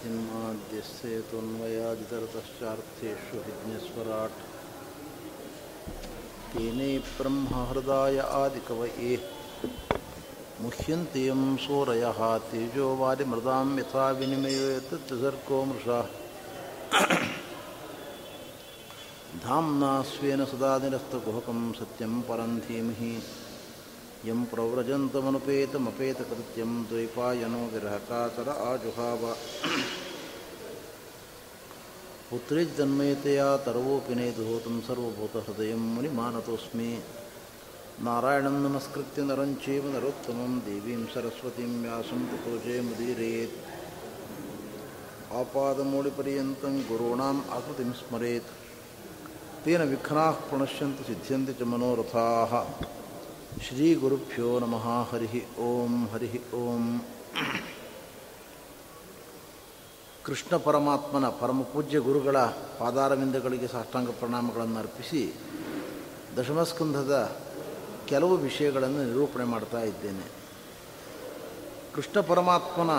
हिन्माद्यस्सेतोन्वयादितरतश्चार्थेषु विघ्नेश्वराट् तेने ब्रह्महृदाय आदिकवये मुह्यन्ते यं सूरयः तेजो वारिमृदां यथा विनिमयो यत्सर्गो मृषा धाम्ना स्वेन सदा निरस्तगुहकं सत्यं परं धीमहि यं प्रव्रजन्तमनुपेतमपेतकृत्यं द्वैपायनो विरहकातर आजुहाव पुत्रिजन्मयतया तर्वोऽपि नेतुहूतं सर्वभूतहृदयं मुनिमानतोऽस्मि नारायणं नमस्कृत्य नरं चैव नरोत्तमं देवीं सरस्वतीं व्यासं ततो जयमुदीरयेत् आपादमूलिपर्यन्तं गुरूणाम् आकृतिं स्मरेत् तेन विघ्नाः प्रणश्यन्ति सिद्ध्यन्ति च मनोरथाः ಶ್ರೀಗುರುಭ್ಯೋ ನಮಃ ಹರಿ ಓಂ ಕೃಷ್ಣ ಪರಮಾತ್ಮನ ಪರಮಪೂಜ್ಯ ಗುರುಗಳ ಪಾದಾರವಿಂದಗಳಿಗೆ ಸಾಷ್ಟಾಂಗ ಪ್ರಣಾಮಗಳನ್ನು ಅರ್ಪಿಸಿ ದಶಮಸ್ಕಂಧದ ಕೆಲವು ವಿಷಯಗಳನ್ನು ನಿರೂಪಣೆ ಮಾಡ್ತಾ ಇದ್ದೇನೆ. ಕೃಷ್ಣ ಪರಮಾತ್ಮನ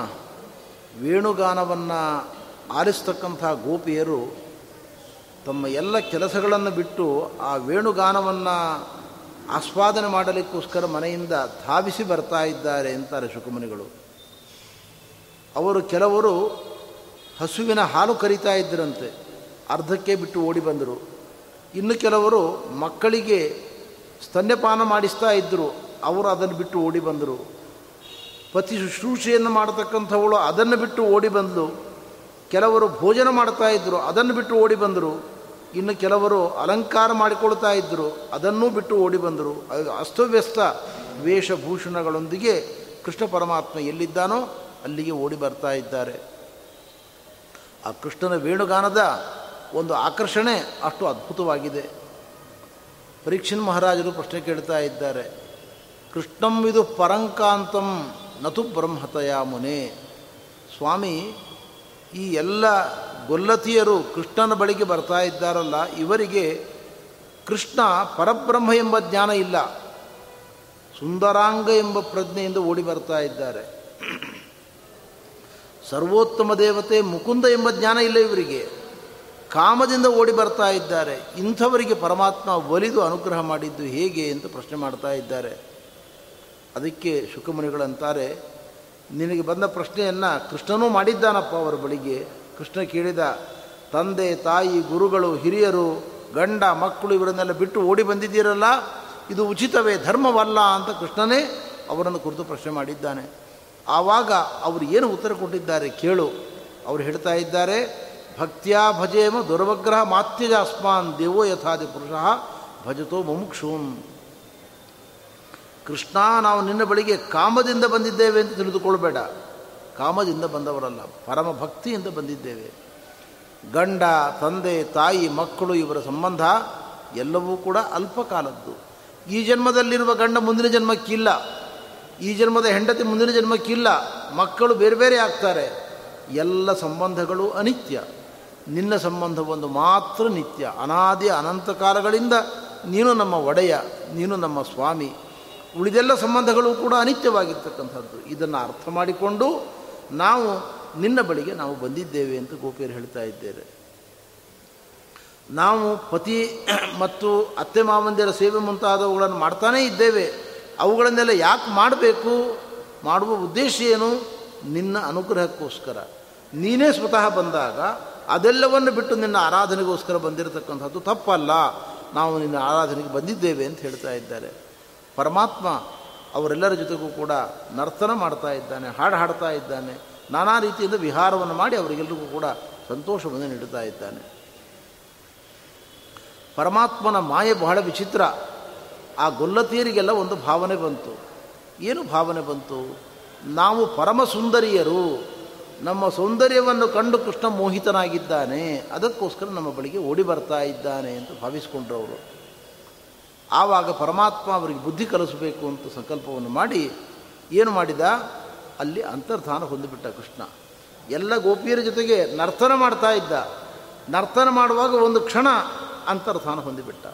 ವೇಣುಗಾನವನ್ನು ಆಲಿಸ್ತಕ್ಕಂಥ ಗೋಪಿಯರು ತಮ್ಮ ಎಲ್ಲ ಕೆಲಸಗಳನ್ನು ಬಿಟ್ಟು ಆ ವೇಣುಗಾನವನ್ನು ಆಸ್ವಾದನೆ ಮಾಡಲಿಕ್ಕೋಸ್ಕರ ಮನೆಯಿಂದ ಧಾವಿಸಿ ಬರ್ತಾ ಇದ್ದಾರೆ ಅಂತಾರೆ ಶುಕಮುನಿಗಳು. ಅವರು ಕೆಲವರು ಹಸುವಿನ ಹಾಲು ಕರಿತಾ ಇದ್ದರಂತೆ, ಅರ್ಧಕ್ಕೆ ಬಿಟ್ಟು ಓಡಿ ಬಂದರು. ಇನ್ನು ಕೆಲವರು ಮಕ್ಕಳಿಗೆ ಸ್ತನ್ಯಪಾನ ಮಾಡಿಸ್ತಾ ಇದ್ದರು, ಅವರು ಅದನ್ನು ಬಿಟ್ಟು ಓಡಿ ಬಂದರು. ಪತಿ ಶುಶ್ರೂಷೆಯನ್ನು ಮಾಡತಕ್ಕಂಥವಳು ಅದನ್ನು ಬಿಟ್ಟು ಓಡಿ ಬಂದಳು. ಕೆಲವರು ಭೋಜನ ಮಾಡ್ತಾ ಇದ್ದರು, ಅದನ್ನು ಬಿಟ್ಟು ಓಡಿ ಬಂದರು. ಇನ್ನು ಕೆಲವರು ಅಲಂಕಾರ ಮಾಡಿಕೊಳ್ತಾ ಇದ್ದರು, ಅದನ್ನೂ ಬಿಟ್ಟು ಓಡಿ ಬಂದರು. ಅಸ್ತವ್ಯಸ್ತ ವೇಷಭೂಷಣಗಳೊಂದಿಗೆ ಕೃಷ್ಣ ಪರಮಾತ್ಮ ಎಲ್ಲಿದ್ದಾನೋ ಅಲ್ಲಿಗೆ ಓಡಿ ಬರ್ತಾ ಇದ್ದಾರೆ. ಆ ಕೃಷ್ಣನ ವೇಣುಗಾನದ ಒಂದು ಆಕರ್ಷಣೆ ಅಷ್ಟು ಅದ್ಭುತವಾಗಿದೆ. ಪರೀಕ್ಷಿತ್ ಮಹಾರಾಜರು ಪ್ರಶ್ನೆ ಕೇಳ್ತಾ ಇದ್ದಾರೆ, ಕೃಷ್ಣಂ ವಿದು ಪರಂಕಾಂತಂ ನತು ಬ್ರಹ್ಮತಯಾ ಮುನೆ. ಸ್ವಾಮಿ, ಈ ಎಲ್ಲ ಗೊಲ್ಲತಿಯರು ಕೃಷ್ಣನ ಬಳಿಗೆ ಬರ್ತಾ ಇದ್ದಾರಲ್ಲ, ಇವರಿಗೆ ಕೃಷ್ಣ ಪರಬ್ರಹ್ಮ ಎಂಬ ಜ್ಞಾನ ಇಲ್ಲ, ಸುಂದರಾಂಗ ಎಂಬ ಪ್ರಜ್ಞೆಯಿಂದ ಓಡಿ ಬರ್ತಾ ಇದ್ದಾರೆ. ಸರ್ವೋತ್ತಮ ದೇವತೆ ಮುಕುಂದ ಎಂಬ ಜ್ಞಾನ ಇಲ್ಲ ಇವರಿಗೆ, ಕಾಮದಿಂದ ಓಡಿ ಬರ್ತಾ ಇದ್ದಾರೆ. ಇಂಥವರಿಗೆ ಪರಮಾತ್ಮ ಒಲಿದು ಅನುಗ್ರಹ ಮಾಡಿದ್ದು ಹೇಗೆ ಅಂತ ಪ್ರಶ್ನೆ ಮಾಡ್ತಾ ಇದ್ದಾರೆ. ಅದಕ್ಕೆ ಶುಕಮುನಿಗಳಂತಾರೆ, ನಿನಗೆ ಬಂದ ಪ್ರಶ್ನೆಯನ್ನು ಕೃಷ್ಣನೂ ಮಾಡಿದ್ದಾನಪ್ಪ. ಅವರ ಬಳಿಗೆ ಕೃಷ್ಣ ಕೇಳಿದ, ತಂದೆ ತಾಯಿ ಗುರುಗಳು ಹಿರಿಯರು ಗಂಡ ಮಕ್ಕಳು ಇವರನ್ನೆಲ್ಲ ಬಿಟ್ಟು ಓಡಿ ಬಂದಿದ್ದೀರಲ್ಲ, ಇದು ಉಚಿತವೇ ಧರ್ಮವಲ್ಲ ಅಂತ ಕೃಷ್ಣನೇ ಅವರನ್ನು ಕುರಿತು ಪ್ರಶ್ನೆ ಮಾಡಿದ್ದಾನೆ. ಆವಾಗ ಅವರು ಏನು ಉತ್ತರ ಕೊಟ್ಟಿದ್ದಾರೆ ಕೇಳು. ಅವರು ಹೇಳ್ತಾ ಇದ್ದಾರೆ, ಭಕ್ತ್ಯಾ ಭಜೇಮ ದುರ್ವಗ್ರಹ ಮಾತ್ಯಜಾಸ್ಮಾನ್ ದೇವೋ ಯಥಾದಿ ಪುರುಷಃ ಭಜತೋ ಮುಮುಕ್ಷೂನ್. ಕೃಷ್ಣ, ನಾವು ನಿನ್ನ ಬಳಿಗೆ ಕಾಮದಿಂದ ಬಂದಿದ್ದೇವೆ ಅಂತ ತಿಳಿದುಕೊಳ್ಬೇಡ. ಕಾಮದಿಂದ ಬಂದವರಲ್ಲ, ಪರಮ ಭಕ್ತಿಯಿಂದ ಬಂದಿದ್ದೇವೆ. ಗಂಡ ತಂದೆ ತಾಯಿ ಮಕ್ಕಳು ಇವರ ಸಂಬಂಧ ಎಲ್ಲವೂ ಕೂಡ ಅಲ್ಪಕಾಲದ್ದು. ಈ ಜನ್ಮದಲ್ಲಿರುವ ಗಂಡ ಮುಂದಿನ ಜನ್ಮಕ್ಕಿಲ್ಲ, ಈ ಜನ್ಮದ ಹೆಂಡತಿ ಮುಂದಿನ ಜನ್ಮಕ್ಕಿಲ್ಲ, ಮಕ್ಕಳು ಬೇರೆ ಬೇರೆ ಆಗ್ತಾರೆ. ಎಲ್ಲ ಸಂಬಂಧಗಳು ಅನಿತ್ಯ, ನಿನ್ನ ಸಂಬಂಧವೊಂದು ಮಾತ್ರ ನಿತ್ಯ. ಅನಾದಿ ಅನಂತ ಕಾಲಗಳಿಂದ ನೀನು ನಮ್ಮ ಒಡೆಯ, ನೀನು ನಮ್ಮ ಸ್ವಾಮಿ. ಉಳಿದೆಲ್ಲ ಸಂಬಂಧಗಳು ಕೂಡ ಅನಿತ್ಯವಾಗಿರ್ತಕ್ಕಂಥದ್ದು. ಇದನ್ನು ಅರ್ಥ ಮಾಡಿಕೊಂಡು ನಾವು ನಿನ್ನ ಬಳಿಗೆ ನಾವು ಬಂದಿದ್ದೇವೆ ಅಂತ ಗೋಪಿಯರು ಹೇಳ್ತಾ ಇದ್ದೇವೆ. ನಾವು ಪತಿ ಮತ್ತು ಅತ್ತೆ ಮಾವಂದಿರ ಸೇವೆ ಮುಂತಾದವುಗಳನ್ನು ಮಾಡ್ತಾನೇ ಇದ್ದೇವೆ. ಅವುಗಳನ್ನೆಲ್ಲ ಯಾಕೆ ಮಾಡಬೇಕು? ಮಾಡುವ ಉದ್ದೇಶ ಏನು? ನಿನ್ನ ಅನುಗ್ರಹಕ್ಕೋಸ್ಕರ. ನೀನೇ ಸ್ವತಃ ಬಂದಾಗ ಅದೆಲ್ಲವನ್ನು ಬಿಟ್ಟು ನಿನ್ನ ಆರಾಧನೆಗೋಸ್ಕರ ಬಂದಿರತಕ್ಕಂಥದ್ದು ತಪ್ಪಲ್ಲ, ನಾವು ನಿನ್ನ ಆರಾಧನೆಗೆ ಬಂದಿದ್ದೇವೆ ಅಂತ ಹೇಳ್ತಾ ಇದ್ದಾರೆ. ಪರಮಾತ್ಮ ಅವರೆಲ್ಲರ ಜೊತೆಗೂ ಕೂಡ ನರ್ತನ ಮಾಡ್ತಾ ಇದ್ದಾನೆ, ಹಾಡು ಹಾಡ್ತಾ ಇದ್ದಾನೆ, ನಾನಾ ರೀತಿಯಿಂದ ವಿಹಾರವನ್ನು ಮಾಡಿ ಅವರಿಗೆಲ್ಲರಿಗೂ ಕೂಡ ಸಂತೋಷವನ್ನು ನೀಡುತ್ತಾ ಇದ್ದಾನೆ. ಪರಮಾತ್ಮನ ಮಾಯೆ ಬಹಳ ವಿಚಿತ್ರ. ಆ ಗೊಲ್ಲತಿಯರಿಗೆಲ್ಲ ಒಂದು ಭಾವನೆ ಬಂತು. ಏನು ಭಾವನೆ ಬಂತು? ನಾವು ಪರಮ ಸುಂದರಿಯರು, ನಮ್ಮ ಸೌಂದರ್ಯವನ್ನು ಕಂಡು ಕೃಷ್ಣ ಮೋಹಿತನಾಗಿದ್ದಾನೆ, ಅದಕ್ಕೋಸ್ಕರ ನಮ್ಮ ಬಳಿಗೆ ಓಡಿ ಬರ್ತಾ ಇದ್ದಾನೆ ಅಂತ ಭಾವಿಸಿಕೊಂಡ್ರು ಅವರು. ಆವಾಗ ಪರಮಾತ್ಮ ಅವರಿಗೆ ಬುದ್ಧಿ ಕಲಿಸಬೇಕು ಅಂತ ಸಂಕಲ್ಪವನ್ನು ಮಾಡಿ ಏನು ಮಾಡಿದ, ಅಲ್ಲಿ ಅಂತರ್ಧಾನ ಹೊಂದಿಬಿಟ್ಟ ಕೃಷ್ಣ. ಎಲ್ಲ ಗೋಪಿಯರ ಜೊತೆಗೆ ನರ್ತನ ಮಾಡ್ತಾ ಇದ್ದ, ನರ್ತನ ಮಾಡುವಾಗ ಒಂದು ಕ್ಷಣ ಅಂತರ್ಧಾನ ಹೊಂದಿಬಿಟ್ಟ.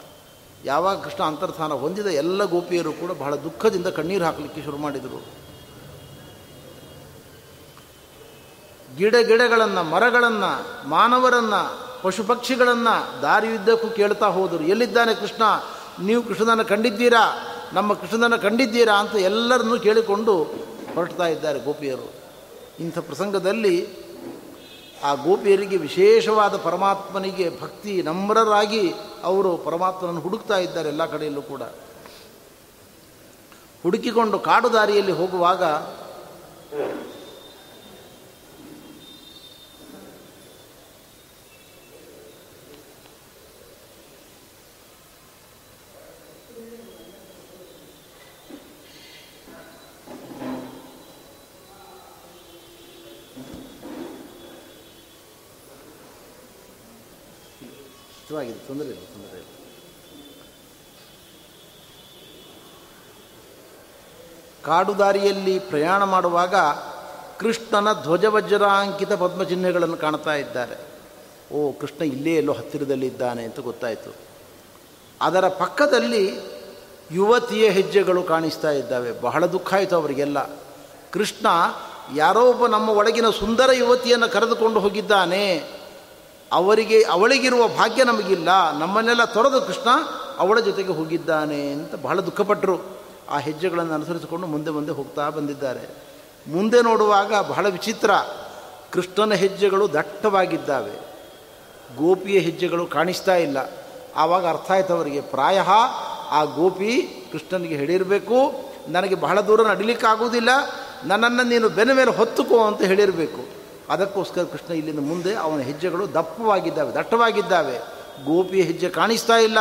ಯಾವಾಗ ಕೃಷ್ಣ ಅಂತರ್ಧಾನ ಹೊಂದಿದ, ಎಲ್ಲ ಗೋಪಿಯರು ಕೂಡ ಬಹಳ ದುಃಖದಿಂದ ಕಣ್ಣೀರು ಹಾಕಲಿಕ್ಕೆ ಶುರು ಮಾಡಿದರು. ಗಿಡಗಳನ್ನು, ಮರಗಳನ್ನು, ಮಾನವರನ್ನು, ಪಶು ಪಕ್ಷಿಗಳನ್ನು ದಾರಿಯುದ್ದಕ್ಕೂ ಕೇಳ್ತಾ ಹೋದರು. ಎಲ್ಲಿದ್ದಾನೆ ಕೃಷ್ಣ, ನೀವು ಕೃಷ್ಣನನ್ನು ಕಂಡಿದ್ದೀರಾ, ನಮ್ಮ ಕೃಷ್ಣನನ್ನು ಕಂಡಿದ್ದೀರಾ ಅಂತ ಎಲ್ಲರನ್ನೂ ಕೇಳಿಕೊಂಡು ಹೊರಡ್ತಾ ಇದ್ದಾರೆ ಗೋಪಿಯರು. ಇಂಥ ಪ್ರಸಂಗದಲ್ಲಿ ಆ ಗೋಪಿಯರಿಗೆ ವಿಶೇಷವಾದ ಪರಮಾತ್ಮನಿಗೆ ಭಕ್ತಿ, ನಮ್ರರಾಗಿ ಅವರು ಪರಮಾತ್ಮನನ್ನು ಹುಡುಕ್ತಾ ಇದ್ದಾರೆ. ಎಲ್ಲ ಕಡೆಯಲ್ಲೂ ಕೂಡ ಹುಡುಕಿಕೊಂಡು ಕಾಡು ದಾರಿಯಲ್ಲಿ ಹೋಗುವಾಗ ಆಗಿದೆ. ತೊಂದರೆ ಇಲ್ಲ. ಕಾಡು ದಾರಿಯಲ್ಲಿ ಪ್ರಯಾಣ ಮಾಡುವಾಗ ಕೃಷ್ಣನ ಧ್ವಜವಜ್ರಾಂಕಿತ ಪದ್ಮಚಿಹ್ನೆಗಳನ್ನು ಕಾಣ್ತಾ ಇದ್ದಾರೆ. ಓ, ಕೃಷ್ಣ ಇಲ್ಲೇ ಎಲ್ಲೋ ಹತ್ತಿರದಲ್ಲಿ ಇದ್ದಾನೆ ಅಂತ ಗೊತ್ತಾಯಿತು. ಅದರ ಪಕ್ಕದಲ್ಲಿ ಯುವತಿಯ ಹೆಜ್ಜೆಗಳು ಕಾಣಿಸ್ತಾ ಇದ್ದಾವೆ. ಬಹಳ ದುಃಖ ಆಯಿತು ಅವರಿಗೆಲ್ಲ. ಕೃಷ್ಣ ಯಾರೋ ಒಬ್ಬ ನಮ್ಮ ಒಳಗಿನ ಸುಂದರ ಯುವತಿಯನ್ನು ಕರೆದುಕೊಂಡು ಹೋಗಿದ್ದಾನೆ, ಅವಳಿಗಿರುವ ಭಾಗ್ಯ ನಮಗಿಲ್ಲ, ನಮ್ಮನ್ನೆಲ್ಲ ತೊರೆದು ಕೃಷ್ಣ ಅವಳ ಜೊತೆಗೆ ಹೋಗಿದ್ದಾನೆ ಅಂತ ಬಹಳ ದುಃಖಪಟ್ಟರು. ಆ ಹೆಜ್ಜೆಗಳನ್ನು ಅನುಸರಿಸಿಕೊಂಡು ಮುಂದೆ ಮುಂದೆ ಹೋಗ್ತಾ ಬಂದಿದ್ದಾರೆ. ಮುಂದೆ ನೋಡುವಾಗ ಬಹಳ ವಿಚಿತ್ರ, ಕೃಷ್ಣನ ಹೆಜ್ಜೆಗಳು ದಟ್ಟವಾಗಿದ್ದಾವೆ, ಗೋಪಿಯ ಹೆಜ್ಜೆಗಳು ಕಾಣಿಸ್ತಾ ಇಲ್ಲ. ಆವಾಗ ಅರ್ಥ ಆಯ್ತು ಅವರಿಗೆ, ಪ್ರಾಯಃ ಆ ಗೋಪಿ ಕೃಷ್ಣನಿಗೆ ಹೇಳಿರಬೇಕು, ನನಗೆ ಬಹಳ ದೂರ ನಡಿಲಿಕ್ಕಾಗೋದಿಲ್ಲ, ನನ್ನನ್ನು ನೀನು ಬೆನ್ನ ಮೇಲೆ ಹೊತ್ತುಕೋ ಅಂತ ಹೇಳಿರಬೇಕು. ಅದಕ್ಕೋಸ್ಕರ ಕೃಷ್ಣ ಇಲ್ಲಿಂದ ಮುಂದೆ ಅವನ ಹೆಜ್ಜೆಗಳು ದಪ್ಪವಾಗಿದ್ದಾವೆ, ದಟ್ಟವಾಗಿದ್ದಾವೆ, ಗೋಪಿಯ ಹೆಜ್ಜೆ ಕಾಣಿಸ್ತಾ ಇಲ್ಲ.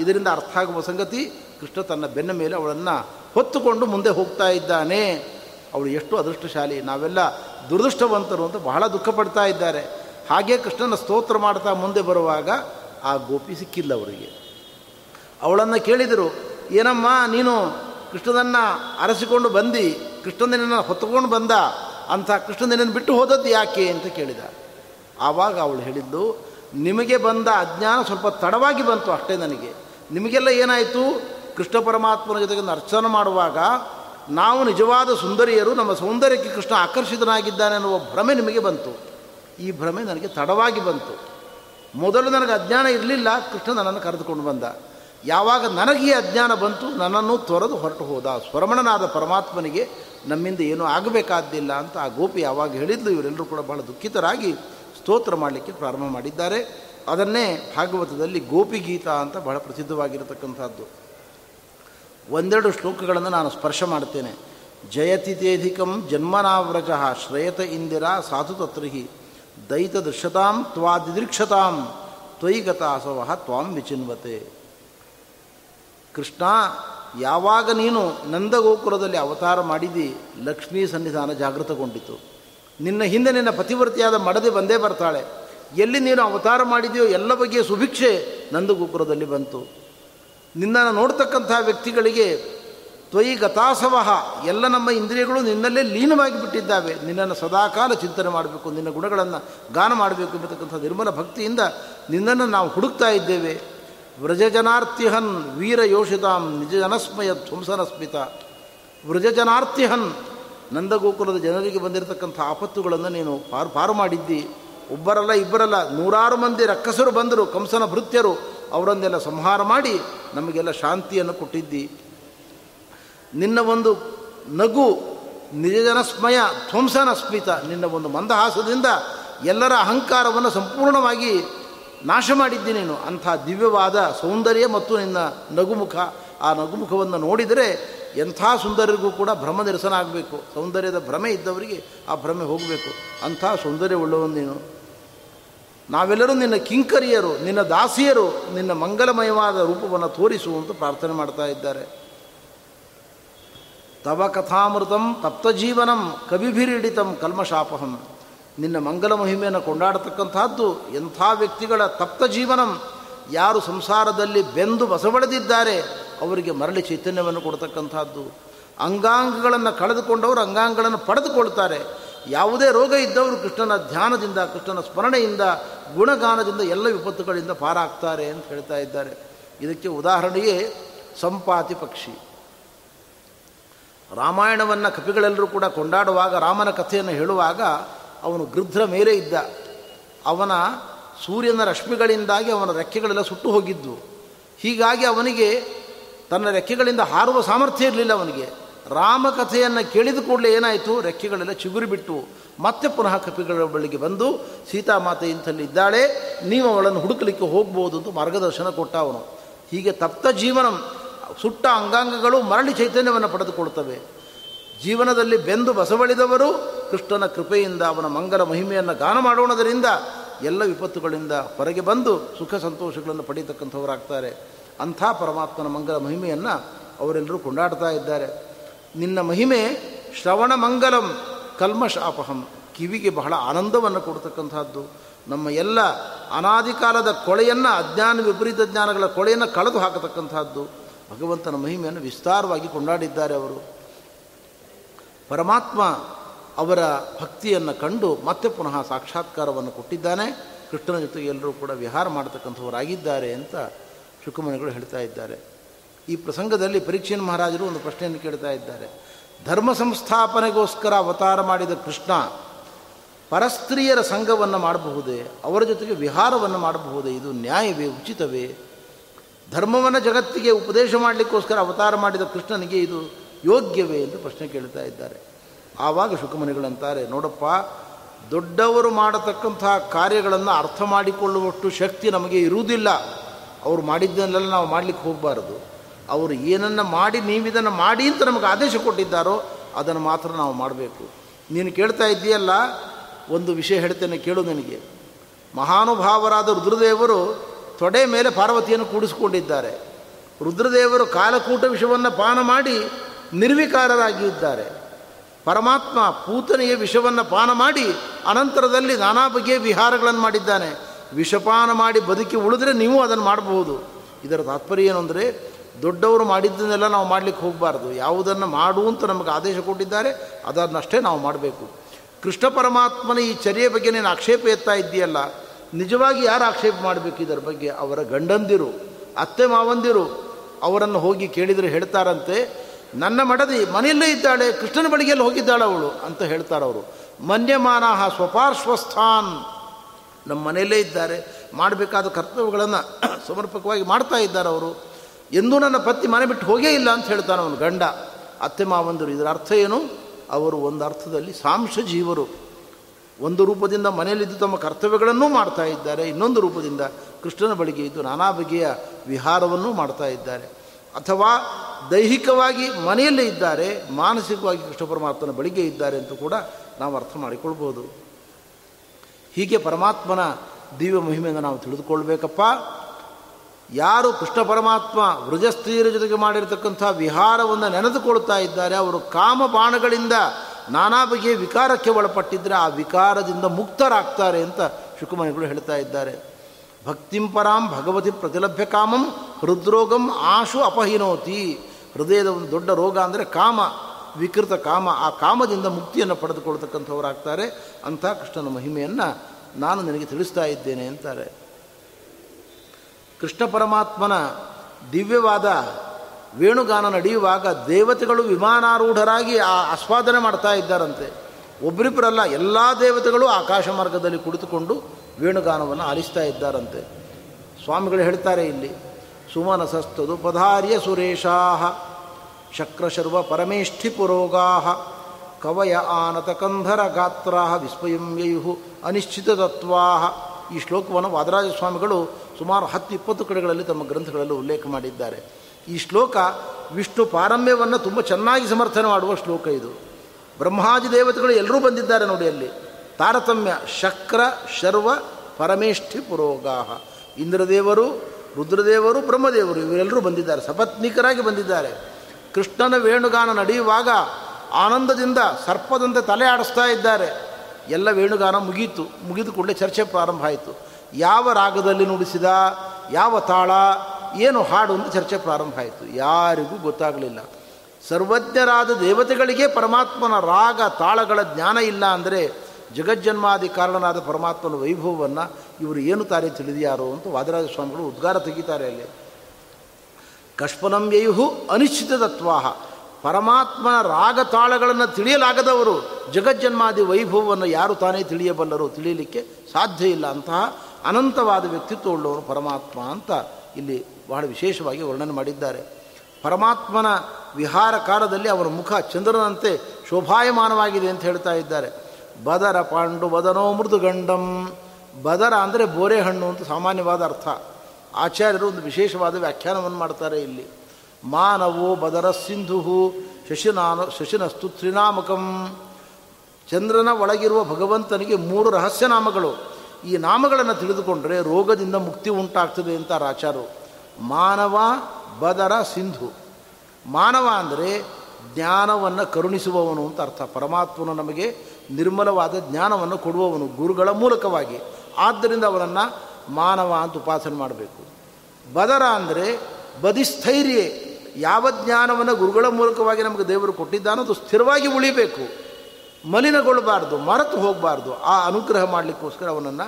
ಇದರಿಂದ ಅರ್ಥ ಆಗುವ ಸಂಗತಿ, ಕೃಷ್ಣ ತನ್ನ ಬೆನ್ನ ಮೇಲೆ ಅವಳನ್ನು ಹೊತ್ತುಕೊಂಡು ಮುಂದೆ ಹೋಗ್ತಾ ಇದ್ದಾನೆ. ಅವಳು ಎಷ್ಟು ಅದೃಷ್ಟಶಾಲಿ, ನಾವೆಲ್ಲ ದುರದೃಷ್ಟವಂತರು ಅಂತ ಬಹಳ ದುಃಖಪಡ್ತಾ ಇದ್ದಾರೆ. ಹಾಗೇ ಕೃಷ್ಣನ ಸ್ತೋತ್ರ ಮಾಡ್ತಾ ಮುಂದೆ ಬರುವಾಗ ಆ ಗೋಪಿ ಸಿಕ್ಕಿಲ್ಲ ಅವರಿಗೆ. ಅವಳನ್ನು ಕೇಳಿದರು, ಏನಮ್ಮ ನೀನು ಕೃಷ್ಣನನ್ನು ಅರಸಿಕೊಂಡು ಬಂದು, ಕೃಷ್ಣನನ್ನು ಹೊತ್ತುಕೊಂಡು ಬಂದ, ಅಂಥ ಕೃಷ್ಣನನ್ನು ಬಿಟ್ಟು ಹೋದದ್ದು ಯಾಕೆ ಅಂತ ಕೇಳಿದ. ಆವಾಗ ಅವಳು ಹೇಳಿದ್ದು, ನಿಮಗೆ ಬಂದ ಅಜ್ಞಾನ ಸ್ವಲ್ಪ ತಡವಾಗಿ ಬಂತು ಅಷ್ಟೇ ನನಗೆ. ನಿಮಗೆಲ್ಲ ಏನಾಯಿತು, ಕೃಷ್ಣ ಪರಮಾತ್ಮನ ಜೊತೆಗೆ ಅರ್ಚನೆ ಮಾಡುವಾಗ ನಾವು ನಿಜವಾದ ಸುಂದರಿಯರು, ನಮ್ಮ ಸೌಂದರ್ಯಕ್ಕೆ ಕೃಷ್ಣ ಆಕರ್ಷಿತನಾಗಿದ್ದಾನೆ ಅನ್ನುವ ಭ್ರಮೆ ನಿಮಗೆ ಬಂತು. ಈ ಭ್ರಮೆ ನನಗೆ ತಡವಾಗಿ ಬಂತು. ಮೊದಲು ನನಗೆ ಅಜ್ಞಾನ ಇರಲಿಲ್ಲ, ಕೃಷ್ಣ ನನ್ನನ್ನು ಕರೆದುಕೊಂಡು ಬಂದ. ಯಾವಾಗ ನನಗೆ ಅಜ್ಞಾನ ಬಂತು, ನನ್ನನ್ನು ತೊರೆದು ಹೊರಟು ಹೋದ. ಸ್ವರಮಣನಾದ ಪರಮಾತ್ಮನಿಗೆ ನಮ್ಮಿಂದ ಏನೂ ಆಗಬೇಕಾದ್ದಿಲ್ಲ ಅಂತ ಆ ಗೋಪಿ ಯಾವಾಗ ಹೇಳಿದ್ಲು, ಇವರೆಲ್ಲರೂ ಕೂಡ ಬಹಳ ದುಃಖಿತರಾಗಿ ಸ್ತೋತ್ರ ಮಾಡಲಿಕ್ಕೆ ಪ್ರಾರಂಭ ಮಾಡಿದ್ದಾರೆ. ಅದನ್ನೇ ಭಾಗವತದಲ್ಲಿ ಗೋಪಿಗೀತಾ ಅಂತ ಬಹಳ ಪ್ರಸಿದ್ಧವಾಗಿರತಕ್ಕಂಥದ್ದು. ಒಂದೆರಡು ಶ್ಲೋಕಗಳನ್ನು ನಾನು ಸ್ಪರ್ಶ ಮಾಡ್ತೇನೆ. ಜಯತಿಥೇಧಿಕಂ ಜನ್ಮನಾವ್ರಜ ಶ್ರೇಯತ ಇಂದಿರಾ ಸಾಧು ತತ್ರಿಹಿ ದೈತ ದೃಶ್ಯತಾಂ ತ್ವಾದಿದೃಕ್ಷತಾಂ ತ್ವಯಿಗತಾಸವಃ ತ್ವಾಂ ವಿಚಿನ್ವತೆ. ಕೃಷ್ಣ, ಯಾವಾಗ ನೀನು ನಂದಗೋಕುಲದಲ್ಲಿ ಅವತಾರ ಮಾಡಿದಿ, ಲಕ್ಷ್ಮೀ ಸನ್ನಿಧಾನ ಜಾಗೃತಗೊಂಡಿತು. ನಿನ್ನ ಹಿಂದೆ ನಿನ್ನ ಪತಿವ್ರತಿಯಾದ ಮಡದಿ ಬಂದೇ ಬರ್ತಾಳೆ. ಎಲ್ಲಿ ನೀನು ಅವತಾರ ಮಾಡಿದೆಯೋ ಎಲ್ಲ ಬಗೆಯ ಸುಭಿಕ್ಷೆ ನಂದಗೋಕುಲದಲ್ಲಿ ಬಂತು. ನಿನ್ನನ್ನು ನೋಡ್ತಕ್ಕಂತಹ ವ್ಯಕ್ತಿಗಳಿಗೆ ತ್ವಯಿ ಗತಾಸವಹ, ಎಲ್ಲ ನಮ್ಮ ಇಂದ್ರಿಯಗಳು ನಿನ್ನಲ್ಲೇ ಲೀನವಾಗಿ ಬಿಟ್ಟಿದ್ದಾವೆ. ನಿನ್ನನ್ನು ಸದಾಕಾಲ ಚಿಂತನೆ ಮಾಡಬೇಕು, ನಿನ್ನ ಗುಣಗಳನ್ನು ಗಾನ ಮಾಡಬೇಕು ಎಂಬತಕ್ಕಂಥ ನಿರ್ಮಲ ಭಕ್ತಿಯಿಂದ ನಿನ್ನನ್ನು ನಾವು ಹುಡುಕ್ತಾ ಇದ್ದೇವೆ. ವ್ರಜಜನಾರ್ಥಿಹನ್ ವೀರಯೋಷಿತಾಂ ನಿಜ ಜನಸ್ಮಯ ಧ್ವಂಸನಸ್ಮಿತ. ವ್ರಜಜನಾರ್ಥಿಹನ್, ನಂದಗೋಕುಲದ ಜನರಿಗೆ ಬಂದಿರತಕ್ಕಂಥ ಆಪತ್ತುಗಳನ್ನು ನೀನು ಪಾರು ಮಾಡಿದ್ದಿ. ಒಬ್ಬರಲ್ಲ ಇಬ್ಬರಲ್ಲ, ನೂರಾರು ಮಂದಿ ರಕ್ಕಸರು ಬಂದರು, ಕಂಸನ ಭೃತ್ಯರು, ಅವರನ್ನೆಲ್ಲ ಸಂಹಾರ ಮಾಡಿ ನಮಗೆಲ್ಲ ಶಾಂತಿಯನ್ನು ಕೊಟ್ಟಿದ್ದಿ. ನಿನ್ನ ಒಂದು ನಗು ನಿಜ ಜನಸ್ಮಯ ಧ್ವಂಸನಸ್ಮಿತ, ನಿನ್ನ ಒಂದು ಮಂದಹಾಸದಿಂದ ಎಲ್ಲರ ಅಹಂಕಾರವನ್ನು ಸಂಪೂರ್ಣವಾಗಿ ನಾಶ ಮಾಡಿದ್ದಿ ನೀನು. ಅಂಥ ದಿವ್ಯವಾದ ಸೌಂದರ್ಯ ಮತ್ತು ನಿನ್ನ ನಗುಮುಖ, ಆ ನಗುಮುಖವನ್ನು ನೋಡಿದರೆ ಎಂಥ ಸುಂದರಿಗೂ ಕೂಡ ಭ್ರಮ ನಿರಸನ ಆಗಬೇಕು. ಸೌಂದರ್ಯದ ಭ್ರಮೆ ಇದ್ದವರಿಗೆ ಆ ಭ್ರಮೆ ಹೋಗಬೇಕು. ಅಂಥ ಸೌಂದರ್ಯವುಳ್ಳವನು ನೀನು. ನಾವೆಲ್ಲರೂ ನಿನ್ನ ಕಿಂಕರಿಯರು, ನಿನ್ನ ದಾಸಿಯರು, ನಿನ್ನ ಮಂಗಲಮಯವಾದ ರೂಪವನ್ನು ತೋರಿಸು ಅಂತ ಪ್ರಾರ್ಥನೆ ಮಾಡ್ತಾ ಇದ್ದಾರೆ. ತವ ಕಥಾಮೃತಂ ತಪ್ತಜೀವನಂ ಕವಿಭಿರೀಡಿತಂ ಕಲ್ಮಶಾಪಹಂ. ನಿನ್ನ ಮಂಗಲ ಮಹಿಮೆಯನ್ನು ಕೊಂಡಾಡತಕ್ಕಂಥದ್ದು ಎಂಥ ವ್ಯಕ್ತಿಗಳ ತಪ್ತ ಜೀವನಂ, ಯಾರು ಸಂಸಾರದಲ್ಲಿ ಬೆಂದು ಬಸವಳೆದಿದ್ದಾರೆ ಅವರಿಗೆ ಮರಳಿ ಚೈತನ್ಯವನ್ನು ಕೊಡ್ತಕ್ಕಂಥದ್ದು. ಅಂಗಾಂಗಗಳನ್ನು ಕಳೆದುಕೊಂಡವರು ಅಂಗಾಂಗಗಳನ್ನು ಪಡೆದುಕೊಳ್ತಾರೆ. ಯಾವುದೇ ರೋಗ ಇದ್ದವರು ಕೃಷ್ಣನ ಧ್ಯಾನದಿಂದ, ಕೃಷ್ಣನ ಸ್ಮರಣೆಯಿಂದ, ಗುಣಗಾನದಿಂದ ಎಲ್ಲ ವಿಪತ್ತುಗಳಿಂದ ಪಾರಾಗ್ತಾರೆ ಅಂತ ಹೇಳ್ತಾ ಇದ್ದಾರೆ. ಇದಕ್ಕೆ ಉದಾಹರಣೆಯೇ ಸಂಪಾತಿ ಪಕ್ಷಿ. ರಾಮಾಯಣವನ್ನು ಕಪಿಗಳೆಲ್ಲರೂ ಕೂಡ ಕೊಂಡಾಡುವಾಗ, ರಾಮನ ಕಥೆಯನ್ನು ಹೇಳುವಾಗ ಅವನು ಗೃಧ್ರ ಮೇಲೆ ಇದ್ದ. ಅವನ ಸೂರ್ಯನ ರಶ್ಮಿಗಳಿಂದಾಗಿ ಅವನ ರೆಕ್ಕೆಗಳೆಲ್ಲ ಸುಟ್ಟು ಹೋಗಿದ್ದು. ಹೀಗಾಗಿ ಅವನಿಗೆ ತನ್ನ ರೆಕ್ಕೆಗಳಿಂದ ಹಾರುವ ಸಾಮರ್ಥ್ಯ ಇರಲಿಲ್ಲ. ಅವನಿಗೆ ರಾಮಕಥೆಯನ್ನು ಕೇಳಿದ ಕೂಡಲೇ ಏನಾಯಿತು, ರೆಕ್ಕೆಗಳೆಲ್ಲ ಚಿಗುರಿ ಬಿಟ್ಟು ಮತ್ತೆ ಪುನಃ ಕಪಿಗಳ ಬಳಿಗೆ ಬಂದು ಸೀತಾಮಾತೆ ಇಂಥಲ್ಲಿದ್ದಾಳೆ, ನೀವು ಅವಳನ್ನು ಹುಡುಕಲಿಕ್ಕೆ ಹೋಗ್ಬೋದು ಅಂತ ಮಾರ್ಗದರ್ಶನ ಕೊಟ್ಟ ಅವನು. ಹೀಗೆ ತಪ್ತ ಜೀವನ, ಸುಟ್ಟ ಅಂಗಾಂಗಗಳು ಮರಳಿ ಚೈತನ್ಯವನ್ನು ಪಡೆದುಕೊಳ್ತವೆ. ಜೀವನದಲ್ಲಿ ಬೆಂದು ಬಸವಳಿದವರು ಕೃಷ್ಣನ ಕೃಪೆಯಿಂದ ಅವನ ಮಂಗಲ ಮಹಿಮೆಯನ್ನು ಗಾನ ಮಾಡೋಣದರಿಂದ ಎಲ್ಲ ವಿಪತ್ತುಗಳಿಂದ ಹೊರಗೆ ಬಂದು ಸುಖ ಸಂತೋಷಗಳನ್ನು ಪಡೀತಕ್ಕಂಥವರಾಗ್ತಾರೆ. ಅಂಥ ಪರಮಾತ್ಮನ ಮಂಗಲ ಮಹಿಮೆಯನ್ನು ಅವರೆಲ್ಲರೂ ಕೊಂಡಾಡ್ತಾ ಇದ್ದಾರೆ. ನಿನ್ನ ಮಹಿಮೆ ಶ್ರವಣ ಮಂಗಲಂ ಕಲ್ಮಷ್ ಅಪಹಂ, ಕಿವಿಗೆ ಬಹಳ ಆನಂದವನ್ನು ಕೊಡ್ತಕ್ಕಂಥದ್ದು. ನಮ್ಮ ಎಲ್ಲ ಅನಾದಿ ಕಾಲದ ಕೊಳೆಯನ್ನು, ಅಜ್ಞಾನ ವಿಪರೀತ ಜ್ಞಾನಗಳ ಕೊಳೆಯನ್ನು ಕಳೆದು ಹಾಕತಕ್ಕಂಥದ್ದು. ಭಗವಂತನ ಮಹಿಮೆಯನ್ನು ವಿಸ್ತಾರವಾಗಿ ಕೊಂಡಾಡಿದ್ದಾರೆ ಅವರು. ಪರಮಾತ್ಮ ಅವರ ಭಕ್ತಿಯನ್ನು ಕಂಡು ಮತ್ತೆ ಪುನಃ ಸಾಕ್ಷಾತ್ಕಾರವನ್ನು ಕೊಟ್ಟಿದ್ದಾನೆ. ಕೃಷ್ಣನ ಜೊತೆಗೆ ಎಲ್ಲರೂ ಕೂಡ ವಿಹಾರ ಮಾಡತಕ್ಕಂಥವರಾಗಿದ್ದಾರೆ ಅಂತ ಶುಕಮುನಿಗಳು ಹೇಳ್ತಾ ಇದ್ದಾರೆ. ಈ ಪ್ರಸಂಗದಲ್ಲಿ ಪರೀಕ್ಷಿನ್ ಮಹಾರಾಜರು ಒಂದು ಪ್ರಶ್ನೆಯನ್ನು ಕೇಳ್ತಾ ಇದ್ದಾರೆ. ಧರ್ಮ ಸಂಸ್ಥಾಪನೆಗೋಸ್ಕರ ಅವತಾರ ಮಾಡಿದ ಕೃಷ್ಣ ಪರಸ್ತ್ರೀಯರ ಸಂಘವನ್ನು ಮಾಡಬಹುದೇ, ಅವರ ಜೊತೆಗೆ ವಿಹಾರವನ್ನು ಮಾಡಬಹುದೇ, ಇದು ನ್ಯಾಯವೇ, ಉಚಿತವೇ? ಧರ್ಮವನ್ನು ಜಗತ್ತಿಗೆ ಉಪದೇಶ ಮಾಡಲಿಕ್ಕೋಸ್ಕರ ಅವತಾರ ಮಾಡಿದ ಕೃಷ್ಣನಿಗೆ ಇದು ಯೋಗ್ಯವೇ ಎಂದು ಪ್ರಶ್ನೆ ಕೇಳ್ತಾ ಇದ್ದಾರೆ. ಆವಾಗ ಶುಕಮುನಿಗಳಂತಾರೆ, ನೋಡಪ್ಪ, ದೊಡ್ಡವರು ಮಾಡತಕ್ಕಂತಹ ಕಾರ್ಯಗಳನ್ನು ಅರ್ಥ ಮಾಡಿಕೊಳ್ಳುವಷ್ಟು ಶಕ್ತಿ ನಮಗೆ ಇರುವುದಿಲ್ಲ. ಅವರು ಮಾಡಿದ್ದನ್ನೆಲ್ಲ ನಾವು ಮಾಡಲಿಕ್ಕೆ ಹೋಗಬಾರ್ದು. ಅವರು ಏನನ್ನು ಮಾಡಿ ನೀವು ಇದನ್ನು ಮಾಡಿ ಅಂತ ನಮಗೆ ಆದೇಶ ಕೊಟ್ಟಿದ್ದಾರೋ ಅದನ್ನು ಮಾತ್ರ ನಾವು ಮಾಡಬೇಕು. ನೀನು ಕೇಳ್ತಾ ಇದ್ದೀಯಲ್ಲ, ಒಂದು ವಿಷಯ ಹೇಳ್ತೇನೆ ಕೇಳು. ನನಗೆ ಮಹಾನುಭಾವರಾದ ರುದ್ರದೇವರು ತೊಡೆ ಮೇಲೆ ಪಾರ್ವತಿಯನ್ನು ಕೂಡಿಸಿಕೊಂಡಿದ್ದಾರೆ. ರುದ್ರದೇವರು ಕಾಲಕೂಟ ವಿಷವನ್ನು ಪಾನ ಮಾಡಿ ನಿರ್ವಿಕಾರರಾಗಿದ್ದಾರೆ. ಪರಮಾತ್ಮ ಪೂತನೆಯ ವಿಷವನ್ನು ಪಾನ ಮಾಡಿ ಅನಂತರದಲ್ಲಿ ನಾನಾ ಬಗೆಯ ವಿಹಾರಗಳನ್ನು ಮಾಡಿದ್ದಾನೆ. ವಿಷಪಾನ ಮಾಡಿ ಬದುಕಿ ಉಳಿದ್ರೆ ನೀವು ಅದನ್ನು ಮಾಡಬಹುದು. ಇದರ ತಾತ್ಪರ್ಯ ಏನು ಅಂದರೆ, ದೊಡ್ಡವರು ಮಾಡಿದ್ದನ್ನೆಲ್ಲ ನಾವು ಮಾಡಲಿಕ್ಕೆ ಹೋಗಬಾರ್ದು. ಯಾವುದನ್ನು ಮಾಡು ಅಂತ ನಮಗೆ ಆದೇಶ ಕೊಟ್ಟಿದ್ದಾರೆ ಅದನ್ನಷ್ಟೇ ನಾವು ಮಾಡಬೇಕು. ಕೃಷ್ಣ ಪರಮಾತ್ಮನ ಈ ಚರ್ಯೆ ಬಗ್ಗೆ ನೀನು ಆಕ್ಷೇಪ ಎತ್ತಾ ಇದ್ದೀಯಲ್ಲ, ನಿಜವಾಗಿ ಯಾರು ಆಕ್ಷೇಪ ಮಾಡಬೇಕು ಇದರ ಬಗ್ಗೆ? ಅವರ ಗಂಡಂದಿರು, ಅತ್ತೆ ಮಾವಂದಿರು. ಅವರನ್ನು ಹೋಗಿ ಕೇಳಿದರೆ ಹೇಳ್ತಾರಂತೆ, ನನ್ನ ಮಡದಿ ಮನೆಯಲ್ಲೇ ಇದ್ದಾಳೆ, ಕೃಷ್ಣನ ಬಳಿಗೆಯಲ್ಲಿ ಹೋಗಿದ್ದಾಳೆ ಅವಳು ಅಂತ ಹೇಳ್ತಾರವರು. ಮನ್ಯಮಾನಾಹ ಸ್ವಪಾರ್ಶ್ವಸ್ಥಾನ್, ನಮ್ಮ ಮನೆಯಲ್ಲೇ ಇದ್ದಾರೆ, ಮಾಡಬೇಕಾದ ಕರ್ತವ್ಯಗಳನ್ನು ಸಮರ್ಪಕವಾಗಿ ಮಾಡ್ತಾ ಇದ್ದಾರೆ ಅವರು. ಎಂದೂ ನನ್ನ ಪತ್ನಿ ಮನೆ ಬಿಟ್ಟು ಹೋಗೇ ಇಲ್ಲ ಅಂತ ಹೇಳ್ತಾನೆ ಅವನು ಗಂಡ. ಅತ್ತೆ ಮಾವಂದರು, ಇದರ ಅರ್ಥ ಏನು? ಅವರು ಒಂದು ಅರ್ಥದಲ್ಲಿ ಸಾಂಶ ಜೀವರು. ಒಂದು ರೂಪದಿಂದ ಮನೆಯಲ್ಲಿದ್ದು ತಮ್ಮ ಕರ್ತವ್ಯಗಳನ್ನೂ ಮಾಡ್ತಾ ಇದ್ದಾರೆ, ಇನ್ನೊಂದು ರೂಪದಿಂದ ಕೃಷ್ಣನ ಬಳಿಗೆ ಇದ್ದು ನಾನಾ ಬಗೆಯ ವಿಹಾರವನ್ನೂ ಮಾಡ್ತಾ ಇದ್ದಾರೆ. ಅಥವಾ ದೈಹಿಕವಾಗಿ ಮನೆಯಲ್ಲೇ ಇದ್ದಾರೆ, ಮಾನಸಿಕವಾಗಿ ಕೃಷ್ಣ ಪರಮಾತ್ಮನ ಬಳಿಗೆ ಇದ್ದಾರೆ ಅಂತೂ ಕೂಡ ನಾವು ಅರ್ಥ ಮಾಡಿಕೊಳ್ಬೋದು. ಹೀಗೆ ಪರಮಾತ್ಮನ ದಿವ್ಯ ಮಹಿಮೆಯನ್ನು ನಾವು ತಿಳಿದುಕೊಳ್ಬೇಕಪ್ಪ. ಯಾರು ಕೃಷ್ಣ ಪರಮಾತ್ಮ ವೃಜಸ್ತ್ರೀಯರ ಜೊತೆಗೆ ಮಾಡಿರತಕ್ಕಂಥ ವಿಹಾರವನ್ನು ನೆನೆದುಕೊಳ್ತಾ ಇದ್ದಾರೆ, ಅವರು ಕಾಮಬಾಣಗಳಿಂದ ನಾನಾ ಬಗೆಯ ವಿಕಾರಕ್ಕೆ ಒಳಪಟ್ಟಿದ್ದರೆ ಆ ವಿಕಾರದಿಂದ ಮುಕ್ತರಾಗ್ತಾರೆ ಅಂತ ಶುಕಮುನಿಗಳು ಹೇಳ್ತಾ ಇದ್ದಾರೆ. ಭಕ್ತಿಂಪರಾಂ ಭಗವತಿ ಪ್ರತಿಲಭ್ಯ ಕಾಮಂ ಹೃದ್ರೋಗಂ ಆಶು ಅಪಹಿನೋತಿ. ಹೃದಯದ ಒಂದು ದೊಡ್ಡ ರೋಗ ಅಂದರೆ ಕಾಮ, ವಿಕೃತ ಕಾಮ. ಆ ಕಾಮದಿಂದ ಮುಕ್ತಿಯನ್ನು ಪಡೆದುಕೊಳ್ತಕ್ಕಂಥವರಾಗ್ತಾರೆ. ಅಂಥ ಕೃಷ್ಣನ ಮಹಿಮೆಯನ್ನು ನಾನು ನಿನಗೆ ತಿಳಿಸ್ತಾ ಇದ್ದೇನೆ ಅಂತಾರೆ. ಕೃಷ್ಣ ಪರಮಾತ್ಮನ ದಿವ್ಯವಾದ ವೇಣುಗಾನ ನಡೆಯುವಾಗ ದೇವತೆಗಳು ವಿಮಾನಾರೂಢರಾಗಿ ಆಸ್ವಾದನೆ ಮಾಡ್ತಾ ಇದ್ದಾರಂತೆ. ಒಬ್ಬರಿಬ್ಬರಲ್ಲ, ಎಲ್ಲ ದೇವತೆಗಳು ಆಕಾಶ ಮಾರ್ಗದಲ್ಲಿ ಕುಳಿತುಕೊಂಡು ವೇಣುಗಾನವನ್ನು ಆಲಿಸ್ತಾ ಇದ್ದಾರಂತೆ. ಸ್ವಾಮಿಗಳು ಹೇಳ್ತಾರೆ ಇಲ್ಲಿ, ಸುಮನಸಸ್ತದು ಪಧಾರ್ಯ ಸುರೇಶಾ ಶಕ್ರಶರ್ವ ಪರಮೇಷ್ಠಿ ಪುರೋಗಾ ಕವಯ ಆನತ ಕಂಧರ ಗಾತ್ರ ವಿಸ್ಮಯಂ ಯಯು ಅನಿಶ್ಚಿತ ತತ್ವಾ. ಈ ಶ್ಲೋಕವನ್ನು ವಾದರಾಜ ಸ್ವಾಮಿಗಳು ಸುಮಾರು 10-20 ಕಡೆಗಳಲ್ಲಿ ತಮ್ಮ ಗ್ರಂಥಗಳಲ್ಲಿ ಉಲ್ಲೇಖ ಮಾಡಿದ್ದಾರೆ. ಈ ಶ್ಲೋಕ ವಿಷ್ಣು ಪಾರಮ್ಯವನ್ನು ತುಂಬ ಚೆನ್ನಾಗಿ ಸಮರ್ಥನೆ ಮಾಡುವ ಶ್ಲೋಕ ಇದು. ಬ್ರಹ್ಮಾದಿ ದೇವತೆಗಳು ಎಲ್ಲರೂ ಬಂದಿದ್ದಾರೆ ನೋಡಿ ಅಲ್ಲಿ. ತಾರತಮ್ಯ ಶಕ್ರ ಶರ್ವ ಪರಮೇಷ್ಠಿ ಪುರೋಗಾಹ, ಇಂದ್ರದೇವರು, ರುದ್ರದೇವರು, ಬ್ರಹ್ಮದೇವರು ಇವರೆಲ್ಲರೂ ಬಂದಿದ್ದಾರೆ, ಸಪತ್ನಿಕರಾಗಿ ಬಂದಿದ್ದಾರೆ. ಕೃಷ್ಣನ ವೇಣುಗಾನ ನಡೆಯುವಾಗ ಆನಂದದಿಂದ ಸರ್ಪದಂತೆ ತಲೆ ಆಡಿಸ್ತಾ ಇದ್ದಾರೆ. ಎಲ್ಲ ವೇಣುಗಾನ ಮುಗಿದ ಕೂಡಲೇ ಚರ್ಚೆ ಪ್ರಾರಂಭ ಆಯಿತು. ಯಾವ ರಾಗದಲ್ಲಿ ನುಡಿಸಿದ, ಯಾವ ತಾಳ, ಏನು ಹಾಡು ಅಂತ ಚರ್ಚೆ ಪ್ರಾರಂಭ ಆಯಿತು. ಯಾರಿಗೂ ಗೊತ್ತಾಗಲಿಲ್ಲ. ಸರ್ವಜ್ಞರಾದ ದೇವತೆಗಳಿಗೆ ಪರಮಾತ್ಮನ ರಾಗ ತಾಳಗಳ ಜ್ಞಾನ ಇಲ್ಲ ಅಂದರೆ ಜಗಜ್ಜನ್ಮಾದಿ ಕಾರಣನಾದ ಪರಮಾತ್ಮನ ವೈಭವವನ್ನು ಇವರು ಏನು ತಾರೆ ತಿಳಿದಿಯಾರೋ ಅಂತ ವಾದರಾಜ ಸ್ವಾಮಿಗಳು ಉದ್ಗಾರ ತೆಗಿತಾರೆ ಅಲ್ಲಿ. ಕಷ್ಪನಂ ಯಯು ಅನಿಶ್ಚಿತ ತತ್ವಾಹ, ಪರಮಾತ್ಮನ ರಾಗ ತಾಳಗಳನ್ನು ತಿಳಿಯಲಾಗದವರು ಜಗಜ್ಜನ್ಮಾದಿ ವೈಭವವನ್ನು ಯಾರು ತಾನೇ ತಿಳಿಯಬಲ್ಲರು? ತಿಳಿಯಲಿಕ್ಕೆ ಸಾಧ್ಯ ಇಲ್ಲ. ಅಂತಹ ಅನಂತವಾದ ವ್ಯಕ್ತಿತ್ವ ಉಳ್ಳವರು ಪರಮಾತ್ಮ ಅಂತ ಇಲ್ಲಿ ಬಹಳ ವಿಶೇಷವಾಗಿ ವರ್ಣನೆ ಮಾಡಿದ್ದಾರೆ. ಪರಮಾತ್ಮನ ವಿಹಾರ ಕಾಲದಲ್ಲಿ ಅವರ ಮುಖ ಚಂದ್ರನಂತೆ ಶೋಭಾಯಮಾನವಾಗಿದೆ ಅಂತ ಹೇಳ್ತಾ ಇದ್ದಾರೆ. ಬದರ ಪಾಂಡು ಬದನೋ ಮೃದುಗಂಡಂ. ಬದರ ಅಂದರೆ ಬೋರೆ ಹಣ್ಣು ಅಂತ ಸಾಮಾನ್ಯವಾದ ಅರ್ಥ. ಆಚಾರ್ಯರು ಒಂದು ವಿಶೇಷವಾದ ವ್ಯಾಖ್ಯಾನವನ್ನು ಮಾಡ್ತಾರೆ ಇಲ್ಲಿ. ಮಾನವೋ ಬದರ ಸಿಂಧು ಶಶಿನಸ್ತು ತ್ರಿನಾಮಕಂ. ಚಂದ್ರನ ಒಳಗಿರುವ ಭಗವಂತನಿಗೆ 3 ರಹಸ್ಯ ನಾಮಗಳು. ಈ ನಾಮಗಳನ್ನು ತಿಳಿದುಕೊಂಡರೆ ರೋಗದಿಂದ ಮುಕ್ತಿ ಉಂಟಾಗ್ತದೆ ಅಂತ ಆಚಾರ್ಯರು. ಮಾನವ ಬದರ ಸಿಂಧು. ಮಾನವ ಅಂದರೆ ಜ್ಞಾನವನ್ನು ಕರುಣಿಸುವವನು ಅಂತ ಅರ್ಥ. ಪರಮಾತ್ಮನು ನಮಗೆ ನಿರ್ಮಲವಾದ ಜ್ಞಾನವನ್ನು ಕೊಡುವವನು ಗುರುಗಳ ಮೂಲಕವಾಗಿ. ಆದ್ದರಿಂದ ಅವನನ್ನು ಮಾನವ ಅಂತ ಉಪಾಸನೆ ಮಾಡಬೇಕು. ಬದರ ಅಂದರೆ ಬದಿಸ್ಥೈರ್ಯ. ಯಾವ ಜ್ಞಾನವನ್ನು ಗುರುಗಳ ಮೂಲಕವಾಗಿ ನಮಗೆ ದೇವರು ಕೊಟ್ಟಿದ್ದಾನೋ ಅದು ಸ್ಥಿರವಾಗಿ ಉಳಿಬೇಕು, ಮಲಿನಗೊಳ್ಳಬಾರ್ದು, ಮರೆತು ಹೋಗಬಾರ್ದು. ಆ ಅನುಗ್ರಹ ಮಾಡಲಿಕ್ಕೋಸ್ಕರ ಅವನನ್ನು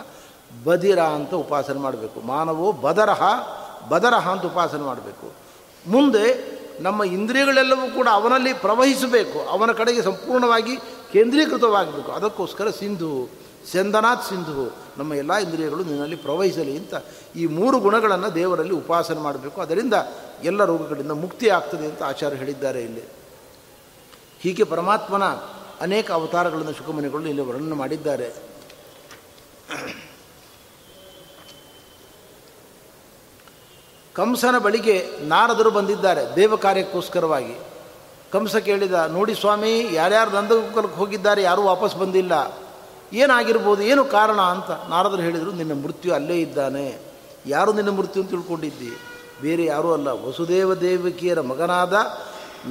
ಬದಿರ ಅಂತ ಉಪಾಸನೆ ಮಾಡಬೇಕು. ಮಾನವೋ ಬದರಹ ಬದರಹ ಅಂತ ಉಪಾಸನೆ ಮಾಡಬೇಕು. ಮುಂದೆ ನಮ್ಮ ಇಂದ್ರಿಯಗಳೆಲ್ಲವೂ ಕೂಡ ಅವನಲ್ಲಿ ಪ್ರವಹಿಸಬೇಕು, ಅವನ ಕಡೆಗೆ ಸಂಪೂರ್ಣವಾಗಿ ಕೇಂದ್ರೀಕೃತವಾಗಬೇಕು. ಅದಕ್ಕೋಸ್ಕರ ಸಿಂಧು ಚಂದನಾಥ್ ಸಿಂಧು, ನಮ್ಮ ಎಲ್ಲ ಇಂದ್ರಿಯಗಳು ನಿನ್ನಲ್ಲಿ ಪ್ರವಹಿಸಲಿ ಅಂತ ಈ 3 ಗುಣಗಳನ್ನು ದೇವರಲ್ಲಿ ಉಪಾಸನೆ ಮಾಡಬೇಕು. ಅದರಿಂದ ಎಲ್ಲ ರೋಗಗಳಿಂದ ಮುಕ್ತಿ ಆಗ್ತದೆ ಅಂತ ಆಚಾರ್ಯ ಹೇಳಿದ್ದಾರೆ ಇಲ್ಲಿ. ಹೀಗೆ ಪರಮಾತ್ಮನ ಅನೇಕ ಅವತಾರಗಳನ್ನು ಶುಕಮುನಿಗಳು ಇಲ್ಲಿ ವರ್ಣನೆ ಮಾಡಿದ್ದಾರೆ. ಕಂಸನ ಬಳಿಗೆ ನಾರದರು ಬಂದಿದ್ದಾರೆ ದೇವ ಕಾರ್ಯಕ್ಕೋಸ್ಕರವಾಗಿ. ಕಂಸ ಕೇಳಿದ, ನೋಡಿ ಸ್ವಾಮಿ, ಯಾರ್ಯಾರು ನಂದಗೋಕುಲಕ್ಕೆ ಹೋಗಿದ್ದಾರೆ, ಯಾರೂ ವಾಪಸ್ ಬಂದಿಲ್ಲ, ಏನಾಗಿರ್ಬೋದು, ಏನು ಕಾರಣ ಅಂತ ನಾರದರು ಹೇಳಿದರು. ನಿನ್ನ ಮೃತ್ಯು ಅಲ್ಲೇ ಇದ್ದಾನೆ. ಯಾರು ನಿನ್ನ ಮೃತ್ಯು ಅಂತ ತಿಳ್ಕೊಂಡಿದ್ದಿ? ಬೇರೆ ಯಾರೂ ಅಲ್ಲ, ವಸುದೇವ ದೇವಕಿಯರ ಮಗನಾದ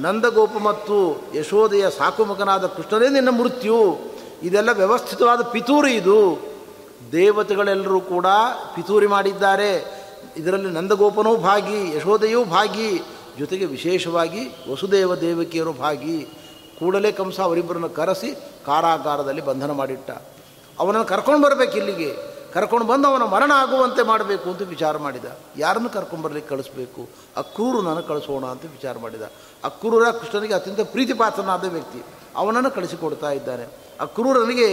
ನಂದಗೋಪ ಮತ್ತು ಯಶೋದೆಯ ಸಾಕು ಮಗನಾದ ಕೃಷ್ಣನೇ ನಿನ್ನ ಮೃತ್ಯು. ಇದೆಲ್ಲ ವ್ಯವಸ್ಥಿತವಾದ ಪಿತೂರಿ. ಇದು ದೇವತೆಗಳೆಲ್ಲರೂ ಕೂಡ ಪಿತೂರಿ ಮಾಡಿದ್ದಾರೆ. ಇದರಲ್ಲಿ ನಂದಗೋಪನೂ ಭಾಗಿ, ಯಶೋದೆಯೂ ಭಾಗಿ, ಜೊತೆಗೆ ವಿಶೇಷವಾಗಿ ವಸುದೇವ ದೇವಕಿಯರು ಭಾಗಿ. ಕೂಡಲೇ ಕಂಸ ಅವರಿಬ್ಬರನ್ನು ಕರೆಸಿ ಕಾರಾಗಾರದಲ್ಲಿ ಬಂಧನ ಮಾಡಿಟ್ಟ. ಅವನನ್ನು ಕರ್ಕೊಂಡು ಬರಬೇಕು, ಇಲ್ಲಿಗೆ ಕರ್ಕೊಂಡು ಬಂದು ಅವನ ಮರಣ ಆಗುವಂತೆ ಮಾಡಬೇಕು ಅಂತ ವಿಚಾರ ಮಾಡಿದ. ಯಾರನ್ನು ಕರ್ಕೊಂಡ್ಬರ್ಲಿಕ್ಕೆ ಕಳಿಸ್ಬೇಕು? ಅಕ್ರೂರನನ್ನು ಕಳಿಸೋಣ ಅಂತ ವಿಚಾರ ಮಾಡಿದ. ಅಕ್ರೂರ ಕೃಷ್ಣನಿಗೆ ಅತ್ಯಂತ ಪ್ರೀತಿಪಾತ್ರನಾದ ವ್ಯಕ್ತಿ, ಅವನನ್ನು ಕಳಿಸಿಕೊಡ್ತಾ ಇದ್ದಾನೆ. ಅಕ್ರೂರನಿಗೆ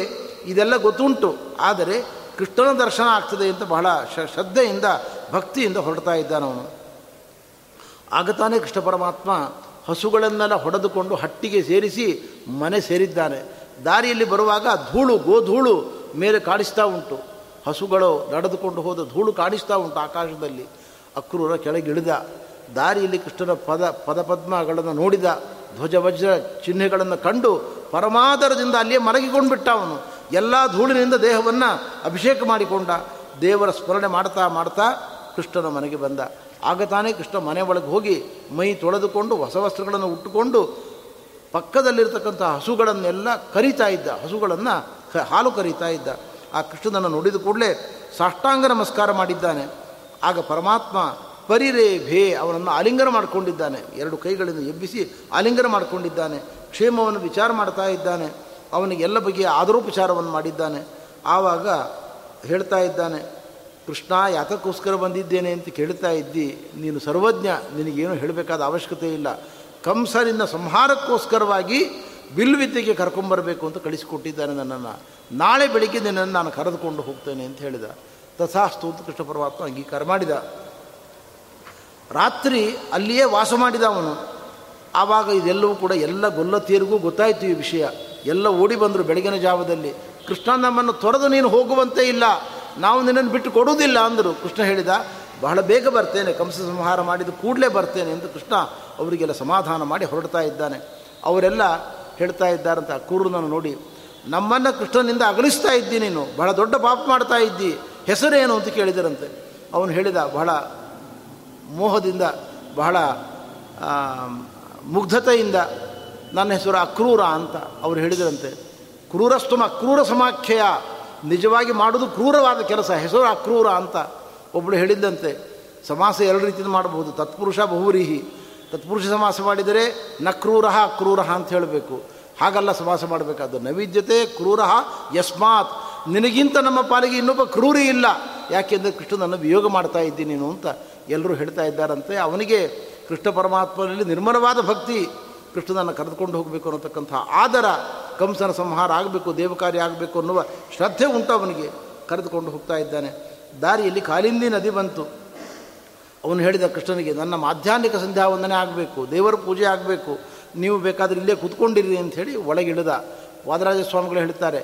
ಇದೆಲ್ಲ ಗೊತ್ತುಂಟು, ಆದರೆ ಕೃಷ್ಣನ ದರ್ಶನ ಆಗ್ತದೆ ಅಂತ ಬಹಳ ಶ್ರದ್ಧೆಯಿಂದ ಭಕ್ತಿಯಿಂದ ಹೊರಡ್ತಾ ಇದ್ದಾನವನು. ಆಗತಾನೆ ಕೃಷ್ಣ ಪರಮಾತ್ಮ ಹಸುಗಳನ್ನೆಲ್ಲ ಹೊಡೆದುಕೊಂಡು ಹಟ್ಟಿಗೆ ಸೇರಿಸಿ ಮನೆ ಸೇರಿದ್ದಾನೆ. ದಾರಿಯಲ್ಲಿ ಬರುವಾಗ ಧೂಳು ಗೋಧೂಳು ಮೇಲೆ ಕಾಣಿಸ್ತಾ ಉಂಟು. ಹಸುಗಳು ನಡೆದುಕೊಂಡು ಹೋದ ಧೂಳು ಕಾಣಿಸ್ತಾ ಉಂಟು ಆಕಾಶದಲ್ಲಿ. ಅಕ್ರೂರ ಕೆಳಗಿಳಿದ. ದಾರಿಯಲ್ಲಿ ಕೃಷ್ಣನ ಪದಪದ್ಮಗಳನ್ನು ನೋಡಿದ, ಧ್ವಜವಜ್ರ ಚಿಹ್ನೆಗಳನ್ನು ಕಂಡು ಪರಮಾದರದಿಂದ ಅಲ್ಲಿಯೇ ಮಲಗಿಕೊಂಡು ಬಿಟ್ಟ. ಅವನು ಎಲ್ಲ ಧೂಳಿನಿಂದ ದೇಹವನ್ನು ಅಭಿಷೇಕ ಮಾಡಿಕೊಂಡ. ದೇವರ ಸ್ಮರಣೆ ಮಾಡ್ತಾ ಮಾಡ್ತಾ ಕೃಷ್ಣನ ಮನೆಗೆ ಬಂದ. ಆಗ ತಾನೇ ಕೃಷ್ಣ ಮನೆ ಒಳಗೆ ಹೋಗಿ ಮೈ ತೊಳೆದುಕೊಂಡು ಹೊಸ ವಸ್ತ್ರಗಳನ್ನು ಉಟ್ಟುಕೊಂಡು ಪಕ್ಕದಲ್ಲಿರ್ತಕ್ಕಂಥ ಹಸುಗಳನ್ನೆಲ್ಲ ಕರೀತಾ ಇದ್ದ. ಹಸುಗಳನ್ನು ಹಾಲು ಕರೀತಾ ಇದ್ದ. ಆ ಕೃಷ್ಣನನ್ನು ನೋಡಿದ ಕೂಡಲೇ ಸಾಷ್ಟಾಂಗ ನಮಸ್ಕಾರ ಮಾಡಿದ್ದಾನೆ. ಆಗ ಪರಮಾತ್ಮ ಪರಿರೇಭೆ ಅವನನ್ನು ಆಲಿಂಗನ ಮಾಡಿಕೊಂಡಿದ್ದಾನೆ. 2 ಕೈಗಳಿಂದ ಎಬ್ಬಿಸಿ ಆಲಿಂಗನ ಮಾಡಿಕೊಂಡಿದ್ದಾನೆ. ಕ್ಷೇಮವನ್ನು ವಿಚಾರ ಮಾಡ್ತಾ ಇದ್ದಾನೆ. ಅವನಿಗೆ ಎಲ್ಲ ಬಗೆಯ ಆದರೋಪಚಾರವನ್ನು ಮಾಡಿದ್ದಾನೆ. ಆವಾಗ ಹೇಳ್ತಾ ಇದ್ದಾನೆ, ಕೃಷ್ಣ ಯಾತಕ್ಕೋಸ್ಕರ ಬಂದಿದ್ದೇನೆ ಅಂತ ಕೇಳ್ತಾ ಇದ್ದಿ, ನೀನು ಸರ್ವಜ್ಞ, ನಿನಗೇನು ಹೇಳಬೇಕಾದ ಅವಶ್ಯಕತೆ ಇಲ್ಲ. ಕಂಸ ನಿನ್ನ ಸಂಹಾರಕ್ಕೋಸ್ಕರವಾಗಿ ಬಿಲ್ವಿದ್ಯೆಗೆ ಕರ್ಕೊಂಬರಬೇಕು ಅಂತ ಕಳಿಸಿಕೊಟ್ಟಿದ್ದಾನೆ ನನ್ನನ್ನು. ನಾಳೆ ಬೆಳಿಗ್ಗೆ ನಿನ್ನನ್ನು ನಾನು ಕರೆದುಕೊಂಡು ಹೋಗ್ತೇನೆ ಅಂತ ಹೇಳಿದ. ತಥಾಸ್ತು ಅಂತ ಕೃಷ್ಣ ಪರಮಾತ್ಮ ಅಂಗೀಕಾರ ಮಾಡಿದ. ರಾತ್ರಿ ಅಲ್ಲಿಯೇ ವಾಸ ಮಾಡಿದ ಅವನು. ಆವಾಗ ಇದೆಲ್ಲವೂ ಕೂಡ ಎಲ್ಲ ಗೊಲ್ಲತಿಯರಿಗೂ ಗೊತ್ತಾಯಿತು ಈ ವಿಷಯ. ಎಲ್ಲ ಓಡಿ ಬಂದರು ಬೆಳಗಿನ ಜಾವದಲ್ಲಿ. ಕೃಷ್ಣ, ನಮ್ಮನ್ನು ತೊರೆದು ನೀನು ಹೋಗುವಂತೆ ಇಲ್ಲ, ನಾವು ನಿನ್ನನ್ನು ಬಿಟ್ಟು ಕೊಡುವುದಿಲ್ಲ ಅಂದರು. ಕೃಷ್ಣ ಹೇಳಿದ, ಬಹಳ ಬೇಗ ಬರ್ತೇನೆ, ಕಂಸ ಸಂಹಾರ ಮಾಡಿದ ಕೂಡಲೇ ಬರ್ತೇನೆ ಎಂದು ಕೃಷ್ಣ ಅವರಿಗೆಲ್ಲ ಸಮಾಧಾನ ಮಾಡಿ ಹೊರಡ್ತಾ ಇದ್ದಾನೆ. ಅವರೆಲ್ಲ ಹೇಳ್ತಾ ಇದ್ದಾರಂತ ಅಕ್ರೂರನನ್ನು ನೋಡಿ, ನಮ್ಮನ್ನು ಕೃಷ್ಣನಿಂದ ಅಗಲಿಸ್ತಾ ಇದ್ದಿ, ನೀನು ಬಹಳ ದೊಡ್ಡ ಪಾಪ ಮಾಡ್ತಾ ಇದ್ದಿ, ಹೆಸರೇನು ಅಂತ ಕೇಳಿದರಂತೆ. ಅವನು ಹೇಳಿದ, ಬಹಳ ಮೋಹದಿಂದ, ಬಹಳ ಮುಗ್ಧತೆಯಿಂದ, ನನ್ನ ಹೆಸರು ಅಕ್ರೂರ ಅಂತ ಅವರು ಹೇಳಿದರಂತೆ. ಕ್ರೂರಸ್ತುಮ ಅಕ್ರೂರ ಸಮಾಖ್ಯೆಯ, ನಿಜವಾಗಿ ಮಾಡೋದು ಕ್ರೂರವಾದ ಕೆಲಸ, ಹೆಸರು ಅಕ್ರೂರ ಅಂತ ಒಬ್ಬಳು ಹೇಳಿದ್ದಂತೆ. ಸಮಾಸ 2 ರೀತಿಯಿಂದ ಮಾಡಬಹುದು. ತತ್ಪುರುಷ ಬಹುವ್ರೀಹಿ, ತತ್ಪುರುಷ ಸಮಾಸ ಮಾಡಿದರೆ ನಕ್ರೂರ ಅಕ್ರೂರ ಅಂತ ಹೇಳಬೇಕು. ಹಾಗಲ್ಲ ಸಮಾಸ ಮಾಡಬೇಕಾದ್ದು. ನೈವೇದ್ಯತೆ ಕ್ರೂರ ಯಸ್ಮಾತ್, ನಿನಗಿಂತ ನಮ್ಮ ಪಾಲಿಗೆ ಇನ್ನೊಬ್ಬ ಕ್ರೂರಿ ಇಲ್ಲ, ಯಾಕೆಂದರೆ ಕೃಷ್ಣನನ್ನು ವಿಯೋಗ ಮಾಡ್ತಾ ಇದ್ದೀನಿ ನೀನು ಅಂತ ಎಲ್ಲರೂ ಹೇಳ್ತಾ ಇದ್ದಾರಂತೆ. ಅವನಿಗೆ ಕೃಷ್ಣ ಪರಮಾತ್ಮನಲ್ಲಿ ನಿರ್ಮಲವಾದ ಭಕ್ತಿ, ಕೃಷ್ಣನನ್ನು ಕರೆದುಕೊಂಡು ಹೋಗಬೇಕು ಅನ್ನತಕ್ಕಂಥ ಆದರ, ಕಂಸನ ಸಂಹಾರ ಆಗಬೇಕು, ದೇವಕಾರ್ಯ ಆಗಬೇಕು ಅನ್ನುವ ಶ್ರದ್ಧೆ ಉಂಟು ಅವನಿಗೆ. ಕರೆದುಕೊಂಡು ಹೋಗ್ತಾ ಇದ್ದಾನೆ. ದಾರಿಯಲ್ಲಿ ಕಾಲಿಂದಿ ನದಿ ಬಂತು. ಅವನು ಹೇಳಿದ ಕೃಷ್ಣನಿಗೆ, ನನ್ನ ಮಾಧ್ಯಾಹ್ನಿಕ ಸಂಧ್ಯಾ ವಂದನೆ ಆಗಬೇಕು, ದೇವರ ಪೂಜೆ ಆಗಬೇಕು, ನೀವು ಬೇಕಾದರೆ ಇಲ್ಲೇ ಕೂತ್ಕೊಂಡಿರಿ ಅಂಥೇಳಿ ಒಳಗಿಳಿದ. ವಾದರಾಜ ಸ್ವಾಮಿಗಳು ಹೇಳ್ತಾರೆ,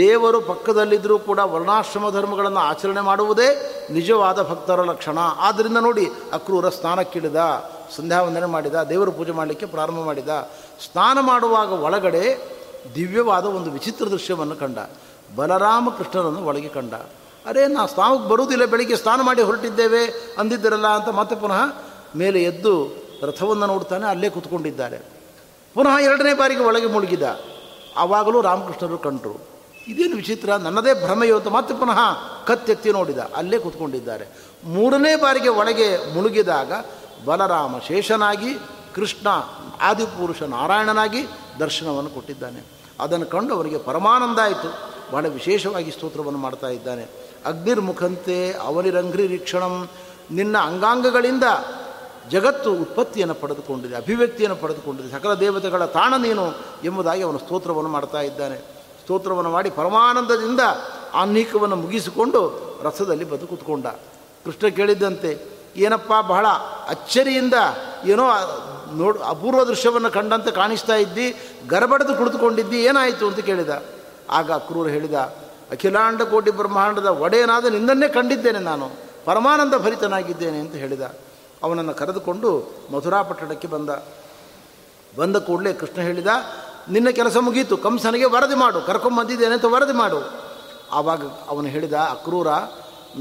ದೇವರು ಪಕ್ಕದಲ್ಲಿದ್ದರೂ ಕೂಡ ವರ್ಣಾಶ್ರಮ ಧರ್ಮಗಳನ್ನು ಆಚರಣೆ ಮಾಡುವುದೇ ನಿಜವಾದ ಭಕ್ತರ ಲಕ್ಷಣ. ಆದ್ದರಿಂದ ನೋಡಿ, ಅಕ್ರೂರ ಸ್ನಾನಕ್ಕಿಳಿದ, ಸಂಧ್ಯಾ ವಂದನೆ ಮಾಡಿದ, ದೇವರ ಪೂಜೆ ಮಾಡಲಿಕ್ಕೆ ಪ್ರಾರಂಭ ಮಾಡಿದ. ಸ್ನಾನ ಮಾಡುವಾಗ ಒಳಗಡೆ ದಿವ್ಯವಾದ ಒಂದು ವಿಚಿತ್ರ ದೃಶ್ಯವನ್ನು ಕಂಡ. ಬಲರಾಮ ಕೃಷ್ಣನನ್ನು ಒಳಗೆ ಕಂಡ. ಅರೇ, ನಾ ಸ್ನಾನಕ್ಕೆ ಬರುವುದಿಲ್ಲ, ಬೆಳಿಗ್ಗೆ ಸ್ನಾನ ಮಾಡಿ ಹೊರಟಿದ್ದೇವೆ ಅಂದಿದ್ದರಲ್ಲ ಅಂತ ಮತ್ತೆ ಪುನಃ ಮೇಲೆ ಎದ್ದು ರಥವನ್ನು ನೋಡ್ತಾನೆ, ಅಲ್ಲೇ ಕೂತ್ಕೊಂಡಿದ್ದಾರೆ. ಪುನಃ ಎರಡನೇ ಬಾರಿಗೆ ಒಳಗೆ ಮುಳುಗಿದ. ಆವಾಗಲೂ ರಾಮಕೃಷ್ಣರು ಕಂಡರು. ಇದೇನು ವಿಚಿತ್ರ, ನನ್ನದೇ ಭ್ರಮೆಯೋ ಅಂತ ಮತ್ತೆ ಪುನಃ ಕತ್ತೆತ್ತಿ ನೋಡಿದ, ಅಲ್ಲೇ ಕೂತ್ಕೊಂಡಿದ್ದಾರೆ. ಮೂರನೇ ಬಾರಿಗೆ ಒಳಗೆ ಮುಳುಗಿದಾಗ ಬಲರಾಮ ಶೇಷನಾಗಿ, ಕೃಷ್ಣ ಆದಿಪುರುಷ ನಾರಾಯಣನಾಗಿ ದರ್ಶನವನ್ನು ಕೊಟ್ಟಿದ್ದಾನೆ. ಅದನ್ನು ಕಂಡು ಅವರಿಗೆ ಪರಮಾನಂದ ಆಯಿತು. ಬಹಳ ವಿಶೇಷವಾಗಿ ಸ್ತೋತ್ರವನ್ನು ಮಾಡ್ತಾ ಇದ್ದಾನೆ. ಅಗ್ನಿರ್ಮುಖಂತೆ ಅವನಿರಂಘ್ರಿ ರೀಕ್ಷಣಂ, ನಿನ್ನ ಅಂಗಾಂಗಗಳಿಂದ ಜಗತ್ತು ಉತ್ಪತ್ತಿಯನ್ನು ಪಡೆದುಕೊಂಡಿದೆ, ಅಭಿವ್ಯಕ್ತಿಯನ್ನು ಪಡೆದುಕೊಂಡಿದೆ, ಸಕಲ ದೇವತೆಗಳ ತಾಣ ನೀನು ಎಂಬುದಾಗಿ ಅವನು ಸ್ತೋತ್ರವನ್ನು ಮಾಡ್ತಾ ಇದ್ದಾನೆ. ಸ್ತೋತ್ರವನ್ನು ಮಾಡಿ ಪರಮಾನಂದದಿಂದ ಆಹ್ನಿಕವನ್ನು ಮುಗಿಸಿಕೊಂಡು ರಸದಲ್ಲಿ ಬಂದು ಕೂತ್ಕೊಂಡ. ಕೃಷ್ಣ ಕೇಳಿದ್ದಂತೆ, ಏನಪ್ಪ ಬಹಳ ಅಚ್ಚರಿಯಿಂದ ಏನೋ ಅಪೂರ್ವ ದೃಶ್ಯವನ್ನು ಕಂಡಂತೆ ಕಾಣಿಸ್ತಾ ಇದ್ದಿ, ಗರಬಡದು ಕುಳಿತುಕೊಂಡಿದ್ದಿ, ಏನಾಯಿತು ಅಂತ ಕೇಳಿದ. ಆಗ ಅಕ್ರೂರು ಹೇಳಿದ, ಅಖಿಲಾಂಡ ಕೋಟಿ ಬ್ರಹ್ಮಾಂಡದ ಒಡೆಯನಾದ ನಿನ್ನನ್ನೇ ಕಂಡಿದ್ದೇನೆ, ನಾನು ಪರಮಾನಂದ ಭರಿತನಾಗಿದ್ದೇನೆ ಅಂತ ಹೇಳಿದ. ಅವನನ್ನು ಕರೆದುಕೊಂಡು ಮಥುರಾ ಪಟ್ಟಣಕ್ಕೆ ಬಂದ ಕೂಡಲೇ ಕೃಷ್ಣ ಹೇಳಿದ, ನಿನ್ನ ಕೆಲಸ ಮುಗೀತು, ಕಂಸನಿಗೆ ವರದಿ ಮಾಡು, ಕರ್ಕೊಂಬಂದಿದ್ದೇನೆ ಅಂತ ವರದಿ ಮಾಡು. ಆವಾಗ ಅವನು ಹೇಳಿದ, ಅಕ್ರೂರ,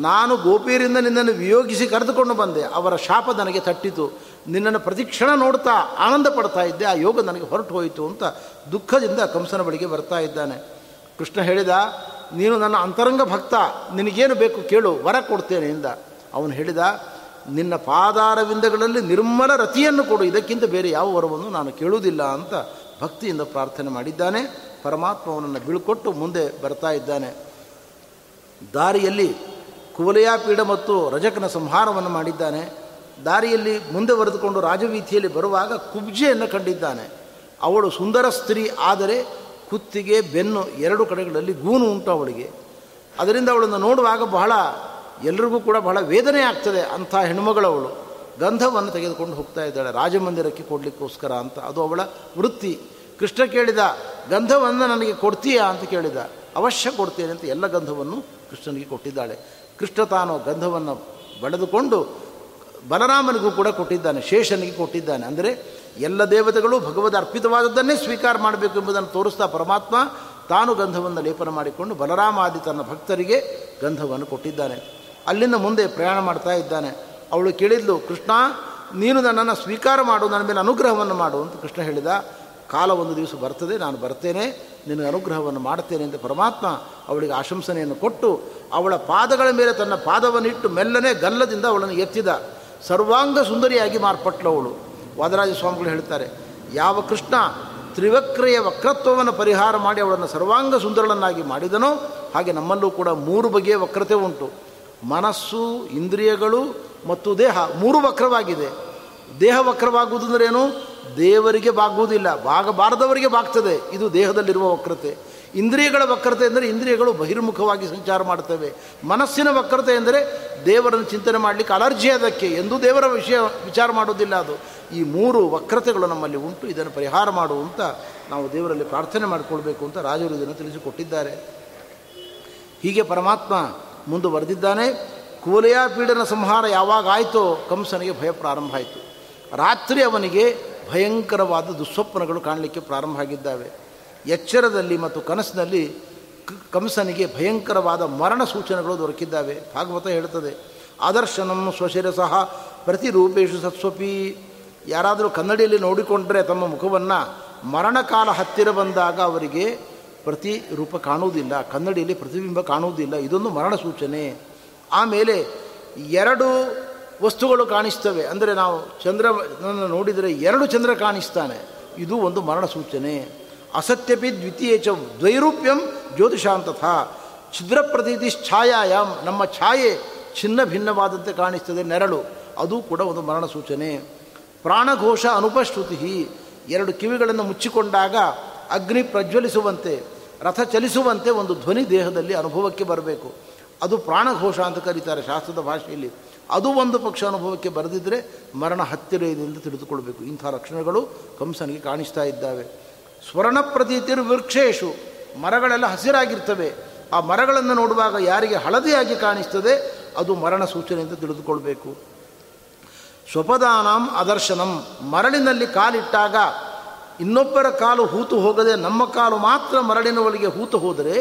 ನಾನು ಗೋಪಿಯರಿಂದ ನಿನ್ನನ್ನು ವಿಯೋಗಿಸಿ ಕರೆದುಕೊಂಡು ಬಂದೆ, ಅವರ ಶಾಪ ನನಗೆ ತಟ್ಟಿತು, ನಿನ್ನನ್ನು ಪ್ರತಿಕ್ಷಣ ನೋಡ್ತಾ ಆನಂದ ಪಡ್ತಾ ಇದ್ದೆ, ಆ ಯೋಗ ನನಗೆ ಹೊರಟು ಹೋಯಿತು ಅಂತ ದುಃಖದಿಂದ ಕಂಸನ ಬಳಿಗೆ ಬರ್ತಾ ಇದ್ದಾನೆ. ಕೃಷ್ಣ ಹೇಳಿದ, ನೀನು ನನ್ನ ಅಂತರಂಗ ಭಕ್ತ, ನಿನಗೇನು ಬೇಕು ಕೇಳು, ವರ ಕೊಡ್ತೇನೆ ಎಂದ. ಅವನು ಹೇಳಿದ, ನಿನ್ನ ಪಾದಾರವಿಂದಗಳಲ್ಲಿ ನಿರ್ಮಲ ರತಿಯನ್ನು ಕೊಡು, ಇದಕ್ಕಿಂತ ಬೇರೆ ಯಾವ ವರವನ್ನು ನಾನು ಕೇಳುವುದಿಲ್ಲ ಅಂತ ಭಕ್ತಿಯಿಂದ ಪ್ರಾರ್ಥನೆ ಮಾಡಿದ್ದಾನೆ. ಪರಮಾತ್ಮ ಅವನನ್ನು ಬೀಳ್ಕೊಟ್ಟು ಮುಂದೆ ಬರ್ತಾ ಇದ್ದಾನೆ. ದಾರಿಯಲ್ಲಿ ಕುವಲಯಾಪೀಡ ಮತ್ತು ರಜಕನ ಸಂಹಾರವನ್ನು ಮಾಡಿದ್ದಾನೆ. ದಾರಿಯಲ್ಲಿ ಮುಂದೆ ಬರೆದುಕೊಂಡು ರಾಜವೀಥಿಯಲ್ಲಿ ಬರುವಾಗ ಕುಬ್ಜೆಯನ್ನು ಕಂಡಿದ್ದಾನೆ. ಅವಳು ಸುಂದರ ಸ್ತ್ರೀ, ಆದರೆ ಕುತ್ತಿಗೆ, ಬೆನ್ನು ಎರಡು ಕಡೆಗಳಲ್ಲಿ ಗೂನು ಉಂಟು ಅವಳಿಗೆ. ಅದರಿಂದ ಅವಳನ್ನು ನೋಡುವಾಗ ಬಹಳ ಎಲ್ರಿಗೂ ಕೂಡ ಬಹಳ ವೇದನೆ ಆಗ್ತದೆ. ಅಂಥ ಹೆಣ್ಮಗಳವಳು ಗಂಧವನ್ನು ತೆಗೆದುಕೊಂಡು ಹೋಗ್ತಾ ಇದ್ದಾಳೆ ರಾಜಮಂದಿರಕ್ಕೆ ಕೊಡಲಿಕ್ಕೋಸ್ಕರ ಅಂತ, ಅದು ಅವಳ ವೃತ್ತಿ. ಕೃಷ್ಣ ಕೇಳಿದ, ಗಂಧವನ್ನು ನನಗೆ ಕೊಡ್ತೀಯಾ ಅಂತ ಕೇಳಿದ. ಅವಶ್ಯ ಕೊಡ್ತೇನೆ ಅಂತ ಎಲ್ಲ ಗಂಧವನ್ನು ಕೃಷ್ಣನಿಗೆ ಕೊಟ್ಟಿದ್ದಾಳೆ. ಕೃಷ್ಣ ತಾನು ಗಂಧವನ್ನು ಬಳೆದುಕೊಂಡು ಬಲರಾಮನಿಗೂ ಕೂಡ ಕೊಟ್ಟಿದ್ದಾನೆ, ಶೇಷನಿಗೆ ಕೊಟ್ಟಿದ್ದಾನೆ. ಅಂದರೆ ಎಲ್ಲ ದೇವತೆಗಳು ಭಗವದ್ ಅರ್ಪಿತವಾದದ್ದನ್ನೇ ಸ್ವೀಕಾರ ಮಾಡಬೇಕು ಎಂಬುದನ್ನು ತೋರಿಸ್ತಾ ಪರಮಾತ್ಮ ತಾನು ಗಂಧವನ್ನು ಲೇಪನ ಮಾಡಿಕೊಂಡು ಬಲರಾಮಾದಿ ತನ್ನ ಭಕ್ತರಿಗೆ ಗಂಧವನ್ನು ಕೊಟ್ಟಿದ್ದಾನೆ. ಅಲ್ಲಿಂದ ಮುಂದೆ ಪ್ರಯಾಣ ಮಾಡ್ತಾ ಇದ್ದಾನೆ. ಅವಳು ಕೇಳಿದ್ಲು, ಕೃಷ್ಣ ನೀನು ನನ್ನನ್ನು ಸ್ವೀಕಾರ ಮಾಡು, ನನ್ನ ಮೇಲೆ ಅನುಗ್ರಹವನ್ನು ಮಾಡು ಅಂತ. ಕೃಷ್ಣ ಹೇಳಿದ, ಕಾಲ ಒಂದು ದಿವಸ ಬರ್ತದೆ, ನಾನು ಬರ್ತೇನೆ, ನಿನಗೆ ಅನುಗ್ರಹವನ್ನು ಮಾಡ್ತೇನೆ ಅಂತ ಪರಮಾತ್ಮ ಅವಳಿಗೆ ಆಶಂಸನೆಯನ್ನು ಕೊಟ್ಟು ಅವಳ ಪಾದಗಳ ಮೇಲೆ ತನ್ನ ಪಾದವನ್ನಿಟ್ಟು ಮೆಲ್ಲನೆ ಗಲ್ಲದಿಂದ ಅವಳನ್ನು ಎತ್ತಿದ. ಸರ್ವಾಂಗ ಸುಂದರಿಯಾಗಿ ಮಾರ್ಪಟ್ಲವಳು. ವಾದರಾಜ ಸ್ವಾಮಿಗಳು ಹೇಳ್ತಾರೆ, ಯಾವ ಕೃಷ್ಣ ತ್ರಿವಕ್ರೆಯ ವಕ್ರತ್ವವನ್ನು ಪರಿಹಾರ ಮಾಡಿ ಅವಳನ್ನು ಸರ್ವಾಂಗ ಸುಂದರಳನ್ನಾಗಿ ಮಾಡಿದನೋ ಹಾಗೆ ನಮ್ಮಲ್ಲೂ ಕೂಡ ಮೂರು ಬಗೆಯ ವಕ್ರತೆ ಉಂಟು. ಮನಸ್ಸು, ಇಂದ್ರಿಯಗಳು ಮತ್ತು ದೇಹ ಮೂರು ವಕ್ರವಾಗಿದೆ. ದೇಹ ವಕ್ರವಾಗುವುದು ಅಂದರೆ ಏನು? ದೇವರಿಗೆ ಬಾಗುವುದಿಲ್ಲ, ಬಾಗಬಾರದವರಿಗೆ ಬಾಗ್ತದೆ, ಇದು ದೇಹದಲ್ಲಿರುವ ವಕ್ರತೆ. ಇಂದ್ರಿಯಗಳ ವಕ್ರತೆ ಅಂದರೆ ಇಂದ್ರಿಯಗಳು ಬಹಿರ್ಮುಖವಾಗಿ ಸಂಚಾರ ಮಾಡ್ತವೆ. ಮನಸ್ಸಿನ ವಕ್ರತೆ ಅಂದರೆ ದೇವರನ್ನು ಚಿಂತನೆ ಮಾಡಲಿಕ್ಕೆ ಅಲರ್ಜಿ, ಅದಕ್ಕೆ ಎಂದೂ ದೇವರ ವಿಚಾರ ಮಾಡೋದಿಲ್ಲ ಅದು. ಈ ಮೂರು ವಕ್ರತೆಗಳು ನಮ್ಮಲ್ಲಿ ಉಂಟು, ಇದನ್ನು ಪರಿಹಾರ ಮಾಡುವಂತ ನಾವು ದೇವರಲ್ಲಿ ಪ್ರಾರ್ಥನೆ ಮಾಡಿಕೊಳ್ಬೇಕು ಅಂತ ರಾಜರು ಇದನ್ನು ತಿಳಿಸಿಕೊಟ್ಟಿದ್ದಾರೆ. ಹೀಗೆ ಪರಮಾತ್ಮ ಮುಂದುವರೆದಿದ್ದಾನೆ. ಕುವಲಯಾಪೀಡನ ಸಂಹಾರ ಯಾವಾಗ ಆಯಿತೋ ಕಂಸನಿಗೆ ಭಯ ಪ್ರಾರಂಭ ಆಯಿತು. ರಾತ್ರಿ ಅವನಿಗೆ ಭಯಂಕರವಾದ ದುಸ್ವಪ್ನಗಳು ಕಾಣಲಿಕ್ಕೆ ಪ್ರಾರಂಭ ಆಗಿದ್ದಾವೆ. ಎಚ್ಚರದಲ್ಲಿ ಮತ್ತು ಕನಸಿನಲ್ಲಿ ಕಂಸನಿಗೆ ಭಯಂಕರವಾದ ಮರಣ ಸೂಚನೆಗಳು ದೊರಕಿದ್ದಾವೆ. ಭಾಗವತ ಹೇಳ್ತದೆ, ಆದರ್ಶನಂ ಸ್ವಶಿರಸಃ ಪ್ರತಿರೂಪೇಶು ಸತ್ಸ್ವಪಿ. ಯಾರಾದರೂ ಕನ್ನಡಿಯಲ್ಲಿ ನೋಡಿಕೊಂಡ್ರೆ ತಮ್ಮ ಮುಖವನ್ನು, ಮರಣಕಾಲ ಹತ್ತಿರ ಬಂದಾಗ ಅವರಿಗೆ ಪ್ರತಿ ರೂಪ ಕಾಣುವುದಿಲ್ಲ, ಕನ್ನಡಿಯಲ್ಲಿ ಪ್ರತಿಬಿಂಬ ಕಾಣುವುದಿಲ್ಲ, ಇದೊಂದು ಮರಣ ಸೂಚನೆ. ಆಮೇಲೆ ಎರಡು ವಸ್ತುಗಳು ಕಾಣಿಸ್ತವೆ, ಅಂದರೆ ನಾವು ಚಂದ್ರನನ್ನು ನೋಡಿದರೆ ಎರಡು ಚಂದ್ರ ಕಾಣಿಸ್ತಾನೆ, ಇದು ಒಂದು ಮರಣ ಸೂಚನೆ. ಅಸತ್ಯಪಿ ದ್ವಿತೀಯ ಚ ದ್ವೈರೂಪ್ಯಂ ಜ್ಯೋತಿಷಾಂತಥ ಛಿದ್ರ ಪ್ರತೀತಿ ಛಾಯಾಯಾಮ್. ನಮ್ಮ ಛಾಯೆ ಛಿನ್ನ ಭಿನ್ನವಾದಂತೆ ಕಾಣಿಸ್ತದೆ, ನೆರಳು, ಅದು ಕೂಡ ಒಂದು ಮರಣ ಸೂಚನೆ. ಪ್ರಾಣಘೋಷ ಅನುಪಶ್ರುತಿ, ಎರಡು ಕಿವಿಗಳನ್ನು ಮುಚ್ಚಿಕೊಂಡಾಗ ಅಗ್ನಿ ಪ್ರಜ್ವಲಿಸುವಂತೆ, ರಥ ಚಲಿಸುವಂತೆ ಒಂದು ಧ್ವನಿ ದೇಹದಲ್ಲಿ ಅನುಭವಕ್ಕೆ ಬರಬೇಕು. ಅದು ಪ್ರಾಣಘೋಷ ಅಂತ ಕರೀತಾರೆ ಶಾಸ್ತ್ರದ ಭಾಷೆಯಲ್ಲಿ. ಅದು ಒಂದು ಪಕ್ಷ ಅನುಭವಕ್ಕೆ ಬರೆದಿದ್ದರೆ ಮರಣ ಹತ್ತಿರ ಇದೆ ಎಂದು ತಿಳಿದುಕೊಳ್ಬೇಕು. ಇಂಥ ಲಕ್ಷಣಗಳು ಕಂಸನಿಗೆ ಕಾಣಿಸ್ತಾ ಇದ್ದಾವೆ. ಸ್ವರ್ಣ ಪ್ರತೀತಿರು ವೃಕ್ಷೇಶು, ಮರಗಳೆಲ್ಲ ಹಸಿರಾಗಿರ್ತವೆ. ಆ ಮರಗಳನ್ನು ನೋಡುವಾಗ ಯಾರಿಗೆ ಹಳದಿಯಾಗಿ ಕಾಣಿಸ್ತದೆ ಅದು ಮರಣ ಸೂಚನೆ ಅಂತ ತಿಳಿದುಕೊಳ್ಬೇಕು. ಸ್ವಪದಾನಾಂ ಅದರ್ಶನಂ, ಮರಳಿನಲ್ಲಿ ಕಾಲಿಟ್ಟಾಗ ಇನ್ನೊಬ್ಬರ ಕಾಲು ಹೂತು ಹೋಗದೆ ನಮ್ಮ ಕಾಲು ಮಾತ್ರ ಮರಳಿನ ಒಳಗೆ ಹೂತು ಹೋದರೆ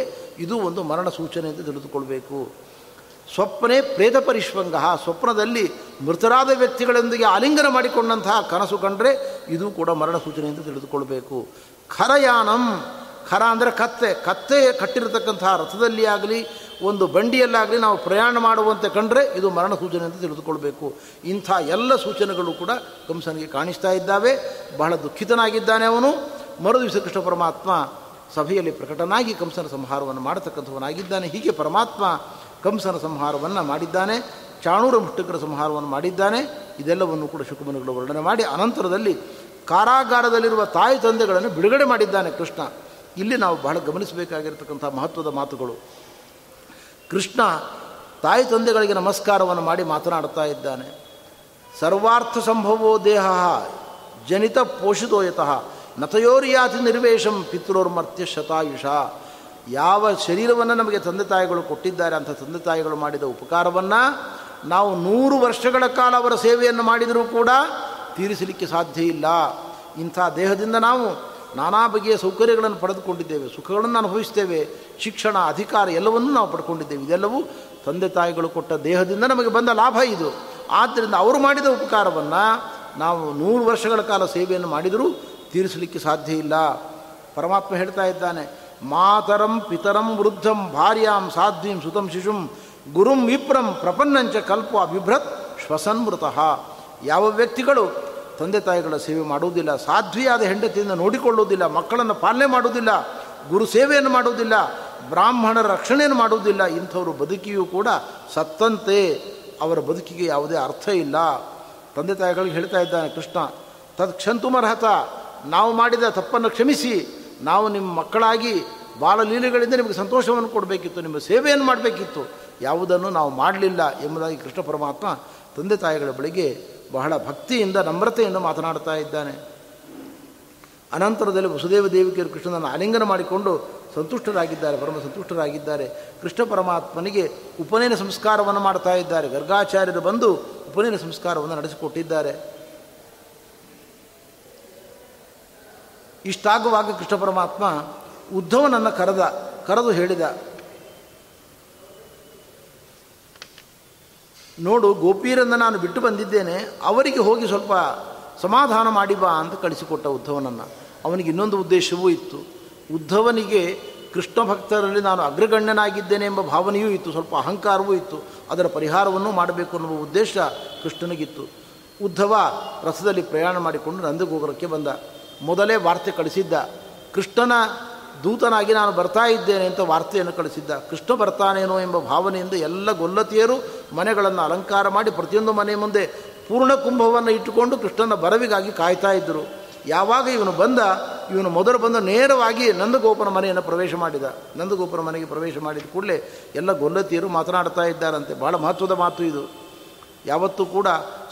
ಇದು ಒಂದು ಮರಣ ಸೂಚನೆ ಅಂತ ತಿಳಿದುಕೊಳ್ಬೇಕು. ಸ್ವಪ್ನೆ ಪ್ರೇತ ಪರಿಶ್ವಂಗ, ಸ್ವಪ್ನದಲ್ಲಿ ಮೃತರಾದ ವ್ಯಕ್ತಿಗಳೊಂದಿಗೆ ಆಲಿಂಗನ ಮಾಡಿಕೊಂಡಂತಹ ಕನಸು ಕಂಡರೆ ಇದು ಕೂಡ ಮರಣ ಸೂಚನೆ ಅಂತ ತಿಳಿದುಕೊಳ್ಬೇಕು. ಖರಯಾನಂ, ಖರ ಅಂದರೆ ಕತ್ತೆ, ಕತ್ತೆ ಕಟ್ಟಿರತಕ್ಕಂತಹ ರಥದಲ್ಲಿ ಆಗಲಿ ಒಂದು ಬಂಡಿಯಲ್ಲಾಗಲಿ ನಾವು ಪ್ರಯಾಣ ಮಾಡುವಂತೆ ಕಂಡರೆ ಇದು ಮರಣ ಸೂಚನೆ ಅಂತ ತಿಳಿದುಕೊಳ್ಬೇಕು. ಇಂಥ ಎಲ್ಲ ಸೂಚನೆಗಳು ಕೂಡ ಕಂಸನಿಗೆ ಕಾಣಿಸ್ತಾ ಇದ್ದಾವೆ. ಬಹಳ ದುಃಖಿತನಾಗಿದ್ದಾನೆ ಅವನು. ಮರುದಿವಸ ಕೃಷ್ಣ ಪರಮಾತ್ಮ ಸಭೆಯಲ್ಲಿ ಪ್ರಕಟನಾಗಿ ಕಂಸನ ಸಂಹಾರವನ್ನು ಮಾಡತಕ್ಕಂಥವನಾಗಿದ್ದಾನೆ. ಹೀಗೆ ಪರಮಾತ್ಮ ಕಂಸನ ಸಂಹಾರವನ್ನು ಮಾಡಿದ್ದಾನೆ, ಚಾಣೂರ ಮುಷ್ಟಕರ ಸಂಹಾರವನ್ನು ಮಾಡಿದ್ದಾನೆ. ಇದೆಲ್ಲವನ್ನು ಕೂಡ ಶುಕಮುನಿಗಳು ವರ್ಣನೆ ಮಾಡಿ ಅನಂತರದಲ್ಲಿ ಕಾರಾಗಾರದಲ್ಲಿರುವ ತಾಯಿ ತಂದೆಗಳನ್ನು ಬಿಡುಗಡೆ ಮಾಡಿದ್ದಾನೆ ಕೃಷ್ಣ. ಇಲ್ಲಿ ನಾವು ಬಹಳ ಗಮನಿಸಬೇಕಾಗಿರತಕ್ಕಂಥ ಮಹತ್ವದ ಮಾತುಗಳು. ಕೃಷ್ಣ ತಾಯಿ ತಂದೆಗಳಿಗೆ ನಮಸ್ಕಾರವನ್ನು ಮಾಡಿ ಮಾತನಾಡ್ತಾ ಇದ್ದಾನೆ. ಸರ್ವಾರ್ಥ ಸಂಭವೋ ದೇಹ ಜನಿತ ಪೋಷಿತೋಯತಃ ನತಯೋರ್ಯಾತಿ ನಿರ್ವೇಶಂ ಪಿತೃರ್ಮರ್ತ್ಯ ಶತಾಯುಷ. ಯಾವ ಶರೀರವನ್ನು ನಮಗೆ ತಂದೆ ತಾಯಿಗಳು ಕೊಟ್ಟಿದ್ದಾರೆ ಅಂಥ ತಂದೆ ತಾಯಿಗಳು ಮಾಡಿದ ಉಪಕಾರವನ್ನು ನಾವು 100 ವರ್ಷಗಳ ಕಾಲ ಅವರ ಸೇವೆಯನ್ನು ಮಾಡಿದರೂ ಕೂಡ ತೀರಿಸಲಿಕ್ಕೆ ಸಾಧ್ಯ ಇಲ್ಲ. ಇಂಥ ದೇಹದಿಂದ ನಾವು ನಾನಾ ಬಗೆಯ ಸೌಕರ್ಯಗಳನ್ನು ಪಡೆದುಕೊಂಡಿದ್ದೇವೆ, ಸುಖಗಳನ್ನು ಅನುಭವಿಸ್ತೇವೆ, ಶಿಕ್ಷಣ, ಅಧಿಕಾರ ಎಲ್ಲವನ್ನೂ ನಾವು ಪಡ್ಕೊಂಡಿದ್ದೇವೆ. ಇದೆಲ್ಲವೂ ತಂದೆ ತಾಯಿಗಳು ಕೊಟ್ಟ ದೇಹದಿಂದ ನಮಗೆ ಬಂದ ಲಾಭ ಇದು. ಆದ್ದರಿಂದ ಅವರು ಮಾಡಿದ ಉಪಕಾರವನ್ನು ನಾವು 100 ವರ್ಷಗಳ ಕಾಲ ಸೇವೆಯನ್ನು ಮಾಡಿದರೂ ತೀರಿಸಲಿಕ್ಕೆ ಸಾಧ್ಯ ಇಲ್ಲ. ಪರಮಾತ್ಮ ಹೇಳ್ತಾ ಇದ್ದಾನೆ, ಮಾತರಂ ಪಿತರಂ ವೃದ್ಧಂ ಭಾರ್ಯಾಂ ಸಾಧ್ವೀಂ ಸುತಂ ಶಿಶುಂ ಗುರುಂ ವಿಪ್ರಂ ಪ್ರಪನ್ನಂಚ ಕಲ್ಪ ಅಭಿಭ್ರತ್ ಶ್ವಸನ್ಮೃತಃ. ಯಾವ ವ್ಯಕ್ತಿಗಳು ತಂದೆ ತಾಯಿಗಳ ಸೇವೆ ಮಾಡುವುದಿಲ್ಲ, ಸಾಧ್ವಿಯಾದ ಹೆಂಡತಿಯಿಂದ ನೋಡಿಕೊಳ್ಳುವುದಿಲ್ಲ, ಮಕ್ಕಳನ್ನು ಪಾಲನೆ ಮಾಡುವುದಿಲ್ಲ, ಗುರು ಸೇವೆಯನ್ನು ಮಾಡುವುದಿಲ್ಲ, ಬ್ರಾಹ್ಮಣರ ರಕ್ಷಣೆಯನ್ನು ಮಾಡುವುದಿಲ್ಲ, ಇಂಥವರು ಬದುಕಿಯೂ ಕೂಡ ಸತ್ತಂತೆ, ಅವರ ಬದುಕಿಗೆ ಯಾವುದೇ ಅರ್ಥ ಇಲ್ಲ. ತಂದೆ ತಾಯಿಗಳಿಗೆ ಹೇಳ್ತಾ ಇದ್ದಾನೆ ಕೃಷ್ಣ, ತತ್ಕ್ಷಂತುಮರ್ಹತ, ನಾವು ಮಾಡಿದ ತಪ್ಪನ್ನು ಕ್ಷಮಿಸಿ, ನಾವು ನಿಮ್ಮ ಮಕ್ಕಳಾಗಿ ಬಾಲಲೀಲೆಗಳಿಂದ ನಿಮಗೆ ಸಂತೋಷವನ್ನು ಕೊಡಬೇಕಿತ್ತು, ನಿಮ್ಮ ಸೇವೆಯನ್ನು ಮಾಡಬೇಕಿತ್ತು, ಯಾವುದನ್ನು ನಾವು ಮಾಡಲಿಲ್ಲ ಎಂಬುದಾಗಿ ಕೃಷ್ಣ ಪರಮಾತ್ಮ ತಂದೆ ತಾಯಿಗಳ ಬಳಿಗೆ ಬಹಳ ಭಕ್ತಿಯಿಂದ ನಮ್ರತೆಯಿಂದ ಮಾತನಾಡ್ತಾ ಇದ್ದಾನೆ. ಅನಂತರದಲ್ಲಿ ವಸುದೇವ ದೇವಿಕೆಯರು ಕೃಷ್ಣನನ್ನು ಆಲಿಂಗನ ಮಾಡಿಕೊಂಡು ಸಂತುಷ್ಟರಾಗಿದ್ದಾರೆ, ಪರಮ ಸಂತುಷ್ಟರಾಗಿದ್ದಾರೆ. ಕೃಷ್ಣ ಪರಮಾತ್ಮನಿಗೆ ಉಪನಯನ ಸಂಸ್ಕಾರವನ್ನು ಮಾಡ್ತಾ ಇದ್ದಾರೆ. ಗರ್ಗಾಚಾರ್ಯರು ಬಂದು ಉಪನಯನ ಸಂಸ್ಕಾರವನ್ನು ನಡೆಸಿಕೊಟ್ಟಿದ್ದಾರೆ. ಇಷ್ಟಾಗುವಾಗ ಕೃಷ್ಣ ಪರಮಾತ್ಮ ಉದ್ಧವನನ್ನು ಕರೆದು ಹೇಳಿದ, ನೋಡು, ಗೋಪೀರನ್ನು ನಾನು ಬಿಟ್ಟು ಬಂದಿದ್ದೇನೆ, ಅವರಿಗೆ ಹೋಗಿ ಸ್ವಲ್ಪ ಸಮಾಧಾನ ಮಾಡಿ ಬಾ ಅಂತ ಕಳಿಸಿಕೊಟ್ಟ ಉದ್ಧವನನ್ನು. ಅವನಿಗೆ ಇನ್ನೊಂದು ಉದ್ದೇಶವೂ ಇತ್ತು. ಉದ್ಧವನಿಗೆ ಕೃಷ್ಣ ಭಕ್ತರಲ್ಲಿ ನಾನು ಅಗ್ರಗಣ್ಯನಾಗಿದ್ದೇನೆ ಎಂಬ ಭಾವನೆಯೂ ಇತ್ತು, ಸ್ವಲ್ಪ ಅಹಂಕಾರವೂ ಇತ್ತು. ಅದರ ಪರಿಹಾರವನ್ನು ಮಾಡಬೇಕು ಅನ್ನುವ ಉದ್ದೇಶ ಕೃಷ್ಣನಿಗಿತ್ತು. ಉದ್ಧವ ರಥದಲ್ಲಿ ಪ್ರಯಾಣ ಮಾಡಿಕೊಂಡು ನಂದಗೋಪುರಕ್ಕೆ ಬಂದ. ಮೊದಲೇ ವಾರ್ತೆ ಕಳಿಸಿದ್ದ, ಕೃಷ್ಣನ ದೂತನಾಗಿ ನಾನು ಬರ್ತಾ ಇದ್ದೇನೆ ಅಂತ ವಾರ್ತೆಯನ್ನು ಕಳಿಸಿದ್ದ. ಕೃಷ್ಣ ಬರ್ತಾನೇನೋ ಎಂಬ ಭಾವನೆಯಿಂದ ಎಲ್ಲ ಗೊಲ್ಲತಿಯರು ಮನೆಗಳನ್ನು ಅಲಂಕಾರ ಮಾಡಿ ಪ್ರತಿಯೊಂದು ಮನೆ ಮುಂದೆ ಪೂರ್ಣ ಕುಂಭವನ್ನು ಇಟ್ಟುಕೊಂಡು ಕೃಷ್ಣನ ಬರವಿಗಾಗಿ ಕಾಯ್ತಾ ಇದ್ದರು. ಯಾವಾಗ ಇವನು ಮೊದಲು ಬಂದು ನೇರವಾಗಿ ನಂದಗೋಪನ ಮನೆಯನ್ನು ಪ್ರವೇಶ ಮಾಡಿದ. ನಂದಗೋಪನ ಮನೆಗೆ ಪ್ರವೇಶ ಮಾಡಿದ ಕೂಡಲೇ ಎಲ್ಲ ಗೊಲ್ಲತಿಯರು ಮಾತನಾಡ್ತಾ ಇದ್ದಾರಂತೆ. ಬಹಳ ಮಹತ್ವದ ಮಾತು ಇದು. ಯಾವತ್ತೂ ಕೂಡ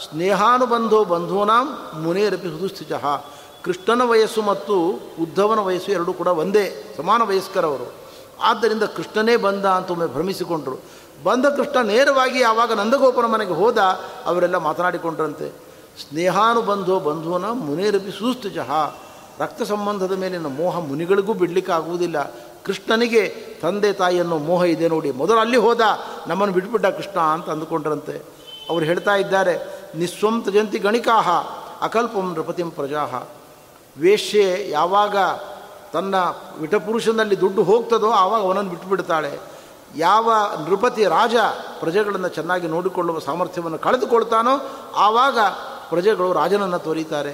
ಸ್ನೇಹಾನುಬಂಧೋ ಬಂಧೂನಾಂ ಮುನೇರಪಿ ಸುದುಸ್ಥಿತಃ. ಕೃಷ್ಣನ ವಯಸ್ಸು ಮತ್ತು ಉದ್ಧವನ ವಯಸ್ಸು ಎರಡೂ ಕೂಡ ಒಂದೇ, ಸಮಾನ ವಯಸ್ಕರವರು. ಆದ್ದರಿಂದ ಕೃಷ್ಣನೇ ಬಂದ ಅಂತ ಒಮ್ಮೆ ಭ್ರಮಿಸಿಕೊಂಡರು. ಬಂದ ಕೃಷ್ಣ ನೇರವಾಗಿ ಯಾವಾಗ ನಂದಗೋಪನ ಮನೆಗೆ ಹೋದ ಅವರೆಲ್ಲ ಮಾತನಾಡಿಕೊಂಡ್ರಂತೆ. ಸ್ನೇಹಾನುಬಂಧೋ ಬಂಧುವನ ಮುನೇರಪಿ ಸುಸ್ತು ಜಹ. ರಕ್ತ ಸಂಬಂಧದ ಮೇಲಿನ ಮೋಹ ಮುನಿಗಳಿಗೂ ಬಿಡಲಿಕ್ಕಾಗುವುದಿಲ್ಲ. ಕೃಷ್ಣನಿಗೆ ತಂದೆ ತಾಯಿಯನ್ನು ಮೋಹ ಇದೆ ನೋಡಿ. ಮೊದಲು ಅಲ್ಲಿ ಹೋದ, ನಮ್ಮನ್ನು ಬಿಟ್ಬಿಟ್ಟ ಕೃಷ್ಣ ಅಂತ ಅಂದುಕೊಂಡ್ರಂತೆ. ಅವರು ಹೇಳ್ತಾ ಇದ್ದಾರೆ, ನಿಸ್ವಂತ ಜಯಂತಿ ಗಣಿಕಾಹ ಅಕಲ್ಪಂ ನೃಪತಿಂ ಪ್ರಜಾಹ. ವೇಶ್ಯೆ ಯಾವಾಗ ತನ್ನ ವಿಟಪುರುಷನಲ್ಲಿ ದುಡ್ಡು ಹೋಗ್ತದೋ ಆವಾಗ ಅವನನ್ನು ಬಿಟ್ಟುಬಿಡ್ತಾಳೆ. ಯಾವ ನೃಪತಿ ರಾಜ ಪ್ರಜೆಗಳನ್ನು ಚೆನ್ನಾಗಿ ನೋಡಿಕೊಳ್ಳುವ ಸಾಮರ್ಥ್ಯವನ್ನು ಕಳೆದುಕೊಳ್ತಾನೋ ಆವಾಗ ಪ್ರಜೆಗಳು ರಾಜನನ್ನು ತೋರಿತಾರೆ.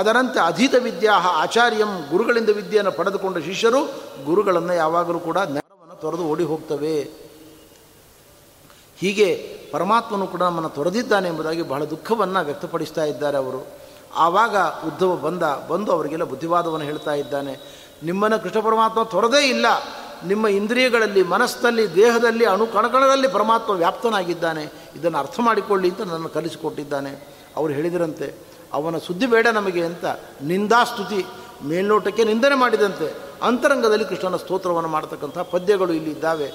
ಅದರಂತೆ ಅಧೀತ ವಿದ್ಯಾ ಆಚಾರ್ಯಂ, ಗುರುಗಳಿಂದ ವಿದ್ಯೆಯನ್ನು ಪಡೆದುಕೊಂಡ ಶಿಷ್ಯರು ಗುರುಗಳನ್ನು ಯಾವಾಗಲೂ ಕೂಡ ಜ್ಞಾನವನ್ನು ತೊರೆದು ಓಡಿ ಹೋಗ್ತವೆ. ಹೀಗೆ ಪರಮಾತ್ಮನು ಕೂಡ ನಮ್ಮನ್ನು ತೊರೆದಿದ್ದಾನೆ ಎಂಬುದಾಗಿ ಬಹಳ ದುಃಖವನ್ನು ವ್ಯಕ್ತಪಡಿಸ್ತಾ ಇದ್ದಾರೆ ಅವರು. ಆವಾಗ ಉದ್ಧವ ಬಂದು ಅವರಿಗೆಲ್ಲ ಬುದ್ಧಿವಾದವನ್ನು ಹೇಳ್ತಾ ಇದ್ದಾನೆ. ನಿಮ್ಮನ್ನು ಕೃಷ್ಣ ಪರಮಾತ್ಮ ತೊರದೇ ಇಲ್ಲ, ನಿಮ್ಮ ಇಂದ್ರಿಯಗಳಲ್ಲಿ, ಮನಸ್ಸಿನಲ್ಲಿ, ದೇಹದಲ್ಲಿ, ಅಣುಕಣಕಣದಲ್ಲಿ ಪರಮಾತ್ಮ ವ್ಯಾಪ್ತನಾಗಿದ್ದಾನೆ, ಇದನ್ನು ಅರ್ಥ ಮಾಡಿಕೊಳ್ಳಿ ಅಂತ ನನ್ನನ್ನು ಕಲಿಸಿಕೊಟ್ಟಿದ್ದಾನೆ. ಅವರು ಹೇಳಿದರಂತೆ ಅವನ ಸುದ್ದಿ ಬೇಡ ನಮಗೆ ಅಂತ ನಿಂದಾಸ್ತುತಿ ಮೇಲ್ನೋಟಕ್ಕೆ ನಿಂದನೆ ಮಾಡಿದಂತೆ ಅಂತರಂಗದಲ್ಲಿ ಕೃಷ್ಣನ ಸ್ತೋತ್ರವನ್ನು ಮಾಡ್ತಕ್ಕಂಥ ಪದ್ಯಗಳು ಇಲ್ಲಿ ಇದ್ದಾವೆ.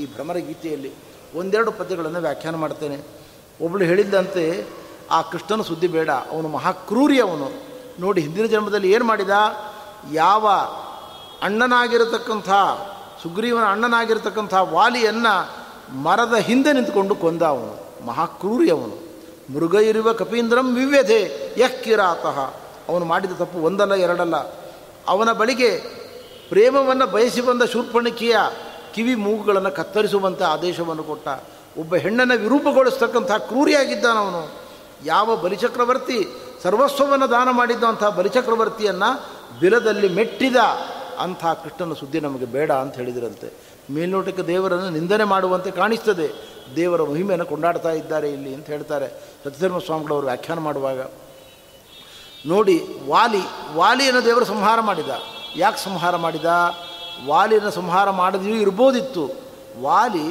ಈ ಭ್ರಮರ ಗೀತೆಯಲ್ಲಿ ಒಂದೆರಡು ಪದ್ಯಗಳನ್ನು ವ್ಯಾಖ್ಯಾನ ಮಾಡ್ತೇನೆ. ಒಬ್ಬಳು ಹೇಳಿದ್ದಂತೆ ಆ ಕೃಷ್ಣನ ಸುದ್ದಿ ಬೇಡ, ಅವನು ಮಹಾಕ್ರೂರಿ, ಅವನು ನೋಡಿ ಹಿಂದಿನ ಜನ್ಮದಲ್ಲಿ ಏನು ಮಾಡಿದ, ಯಾವ ಅಣ್ಣನಾಗಿರತಕ್ಕಂಥ ಸುಗ್ರೀವನ ಅಣ್ಣನಾಗಿರತಕ್ಕಂಥ ವಾಲಿಯನ್ನು ಮರದ ಹಿಂದೆ ನಿಂತುಕೊಂಡು ಕೊಂದ. ಅವನು ಮಹಾಕ್ರೂರಿ, ಅವನು ಮೃಗ ಇರುವ ಕಪೀಂದ್ರಂ ವಿವ್ಯಧೆ ಯಹ್ ಕಿರಾತಃ. ಅವನು ಮಾಡಿದ ತಪ್ಪು ಒಂದಲ್ಲ ಎರಡಲ್ಲ. ಅವನ ಬಳಿಗೆ ಪ್ರೇಮವನ್ನು ಬಯಸಿ ಬಂದ ಶೂರ್ಪಣಿಕೆಯ ಕಿವಿ ಮೂಗುಗಳನ್ನು ಕತ್ತರಿಸುವಂಥ ಆದೇಶವನ್ನು ಕೊಟ್ಟ. ಒಬ್ಬ ಹೆಣ್ಣನ್ನು ವಿರೂಪಗೊಳಿಸ್ತಕ್ಕಂಥ ಕ್ರೂರಿಯಾಗಿದ್ದಾನವನು. ಯಾವ ಬಲಿಚಕ್ರವರ್ತಿ ಸರ್ವಸ್ವವನ್ನು ದಾನ ಮಾಡಿದ್ದಂಥ ಬಲಿಚಕ್ರವರ್ತಿಯನ್ನು ಬಿಲದಲ್ಲಿ ಮೆಟ್ಟಿದ ಅಂಥ ಕೃಷ್ಣನ ಸುದ್ದಿ ನಮಗೆ ಬೇಡ ಅಂತ ಹೇಳಿದರಂತೆ. ಮೇಲ್ನೋಟಕ್ಕೆ ದೇವರನ್ನು ನಿಂದನೆ ಮಾಡುವಂತೆ ಕಾಣಿಸ್ತದೆ, ದೇವರ ಮಹಿಮೆಯನ್ನು ಕೊಂಡಾಡ್ತಾ ಇದ್ದಾರೆ ಇಲ್ಲಿ ಅಂತ ಹೇಳ್ತಾರೆ ಸತ್ಯಧರ್ಮ ಸ್ವಾಮಿಗಳವರು ವ್ಯಾಖ್ಯಾನ ಮಾಡುವಾಗ. ನೋಡಿ, ವಾಲಿಯನ್ನು ದೇವರು ಸಂಹಾರ ಮಾಡಿದ. ಯಾಕೆ ಸಂಹಾರ ಮಾಡಿದ? ವಾಲಿಯನ್ನು ಸಂಹಾರ ಮಾಡದೆಯೂ ಇರ್ಬೋದಿತ್ತು. ವಾಲಿ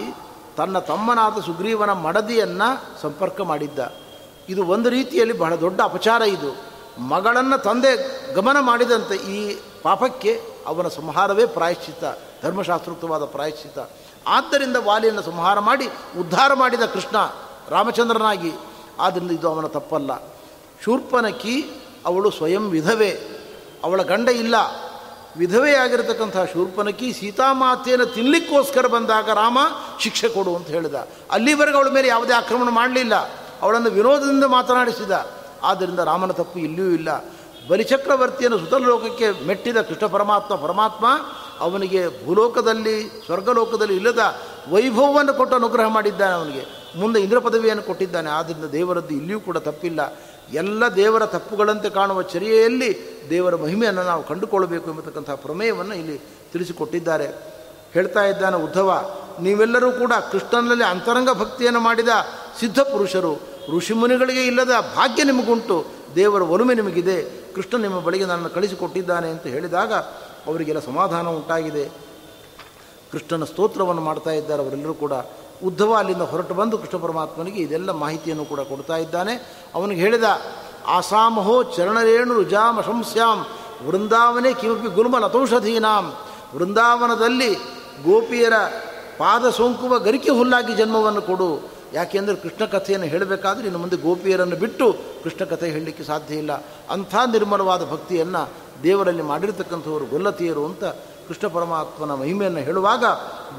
ತನ್ನ ತಮ್ಮನಾದ ಸುಗ್ರೀವನ ಮಡದಿಯನ್ನು ಸಂಪರ್ಕ ಮಾಡಿದ್ದ. ಇದು ಒಂದು ರೀತಿಯಲ್ಲಿ ಬಹಳ ದೊಡ್ಡ ಅಪಚಾರ. ಇದು ಮಗಳನ್ನು ತಂದೆ ಗಮನ ಮಾಡಿದಂತೆ ಈ ಪಾಪಕ್ಕೆ ಅವನ ಸಂಹಾರವೇ ಪ್ರಾಯಶ್ಚಿತ್ತ, ಧರ್ಮಶಾಸ್ತ್ರೋಕ್ತವಾದ ಪ್ರಾಯಶ್ಚಿತ್ತ. ಆದ್ದರಿಂದ ವಾಲಿಯನ್ನು ಸಂಹಾರ ಮಾಡಿ ಉದ್ಧಾರ ಮಾಡಿದ ಕೃಷ್ಣ ರಾಮಚಂದ್ರನಾಗಿ. ಆದ್ದರಿಂದ ಇದು ಅವನ ತಪ್ಪಲ್ಲ. ಶೂರ್ಪನಖಿ ಅವಳು ಸ್ವಯಂ ವಿಧವೆ, ಅವಳ ಗಂಡ ಇಲ್ಲ. ವಿಧವೆಯಾಗಿರತಕ್ಕಂಥ ಶೂರ್ಪನಖಿ ಸೀತಾಮಾತೆಯನ್ನು ತಿನ್ನಲಿಕ್ಕೋಸ್ಕರ ಬಂದಾಗ ರಾಮ ಶಿಕ್ಷೆ ಕೊಡು ಅಂತ ಹೇಳಿದ. ಅಲ್ಲಿವರೆಗೂ ಅವಳ ಮೇಲೆ ಯಾವುದೇ ಆಕ್ರಮಣ ಮಾಡಲಿಲ್ಲ, ಅವಳನ್ನು ವಿನೋದದಿಂದ ಮಾತನಾಡಿಸಿದ. ಆದ್ದರಿಂದ ರಾಮನ ತಪ್ಪು ಇಲ್ಲಿಯೂ ಇಲ್ಲ. ಬಲಿಚಕ್ರವರ್ತಿಯನ್ನು ಸುತಲೋಕಕ್ಕೆ ಮೆಟ್ಟಿದ ಕೃಷ್ಣ ಪರಮಾತ್ಮ ಅವನಿಗೆ ಭೂಲೋಕದಲ್ಲಿ, ಸ್ವರ್ಗಲೋಕದಲ್ಲಿ ಇಲ್ಲದ ವೈಭವವನ್ನು ಕೊಟ್ಟು ಅನುಗ್ರಹ ಮಾಡಿದ್ದಾನೆ. ಅವನಿಗೆ ಮುಂದೆ ಇಂದ್ರ ಪದವಿಯನ್ನು ಕೊಟ್ಟಿದ್ದಾನೆ. ಆದ್ದರಿಂದ ದೇವರದ್ದು ಇಲ್ಲಿಯೂ ಕೂಡ ತಪ್ಪಿಲ್ಲ. ಎಲ್ಲ ದೇವರ ತಪ್ಪುಗಳಂತೆ ಕಾಣುವ ಚರ್ಯೆಯಲ್ಲಿ ದೇವರ ಮಹಿಮೆಯನ್ನು ನಾವು ಕಂಡುಕೊಳ್ಳಬೇಕು ಎಂಬತಕ್ಕಂಥ ಪ್ರಮೇಯವನ್ನು ಇಲ್ಲಿ ತಿಳಿಸಿಕೊಟ್ಟಿದ್ದಾರೆ. ಹೇಳ್ತಾ ಇದ್ದಾನೆ ಉದ್ಧವ, ನೀವೆಲ್ಲರೂ ಕೂಡ ಕೃಷ್ಣನಲ್ಲಿ ಅಂತರಂಗ ಭಕ್ತಿಯನ್ನು ಮಾಡಿದ ಸಿದ್ಧ ಪುರುಷರು. ಋಷಿಮುನಿಗಳಿಗೆ ಇಲ್ಲದ ಭಾಗ್ಯ ನಿಮಗುಂಟು, ದೇವರ ಒಲುಮೆ ನಿಮಗಿದೆ, ಕೃಷ್ಣ ನಿಮ್ಮ ಬಳಿಗೆ ನನ್ನನ್ನು ಕಳಿಸಿಕೊಟ್ಟಿದ್ದಾನೆ ಅಂತ ಹೇಳಿದಾಗ ಅವರಿಗೆಲ್ಲ ಸಮಾಧಾನ ಉಂಟಾಗಿದೆ. ಕೃಷ್ಣನ ಸ್ತೋತ್ರವನ್ನು ಮಾಡ್ತಾ ಇದ್ದಾರೆ ಅವರೆಲ್ಲರೂ ಕೂಡ. ಉದ್ಧವ ಅಲ್ಲಿಂದ ಹೊರಟು ಬಂದು ಕೃಷ್ಣ ಪರಮಾತ್ಮನಿಗೆ ಇದೆಲ್ಲ ಮಾಹಿತಿಯನ್ನು ಕೂಡ ಕೊಡ್ತಾ ಇದ್ದಾನೆ. ಅವನಿಗೆ ಹೇಳಿದ, ಆಸಾಮಹೋ ಚರಣರೇಣು ರುಜಾಮ ಶಂಸ್ಯಾಂ ವೃಂದಾವನೆ ಕಿಮಪಿ ಗುಲ್ಮಲತೌಷಧೀನಾಂ. ವೃಂದಾವನದಲ್ಲಿ ಗೋಪಿಯರ ಪಾದ ಸೋಂಕುವ ಗರಿಕೆ ಹುಲ್ಲಾಗಿ ಜನ್ಮವನ್ನು ಕೊಡು. ಯಾಕೆಂದರೆ ಕೃಷ್ಣ ಕಥೆಯನ್ನು ಹೇಳಬೇಕಾದ್ರೆ ಇನ್ನು ಮುಂದೆ ಗೋಪಿಯರನ್ನು ಬಿಟ್ಟು ಕೃಷ್ಣ ಕಥೆ ಹೇಳಲಿಕ್ಕೆ ಸಾಧ್ಯ ಇಲ್ಲ. ಅಂಥ ನಿರ್ಮಲವಾದ ಭಕ್ತಿಯನ್ನು ದೇವರಲ್ಲಿ ಮಾಡಿರ್ತಕ್ಕಂಥವರು ಗೊಲ್ಲತಿಯರು ಅಂತ ಕೃಷ್ಣ ಪರಮಾತ್ಮನ ಮಹಿಮೆಯನ್ನು ಹೇಳುವಾಗ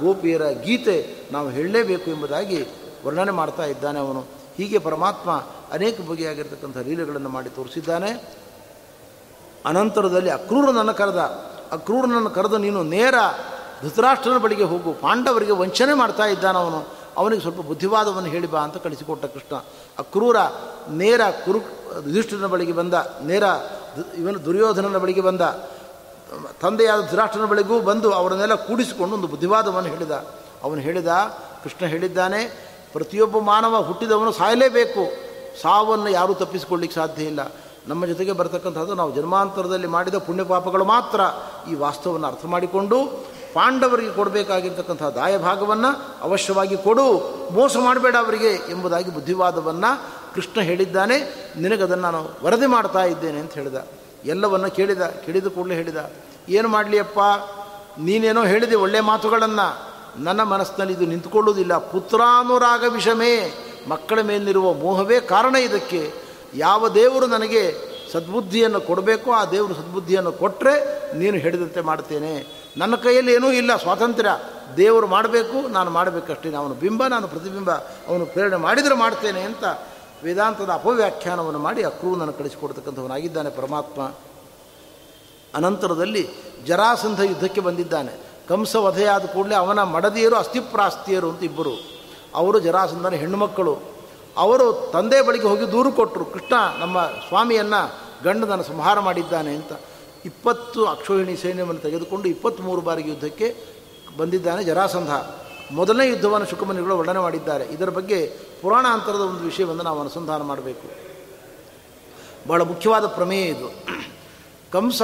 ಗೋಪಿಯರ ಗೀತೆ ನಾವು ಹೇಳಲೇಬೇಕು ಎಂಬುದಾಗಿ ವರ್ಣನೆ ಮಾಡ್ತಾ ಇದ್ದಾನೆ ಅವನು. ಹೀಗೆ ಪರಮಾತ್ಮ ಅನೇಕ ಬಗೆಯಾಗಿರ್ತಕ್ಕಂಥ ಲೀಲೆಗಳನ್ನು ಮಾಡಿ ತೋರಿಸಿದ್ದಾನೆ. ಅನಂತರದಲ್ಲಿ ಅಕ್ರೂರನನ್ನು ಕರೆದು ನೀನು ನೇರ ಧೃತರಾಷ್ಟ್ರನ ಬಳಿಗೆ ಹೋಗು, ಪಾಂಡವರಿಗೆ ವಂಚನೆ ಮಾಡ್ತಾ ಇದ್ದಾನವನು, ಅವನಿಗೆ ಸ್ವಲ್ಪ ಬುದ್ಧಿವಾದವನ್ನು ಹೇಳಿ ಬಾ ಅಂತ ಕಳಿಸಿಕೊಟ್ಟ ಕೃಷ್ಣ. ಅಕ್ರೂರ ನೇರ ಯುಧಿಷ್ಠಿರನ ಬಳಿಗೆ ಬಂದ, ನೇರ ಇವನು ದುರ್ಯೋಧನನ ಬಳಿಗೆ ಬಂದ, ತಂದೆಯಾದ ಧೃತರಾಷ್ಟ್ರನ ಬಳಿಗೂ ಬಂದು ಅವರನ್ನೆಲ್ಲ ಕೂಡಿಸಿಕೊಂಡು ಒಂದು ಬುದ್ಧಿವಾದವನ್ನು ಹೇಳಿದ. ಅವನು ಹೇಳಿದ, ಕೃಷ್ಣ ಹೇಳಿದ್ದಾನೆ, ಪ್ರತಿಯೊಬ್ಬ ಮಾನವ ಹುಟ್ಟಿದವನು ಸಾಯಲೇಬೇಕು, ಸಾವನ್ನು ಯಾರೂ ತಪ್ಪಿಸಿಕೊಳ್ಳಿಕ್ಕೆ ಸಾಧ್ಯ ಇಲ್ಲ. ನಮ್ಮ ಜೊತೆಗೆ ಬರತಕ್ಕಂಥದ್ದು ನಾವು ಜನ್ಮಾಂತರದಲ್ಲಿ ಮಾಡಿದ ಪುಣ್ಯಪಾಪಗಳು ಮಾತ್ರ. ಈ ವಾಸ್ತವವನ್ನು ಅರ್ಥ ಮಾಡಿಕೊಂಡು ಪಾಂಡವರಿಗೆ ಕೊಡಬೇಕಾಗಿರ್ತಕ್ಕಂಥ ದಾಯಭಾಗವನ್ನು ಅವಶ್ಯವಾಗಿ ಕೊಡು, ಮೋಸ ಮಾಡಬೇಡ ಅವರಿಗೆ ಎಂಬುದಾಗಿ ಬುದ್ಧಿವಾದವನ್ನು ಕೃಷ್ಣ ಹೇಳಿದ್ದಾನೆ. ನಿನಗದನ್ನು ನಾನು ವರದಿ ಮಾಡ್ತಾ ಇದ್ದೇನೆ ಅಂತ ಹೇಳಿದ. ಎಲ್ಲವನ್ನು ಕೇಳಿದ ಕೂಡಲೇ ಹೇಳಿದ, ಏನು ಮಾಡಲಿಯಪ್ಪ, ನೀನೇನೋ ಹೇಳಿದೆ ಒಳ್ಳೆಯ ಮಾತುಗಳನ್ನು, ನನ್ನ ಮನಸ್ಸಿನಲ್ಲಿ ಇದು ನಿಂತುಕೊಳ್ಳುವುದಿಲ್ಲ. ಪುತ್ರಾನುರಾಗ ವಿಷಮೇ, ಮಕ್ಕಳ ಮೇಲಿರುವ ಮೋಹವೇ ಕಾರಣ ಇದಕ್ಕೆ. ಯಾವ ದೇವರು ನನಗೆ ಸದ್ಬುದ್ಧಿಯನ್ನು ಕೊಡಬೇಕೋ ಆ ದೇವರು ಸದ್ಬುದ್ಧಿಯನ್ನು ಕೊಟ್ಟರೆ ನೀನು ಹೇಳಿದಂತೆ ಮಾಡ್ತೇನೆ. ನನ್ನ ಕೈಯಲ್ಲಿ ಏನೂ ಇಲ್ಲ ಸ್ವಾತಂತ್ರ್ಯ, ದೇವರು ಮಾಡಬೇಕು, ನಾನು ಮಾಡಬೇಕಷ್ಟೇ. ಅವನು ಬಿಂಬ, ನಾನು ಪ್ರತಿಬಿಂಬ, ಅವನು ಪ್ರೇರಣೆ ಮಾಡಿದರೆ ಮಾಡ್ತೇನೆ ಅಂತ ವೇದಾಂತದ ಅಪವ್ಯಾಖ್ಯಾನವನ್ನು ಮಾಡಿ ಅಕ್ರೂರನನ್ನು ಕಳಿಸಿಕೊಡ್ತಕ್ಕಂಥವನಾಗಿದ್ದಾನೆ ಪರಮಾತ್ಮ. ಅನಂತರದಲ್ಲಿ ಜರಾಸಂಧ ಯುದ್ಧಕ್ಕೆ ಬಂದಿದ್ದಾನೆ. ಕಂಸ ವಧೆಯಾದ ಕೂಡಲೇ ಅವನ ಮಡದಿಯರು ಅಸ್ಥಿಪ್ರಾಸ್ತಿಯರು ಅಂತ ಇಬ್ಬರು, ಅವರು ಜರಾಸಂಧನ ಹೆಣ್ಣುಮಕ್ಕಳು. ಅವರು ತಂದೆ ಬಳಿಗೆ ಹೋಗಿ ದೂರು ಕೊಟ್ಟರು, ಕೃಷ್ಣ ನಮ್ಮ ಸ್ವಾಮಿಯನ್ನು ಗಂಡನನ್ನು ಸಂಹಾರ ಮಾಡಿದ್ದಾನೆ ಅಂತ. 20 ಅಕ್ಷೋಹಿಣಿ ಸೈನ್ಯವನ್ನು ತೆಗೆದುಕೊಂಡು 23 ಬಾರಿಗೆ ಯುದ್ಧಕ್ಕೆ ಬಂದಿದ್ದಾನೆ ಜರಾಸಂಧ. ಮೊದಲನೇ ಯುದ್ಧವನ್ನು ಶುಕಮುನಿಗಳು ವರ್ಣನೆ ಮಾಡಿದ್ದಾರೆ. ಇದರ ಬಗ್ಗೆ ಪುರಾಣಾಂತರದ ಒಂದು ವಿಷಯವನ್ನು ನಾವು ಅನುಸಂಧಾನ ಮಾಡಬೇಕು. ಬಹಳ ಮುಖ್ಯವಾದ ಪ್ರಮೇಯ ಇದು. ಕಂಸ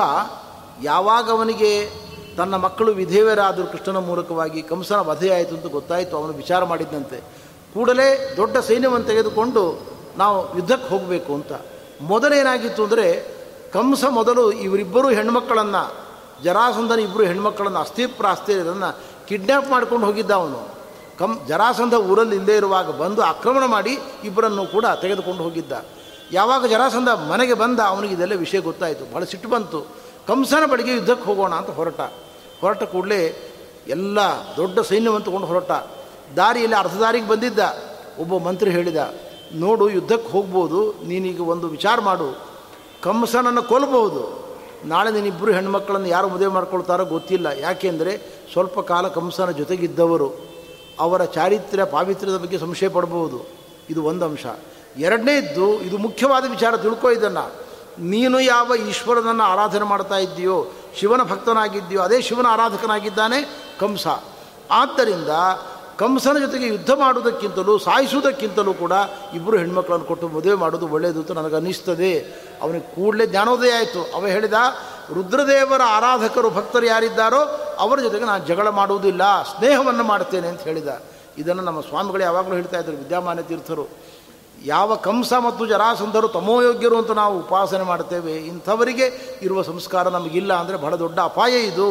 ಯಾವಾಗ ಅವನಿಗೆ ತನ್ನ ಮಕ್ಕಳು ವಿಧೇಯರಾದರೂ ಕೃಷ್ಣನ ಮೂಲಕವಾಗಿ ಕಂಸನ ವಧೆಯಾಯಿತು ಅಂತ ಗೊತ್ತಾಯಿತು, ಅವನು ವಿಚಾರ ಮಾಡಿದ್ದಂತೆ ಕೂಡಲೇ ದೊಡ್ಡ ಸೈನ್ಯವನ್ನು ತೆಗೆದುಕೊಂಡು ನಾವು ಯುದ್ಧಕ್ಕೆ ಹೋಗಬೇಕು ಅಂತ. ಮೊದಲೇನಾಗಿತ್ತು ಅಂದರೆ ಕಂಸ ಮೊದಲು ಇವರಿಬ್ಬರು ಹೆಣ್ಮಕ್ಕಳನ್ನು, ಜರಾಸಂಧನ ಇಬ್ಬರು ಹೆಣ್ಮಕ್ಕಳನ್ನು ಅಸ್ಥಿಪ್ರಾಸ್ತಿಯನ್ನು ಕಿಡ್ನ್ಯಾಪ್ ಮಾಡ್ಕೊಂಡು ಹೋಗಿದ್ದ ಅವನು. ಜರಾಸಂಧ ಊರಲ್ಲಿ ಇಲ್ಲದೇ ಇರುವಾಗ ಬಂದು ಆಕ್ರಮಣ ಮಾಡಿ ಇಬ್ಬರನ್ನು ಕೂಡ ತೆಗೆದುಕೊಂಡು ಹೋಗಿದ್ದ. ಯಾವಾಗ ಜರಾಸಂಧ ಮನೆಗೆ ಬಂದ ಅವನಿಗೆ ಇದೆಲ್ಲ ವಿಷಯ ಗೊತ್ತಾಯಿತು, ಬಹಳ ಸಿಟ್ಟು ಬಂತು. ಕಂಸನ ಬಳಿಗೆ ಯುದ್ಧಕ್ಕೆ ಹೋಗೋಣ ಅಂತ ಹೊರಟ ಕೂಡಲೇ ಎಲ್ಲ ದೊಡ್ಡ ಸೈನ್ಯವನ್ನು ತಗೊಂಡು ಹೊರಟ. ದಾರಿಯಲ್ಲಿ ಅರ್ಧ ದಾರಿಗೆ ಬಂದಿದ್ದ ಒಬ್ಬ ಮಂತ್ರಿ ಹೇಳಿದ, ನೋಡು ಯುದ್ಧಕ್ಕೆ ಹೋಗ್ಬೋದು, ನೀನೀಗ ಒಂದು ವಿಚಾರ ಮಾಡು, ಕಂಸನನ್ನು ಕೊಲ್ಲಬಹುದು, ನಾಳೆ ನೀನಿಬ್ಬರು ಹೆಣ್ಮಕ್ಕಳನ್ನು ಯಾರು ಮದುವೆ ಮಾಡ್ಕೊಳ್ತಾರೋ ಗೊತ್ತಿಲ್ಲ, ಯಾಕೆಂದರೆ ಸ್ವಲ್ಪ ಕಾಲ ಕಂಸನ ಜೊತೆಗಿದ್ದವರು, ಅವರ ಚಾರಿತ್ರ್ಯ ಪಾವಿತ್ರ್ಯದ ಬಗ್ಗೆ ಸಂಶಯ ಪಡಬಹುದು. ಇದು ಒಂದು ಅಂಶ. ಎರಡನೇದ್ದು, ಇದು ಮುಖ್ಯವಾದ ವಿಚಾರ, ತಿಳ್ಕೊ ಇದನ್ನು, ನೀನು ಯಾವ ಈಶ್ವರನನ್ನು ಆರಾಧನೆ ಮಾಡ್ತಾ ಇದ್ದೀಯೋ, ಶಿವನ ಭಕ್ತನಾಗಿದ್ದೀಯೋ, ಅದೇ ಶಿವನ ಆರಾಧಕನಾಗಿದ್ದಾನೆ ಕಂಸ. ಆದ್ದರಿಂದ ಕಂಸನ ಜೊತೆಗೆ ಯುದ್ಧ ಮಾಡುವುದಕ್ಕಿಂತಲೂ ಸಾಯಿಸುವುದಕ್ಕಿಂತಲೂ ಕೂಡ ಇಬ್ಬರು ಹೆಣ್ಮಕ್ಳನ್ನು ಕೊಟ್ಟು ಮದುವೆ ಮಾಡೋದು ಒಳ್ಳೆಯದು ಅಂತ ನನಗನ್ನಿಸ್ತದೆ. ಅವನಿಗೆ ಕೂಡಲೇ ಜ್ಞಾನೋದಯ ಆಯಿತು. ಅವ ಹೇಳಿದ, ರುದ್ರದೇವರ ಆರಾಧಕರು ಭಕ್ತರು ಯಾರಿದ್ದಾರೋ ಅವರ ಜೊತೆಗೆ ನಾನು ಜಗಳ ಮಾಡುವುದಿಲ್ಲ, ಸ್ನೇಹವನ್ನು ಮಾಡ್ತೇನೆ ಅಂತ ಹೇಳಿದ. ಇದನ್ನು ನಮ್ಮ ಸ್ವಾಮಿಗಳು ಯಾವಾಗಲೂ ಹೇಳ್ತಾ ಇದ್ದರು, ವಿದ್ಯಾಮಾನ್ಯ ತೀರ್ಥರು. ಯಾವ ಕಂಸ ಮತ್ತು ಜರಾಸಂಧರು ತಮೋಯೋಗ್ಯರು ಅಂತ ನಾವು ಉಪಾಸನೆ ಮಾಡ್ತೇವೆ, ಇಂಥವರಿಗೆ ಇರುವ ಸಂಸ್ಕಾರ ನಮಗಿಲ್ಲ ಅಂದರೆ ಬಹಳ ದೊಡ್ಡ ಅಪಾಯ ಇದು.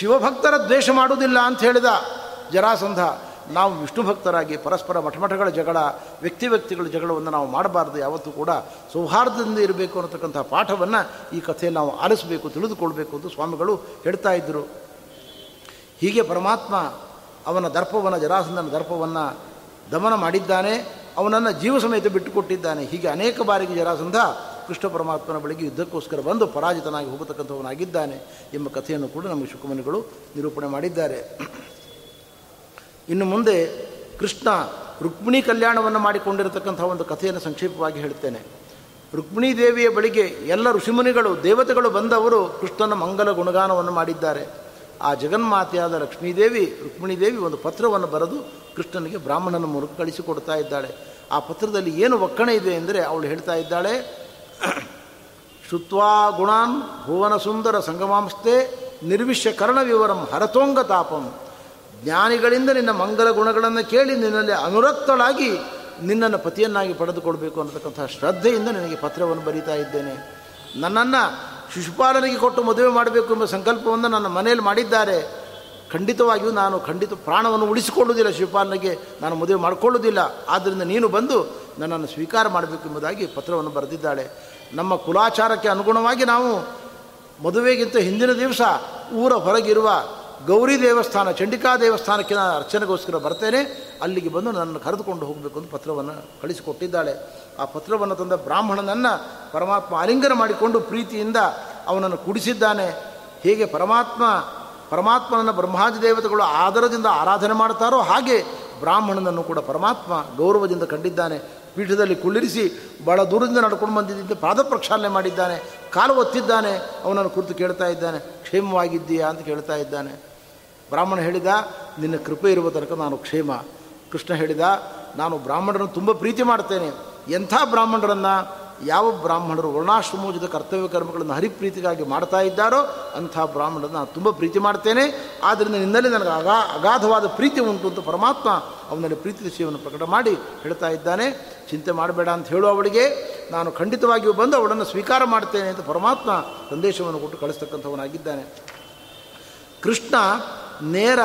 ಶಿವಭಕ್ತರ ದ್ವೇಷ ಮಾಡುವುದಿಲ್ಲ ಅಂತ ಹೇಳಿದ ಜರಾಸಂಧ. ನಾವು ವಿಷ್ಣು ಭಕ್ತರಾಗಿ ಪರಸ್ಪರ ಮಠಮಠಗಳ ಜಗಳ, ವ್ಯಕ್ತಿಗಳ ಜಗಳವನ್ನು ನಾವು ಮಾಡಬಾರ್ದು, ಯಾವತ್ತೂ ಕೂಡ ಸೌಹಾರ್ದದಿಂದ ಇರಬೇಕು ಅನ್ನತಕ್ಕಂಥ ಪಾಠವನ್ನು ಈ ಕಥೆಯಲ್ಲಿ ನಾವು ಆಲಿಸಬೇಕು, ತಿಳಿದುಕೊಳ್ಬೇಕು ಅಂತ ಸ್ವಾಮಿಗಳು ಹೇಳ್ತಾ ಇದ್ದರು. ಹೀಗೆ ಪರಮಾತ್ಮ ಅವನ ದರ್ಪವನ್ನು, ಜರಾಸಂಧನ ದರ್ಪವನ್ನು ದಮನ ಮಾಡಿದ್ದಾನೆ, ಅವನನ್ನು ಜೀವ ಸಮೇತ ಬಿಟ್ಟುಕೊಟ್ಟಿದ್ದಾನೆ. ಹೀಗೆ ಅನೇಕ ಬಾರಿಗೆ ಜರಾಸಂಧ ಕೃಷ್ಣ ಪರಮಾತ್ಮನ ಬಳಿಗೆ ಯುದ್ಧಕ್ಕೋಸ್ಕರ ಬಂದು ಪರಾಜಿತನಾಗಿ ಹೋಗತಕ್ಕಂಥವನಾಗಿದ್ದಾನೆ ಎಂಬ ಕಥೆಯನ್ನು ಕೂಡ ನಮಗೆ ಶುಕಮುನಿಗಳು ನಿರೂಪಣೆ ಮಾಡಿದ್ದಾರೆ. ಇನ್ನು ಮುಂದೆ ಕೃಷ್ಣ ರುಕ್ಮಿಣಿ ಕಲ್ಯಾಣವನ್ನು ಮಾಡಿಕೊಂಡಿರತಕ್ಕಂಥ ಒಂದು ಕಥೆಯನ್ನು ಸಂಕ್ಷೇಪವಾಗಿ ಹೇಳ್ತೇನೆ. ರುಕ್ಮಿಣೀ ದೇವಿಯ ಬಳಿಗೆ ಎಲ್ಲ ಋಷಿಮುನಿಗಳು, ದೇವತೆಗಳು ಬಂದವರು ಕೃಷ್ಣನ ಮಂಗಲ ಗುಣಗಾನವನ್ನು ಮಾಡಿದ್ದಾರೆ. ಆ ಜಗನ್ಮಾತೆಯಾದ ಲಕ್ಷ್ಮೀದೇವಿ, ರುಕ್ಮಿಣೀ ದೇವಿ ಒಂದು ಪತ್ರವನ್ನು ಬರೆದು ಕೃಷ್ಣನಿಗೆ ಬ್ರಾಹ್ಮಣನ ಮೂಲಕ ಕಳಿಸಿಕೊಡ್ತಾ ಇದ್ದಾಳೆ. ಆ ಪತ್ರದಲ್ಲಿ ಏನು ಒಕ್ಕಣೆ ಇದೆ ಅಂದರೆ, ಅವಳು ಹೇಳ್ತಾ ಇದ್ದಾಳೆ, ಶುತ್ವಾ ಗುಣಾನ್ ಭುವನ ಸುಂದರ ಸಂಗಮಾಂಸ್ಥೆ ನಿರ್ವಿಶ್ಯ ಕರ್ಣ ವಿವರಂ ಹರತೋಂಗ ತಾಪಂ. ಜ್ಞಾನಿಗಳಿಂದ ನಿನ್ನ ಮಂಗಲ ಗುಣಗಳನ್ನು ಕೇಳಿ ನಿನ್ನಲ್ಲಿ ಅನುರಕ್ತಳಾಗಿ ನಿನ್ನನ್ನು ಪತಿಯನ್ನಾಗಿ ಪಡೆದುಕೊಳ್ಬೇಕು ಅನ್ನತಕ್ಕಂಥ ಶ್ರದ್ಧೆಯಿಂದ ನಿನಗೆ ಪತ್ರವನ್ನು ಬರೀತಾ ಇದ್ದೇನೆ. ನನ್ನನ್ನು ಶಿಶುಪಾಲನಿಗೆ ಕೊಟ್ಟು ಮದುವೆ ಮಾಡಬೇಕು ಎಂಬ ಸಂಕಲ್ಪವನ್ನು ನನ್ನ ಮನೆಯಲ್ಲಿ ಮಾಡಿದ್ದಾರೆ. ಖಂಡಿತವಾಗಿಯೂ ನಾನು ಪ್ರಾಣವನ್ನು ಉಳಿಸಿಕೊಳ್ಳುವುದಿಲ್ಲ, ಶಿಶುಪಾಲನಿಗೆ ನಾನು ಮದುವೆ ಮಾಡಿಕೊಳ್ಳುವುದಿಲ್ಲ. ಆದ್ದರಿಂದ ನೀನು ಬಂದು ನನ್ನನ್ನು ಸ್ವೀಕಾರ ಮಾಡಬೇಕು ಎಂಬುದಾಗಿ ಪತ್ರವನ್ನು ಬರೆದಿದ್ದಾಳೆ. ನಮ್ಮ ಕುಲಾಚಾರಕ್ಕೆ ಅನುಗುಣವಾಗಿ ನಾವು ಮದುವೆಗಿಂತ ಹಿಂದಿನ ದಿವಸ ಊರ ಹೊರಗಿರುವ ಗೌರಿ ದೇವಸ್ಥಾನ, ಚಂಡಿಕಾ ದೇವಸ್ಥಾನಕ್ಕೆ ನಾನು ಅರ್ಚನೆಗೋಸ್ಕರ ಬರ್ತೇನೆ, ಅಲ್ಲಿಗೆ ಬಂದು ನನ್ನನ್ನು ಕರೆದುಕೊಂಡು ಹೋಗಬೇಕು ಅಂತ ಪತ್ರವನ್ನು ಕಳಿಸಿಕೊಟ್ಟಿದ್ದಾಳೆ. ಆ ಪತ್ರವನ್ನು ತಂದ ಬ್ರಾಹ್ಮಣನನ್ನು ಪರಮಾತ್ಮ ಆಲಿಂಗನ ಮಾಡಿಕೊಂಡು ಪ್ರೀತಿಯಿಂದ ಅವನನ್ನು ಕುಡಿಸಿದ್ದಾನೆ. ಹೇಗೆ ಪರಮಾತ್ಮನನ್ನು ಬ್ರಹ್ಮಾದಿ ದೇವತೆಗಳು ಆದರದಿಂದ ಆರಾಧನೆ ಮಾಡ್ತಾರೋ ಹಾಗೆ ಬ್ರಾಹ್ಮಣನನ್ನು ಕೂಡ ಪರಮಾತ್ಮ ಗೌರವದಿಂದ ಕಂಡಿದ್ದಾನೆ. ಪೀಠದಲ್ಲಿ ಕುಳ್ಳಿರಿಸಿ ಬಹಳ ದೂರದಿಂದ ನಡ್ಕೊಂಡು ಬಂದಿದ್ದಂತೆ ಪಾದ ಪ್ರಕ್ಷಾಲನೆ ಮಾಡಿದ್ದಾನೆ, ಕಾಲು ಒತ್ತಿದ್ದಾನೆ, ಅವನನ್ನು ಕುರಿತು ಕೇಳ್ತಾ ಇದ್ದಾನೆ, ಕ್ಷೇಮವಾಗಿದ್ದೀಯಾ ಅಂತ ಕೇಳ್ತಾ ಇದ್ದಾನೆ. ಬ್ರಾಹ್ಮಣ ಹೇಳಿದ, ನಿನ್ನ ಕೃಪೆ ಇರುವ ತನಕ ನಾನು ಕ್ಷೇಮ. ಕೃಷ್ಣ ಹೇಳಿದ, ನಾನು ಬ್ರಾಹ್ಮಣರನ್ನು ತುಂಬ ಪ್ರೀತಿ ಮಾಡ್ತೇನೆ. ಎಂಥ ಬ್ರಾಹ್ಮಣರನ್ನು, ಯಾವ ಬ್ರಾಹ್ಮಣರು ವರ್ಣಾಶ್ರಮೋಚಿತ ಕರ್ತವ್ಯ ಕರ್ಮಗಳನ್ನು ಹರಿಪ್ರೀತಿಗಾಗಿ ಮಾಡ್ತಾ ಇದ್ದಾರೋ ಅಂಥ ಬ್ರಾಹ್ಮಣರನ್ನು ನಾನು ತುಂಬ ಪ್ರೀತಿ ಮಾಡ್ತೇನೆ. ಆದ್ದರಿಂದ ನಿನ್ನಲ್ಲಿ ನನಗೆ ಅಗಾಧವಾದ ಪ್ರೀತಿ ಉಂಟು ಅಂತ ಪರಮಾತ್ಮ ಅವನಲ್ಲಿ ಪ್ರೀತಿ ವಿಷಯವನ್ನು ಪ್ರಕಟ ಮಾಡಿ ಹೇಳ್ತಾ ಇದ್ದಾನೆ. ಚಿಂತೆ ಮಾಡಬೇಡ ಅಂತ ಹೇಳು, ಅವಳಿಗೆ ನಾನು ಖಂಡಿತವಾಗಿಯೂ ಬಂದು ಅವಳನ್ನು ಸ್ವೀಕಾರ ಮಾಡ್ತೇನೆ ಅಂತ ಪರಮಾತ್ಮ ಸಂದೇಶವನ್ನು ಕೊಟ್ಟು ಕಳಿಸ್ತಕ್ಕಂಥವನಾಗಿದ್ದಾನೆ. ಕೃಷ್ಣ ನೇರ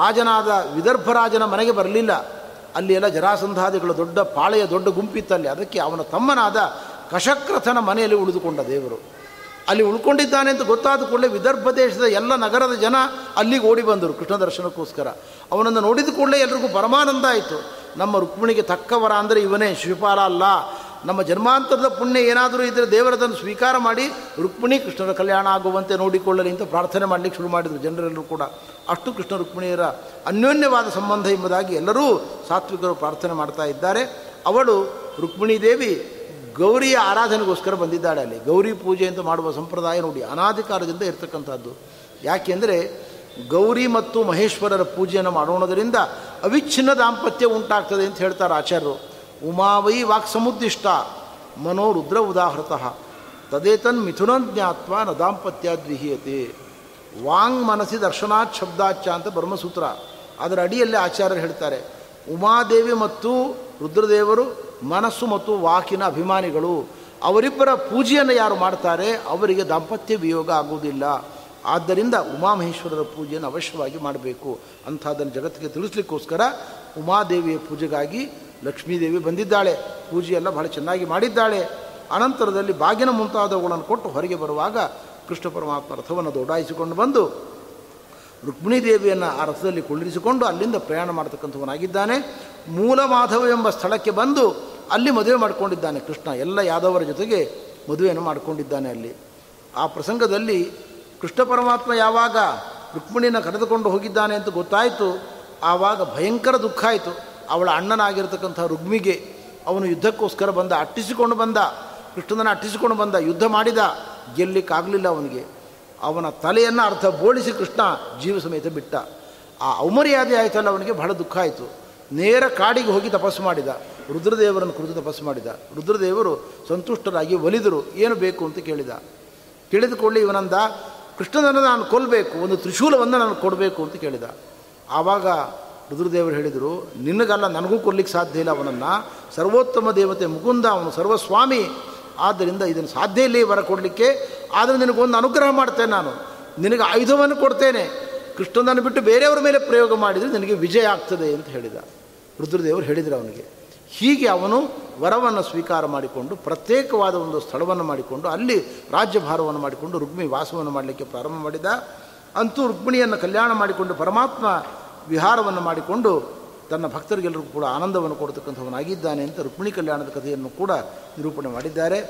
ರಾಜನಾದ ವಿದರ್ಭರಾಜನ ಮನೆಗೆ ಬರಲಿಲ್ಲ. ಅಲ್ಲಿ ಎಲ್ಲ ಜರಾಸಂಧಾದಿಗಳು ದೊಡ್ಡ ಪಾಳೆಯ ದೊಡ್ಡ ಗುಂಪಿತ್ತಲ್ಲಿ. ಅದಕ್ಕೆ ಅವನ ತಮ್ಮನಾದ ಕಶಕ್ರಥನ ಮನೆಯಲ್ಲಿ ಉಳಿದುಕೊಂಡ ದೇವರು. ಅಲ್ಲಿ ಉಳ್ಕೊಂಡಿದ್ದಾನೆ ಅಂತ ಗೊತ್ತಾದ ಕೂಡಲೇ ವಿದರ್ಭ ದೇಶದ ಎಲ್ಲ ನಗರದ ಜನ ಅಲ್ಲಿಗೆ ಓಡಿ ಬಂದರು ಕೃಷ್ಣ ದರ್ಶನಕ್ಕೋಸ್ಕರ. ಅವನನ್ನು ನೋಡಿದ ಕೂಡಲೇ ಎಲ್ರಿಗೂ ಪರಮಾನಂದ ಆಯಿತು. ನಮ್ಮ ರುಕ್ಮಿಣಿಗೆ ತಕ್ಕವರ ಅಂದರೆ ಇವನೇ, ಶಿಶುಪಾಲ ಅಲ್ಲ. ನಮ್ಮ ಜನ್ಮಾಂತರದ ಪುಣ್ಯ ಏನಾದರೂ ಇದ್ದರೆ ದೇವರದನ್ನು ಸ್ವೀಕಾರ ಮಾಡಿ ರುಕ್ಮಿಣಿ ಕೃಷ್ಣರ ಕಲ್ಯಾಣ ಆಗುವಂತೆ ನೋಡಿಕೊಳ್ಳಲಿ ಅಂತ ಪ್ರಾರ್ಥನೆ ಮಾಡಲಿಕ್ಕೆ ಶುರು ಮಾಡಿದರು ಜನರೆಲ್ಲರೂ ಕೂಡ. ಅಷ್ಟು ಕೃಷ್ಣ ರುಕ್ಮಿಣಿಯರ ಅನ್ಯೋನ್ಯವಾದ ಸಂಬಂಧ ಎಂಬುದಾಗಿ ಎಲ್ಲರೂ ಸಾತ್ವಿಕರು ಪ್ರಾರ್ಥನೆ ಮಾಡ್ತಾ ಇದ್ದಾರೆ. ಅವಳು ರುಕ್ಮಿಣೀ ದೇವಿ ಗೌರಿಯ ಆರಾಧನೆಗೋಸ್ಕರ ಬಂದಿದ್ದಾಳೆ. ಅಲ್ಲಿ ಗೌರಿ ಪೂಜೆ ಅಂತ ಮಾಡುವ ಸಂಪ್ರದಾಯ ನೋಡಿ ಅನಾದಿ ಕಾಲದಿಂದ ಇರತಕ್ಕಂಥದ್ದು. ಯಾಕೆಂದರೆ ಗೌರಿ ಮತ್ತು ಮಹೇಶ್ವರರ ಪೂಜೆಯನ್ನು ಮಾಡೋಣದರಿಂದ ಅವಿಚ್ಛಿನ್ನ ದಾಂಪತ್ಯ ಉಂಟಾಗ್ತದೆ ಅಂತ ಹೇಳ್ತಾರೆ ಆಚಾರ್ಯರು. ಉಮಾವೈ ವಾಕ್ಸಮುದ್ದಿಷ್ಟ ಮನೋರುದ್ರ ಉದಾಹೃತಃ ತದೇತನ್ ಮಿಥುನಜ್ಞಾತ್ವ ನ ದಾಂಪತ್ಯಾದ್ವಿಹೀಯತೆ. ವಾಂಗ್ ಮನಸಿ ದರ್ಶನಾತ್ ಶಬ್ದಾಚ್ಛ ಅಂತ ಬ್ರಹ್ಮಸೂತ್ರ, ಅದರ ಅಡಿಯಲ್ಲಿ ಆಚಾರ್ಯರು ಹೇಳ್ತಾರೆ ಉಮಾದೇವಿ ಮತ್ತು ರುದ್ರದೇವರು ಮನಸ್ಸು ಮತ್ತು ವಾಕಿನ ಅಭಿಮಾನಿಗಳು, ಅವರಿಬ್ಬರ ಪೂಜೆಯನ್ನು ಯಾರು ಮಾಡ್ತಾರೆ ಅವರಿಗೆ ದಾಂಪತ್ಯ ವಿಯೋಗ ಆಗುವುದಿಲ್ಲ. ಆದ್ದರಿಂದ ಉಮಾಮಹೇಶ್ವರರ ಪೂಜೆಯನ್ನು ಅವಶ್ಯವಾಗಿ ಮಾಡಬೇಕು. ಅಂಥದ್ದನ್ನು ಜಗತ್ತಿಗೆ ತಿಳಿಸ್ಲಿಕ್ಕೋಸ್ಕರ ಉಮಾದೇವಿಯ ಪೂಜೆಗಾಗಿ ಲಕ್ಷ್ಮೀದೇವಿ ಬಂದಿದ್ದಾಳೆ, ಪೂಜೆಯೆಲ್ಲ ಬಹಳ ಚೆನ್ನಾಗಿ ಮಾಡಿದ್ದಾಳೆ. ಅನಂತರದಲ್ಲಿ ಬಾಗಿನ ಮುಂತಾದವುಗಳನ್ನು ಕೊಟ್ಟು ಹೊರಗೆ ಬರುವಾಗ ಕೃಷ್ಣ ಪರಮಾತ್ಮ ರಥವನ್ನು ದೌಡಾಯಿಸಿಕೊಂಡು ಬಂದು ರುಕ್ಮಿಣೀ ದೇವಿಯನ್ನು ಆ ರಥದಲ್ಲಿ ಕುಳ್ಳಿರಿಸಿಕೊಂಡು ಅಲ್ಲಿಂದ ಪ್ರಯಾಣ ಮಾಡ್ತಕ್ಕಂಥವನಾಗಿದ್ದಾನೆ. ಮೂಲ ಮಾಧವ ಎಂಬ ಸ್ಥಳಕ್ಕೆ ಬಂದು ಅಲ್ಲಿ ಮದುವೆ ಮಾಡಿಕೊಂಡಿದ್ದಾನೆ ಕೃಷ್ಣ, ಎಲ್ಲ ಯಾದವರ ಜೊತೆಗೆ ಮದುವೆಯನ್ನು ಮಾಡಿಕೊಂಡಿದ್ದಾನೆ. ಅಲ್ಲಿ ಆ ಪ್ರಸಂಗದಲ್ಲಿ ಕೃಷ್ಣ ಪರಮಾತ್ಮ ಯಾವಾಗ ರುಕ್ಮಿಣಿನ ಕರೆದುಕೊಂಡು ಹೋಗಿದ್ದಾನೆ ಅಂತ ಗೊತ್ತಾಯಿತು, ಆವಾಗ ಭಯಂಕರ ದುಃಖ ಆಯಿತು. ಅವಳ ಅಣ್ಣನಾಗಿರ್ತಕ್ಕಂಥ ರುಕ್ಮಿಗೆ ಅವನು ಯುದ್ಧಕ್ಕೋಸ್ಕರ ಬಂದ, ಅಟ್ಟಿಸಿಕೊಂಡು ಬಂದ, ಕೃಷ್ಣನನ್ನು ಅಟ್ಟಿಸಿಕೊಂಡು ಬಂದ, ಯುದ್ಧ ಮಾಡಿದ, ಗೆಲ್ಲಲಿಕ್ಕಾಗಲಿಲ್ಲ ಅವನಿಗೆ. ಅವನ ತಲೆಯನ್ನು ಅರ್ಧ ಬೋಳಿಸಿ ಕೃಷ್ಣ ಜೀವ ಸಮೇತ ಬಿಟ್ಟ. ಆ ಅವಮರ್ಯಾದೆ ಆಯಿತಲ್ಲ ಅವನಿಗೆ, ಬಹಳ ದುಃಖ ಆಯಿತು. ನೇರ ಕಾಡಿಗೆ ಹೋಗಿ ತಪಸ್ಸು ಮಾಡಿದ, ರುದ್ರದೇವರನ್ನು ಕುರಿತು ತಪಸ್ಸು ಮಾಡಿದ. ರುದ್ರದೇವರು ಸಂತುಷ್ಟರಾಗಿ ಒಲಿದರು, ಏನು ಬೇಕು ಅಂತ ಕೇಳಿದ. ತಿಳಿದುಕೊಳ್ಳಿ ಇವನಂದ, ಕೃಷ್ಣನನ್ನು ನಾನು ಕೊಲ್ಲಬೇಕು, ಒಂದು ತ್ರಿಶೂಲವನ್ನು ನಾನು ಕೊಡಬೇಕು ಅಂತ ಕೇಳಿದ. ಆವಾಗ ರುದ್ರದೇವರು ಹೇಳಿದರು, ನಿನಗಲ್ಲ ನನಗೂ ಕೊಲ್ಲಲಿಕ್ಕೆ ಸಾಧ್ಯ ಇಲ್ಲ ಅವನನ್ನು, ಸರ್ವೋತ್ತಮ ದೇವತೆ ಮುಕುಂದ ಅವನು ಸರ್ವಸ್ವಾಮಿ, ಆದ್ದರಿಂದ ಇದನ್ನು ಸಾಧ್ಯ ಇಲ್ಲ ವರ ಕೊಡಲಿಕ್ಕೆ. ಆದರೆ ನಿನಗೊಂದು ಅನುಗ್ರಹ ಮಾಡ್ತೇನೆ, ನಾನು ನಿನಗೆ ಆಯುಧವನ್ನು ಕೊಡ್ತೇನೆ, ಕೃಷ್ಣನನ್ನು ಬಿಟ್ಟು ಬೇರೆಯವ್ರ ಮೇಲೆ ಪ್ರಯೋಗ ಮಾಡಿದರೆ ನಿನಗೆ ವಿಜಯ ಆಗ್ತದೆ ಅಂತ ಹೇಳಿದ. ರುದ್ರದೇವರು ಹೇಳಿದರು ಅವನಿಗೆ. ಹೀಗೆ ಅವನು ವರವನ್ನು ಸ್ವೀಕಾರ ಮಾಡಿಕೊಂಡು ಪ್ರತ್ಯೇಕವಾದ ಒಂದು ಸ್ಥಳವನ್ನು ಮಾಡಿಕೊಂಡು ಅಲ್ಲಿ ರಾಜ್ಯಭಾರವನ್ನು ಮಾಡಿಕೊಂಡು ರುಕ್ಮಿ ವಾಸವನ್ನು ಮಾಡಲಿಕ್ಕೆ ಪ್ರಾರಂಭ ಮಾಡಿದ. ಅಂತೂ ರುಕ್ಮಿಣಿಯನ್ನು ಕಲ್ಯಾಣ ಮಾಡಿಕೊಂಡು ಪರಮಾತ್ಮ ವಿಹಾರವನ್ನು ಮಾಡಿಕೊಂಡು ತನ್ನ ಭಕ್ತರಿಗೆಲ್ಲರಿಗೂ ಕೂಡ ಆನಂದವನ್ನು ಕೊಡ್ತಕ್ಕಂಥವನಾಗಿದ್ದಾನೆ ಅಂತ ರುಕ್ಮಿಣಿ ಕಲ್ಯಾಣದ ಕಥೆಯನ್ನು ಕೂಡ ನಿರೂಪಣೆ ಮಾಡಿದ್ದಾರೆ.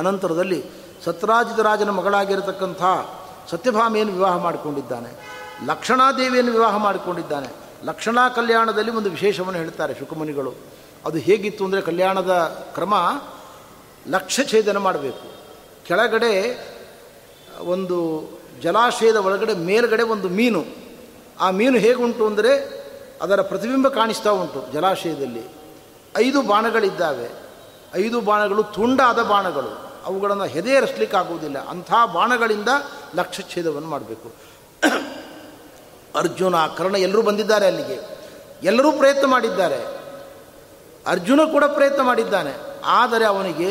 ಅನಂತರದಲ್ಲಿ ಸತ್ರಾಜಿತ ರಾಜನ ಮಗಳಾಗಿರತಕ್ಕಂಥ ಸತ್ಯಭಾಮೆಯನ್ನು ವಿವಾಹ ಮಾಡಿಕೊಂಡಿದ್ದಾನೆ, ಲಕ್ಷಣಾದೇವಿಯನ್ನು ವಿವಾಹ ಮಾಡಿಕೊಂಡಿದ್ದಾನೆ. ಲಕ್ಷಣಾ ಕಲ್ಯಾಣದಲ್ಲಿ ಒಂದು ವಿಶೇಷವನ್ನು ಹೇಳ್ತಾರೆ ಶುಕಮುನಿಗಳು. ಅದು ಹೇಗಿತ್ತು ಅಂದರೆ, ಕಲ್ಯಾಣದ ಕ್ರಮ ಲಕ್ಷ ಛೇದನ ಮಾಡಬೇಕು, ಕೆಳಗಡೆ ಒಂದು ಜಲಾಶಯದ ಒಳಗಡೆ ಮೇಲ್ಗಡೆ ಒಂದು ಮೀನು, ಆ ಮೀನು ಹೇಗುಂಟು ಅಂದರೆ ಅದರ ಪ್ರತಿಬಿಂಬ ಕಾಣಿಸ್ತಾ ಉಂಟು ಜಲಾಶಯದಲ್ಲಿ. 5 ಬಾಣಗಳಿದ್ದಾವೆ, 5 ಬಾಣಗಳು ತುಂಡಾದ ಬಾಣಗಳು, ಅವುಗಳನ್ನು ಹೆದೆಯರಿಸಲಿಕ್ಕಾಗುವುದಿಲ್ಲ, ಅಂಥ ಬಾಣಗಳಿಂದ ಲಕ್ಷಚ್ಛೇದವನ್ನು ಮಾಡಬೇಕು. ಅರ್ಜುನ ಕರ್ಣ ಎಲ್ಲರೂ ಬಂದಿದ್ದಾರೆ ಅಲ್ಲಿಗೆ, ಎಲ್ಲರೂ ಪ್ರಯತ್ನ ಮಾಡಿದ್ದಾರೆ, ಅರ್ಜುನ ಕೂಡ ಪ್ರಯತ್ನ ಮಾಡಿದ್ದಾನೆ. ಆದರೆ ಅವನಿಗೆ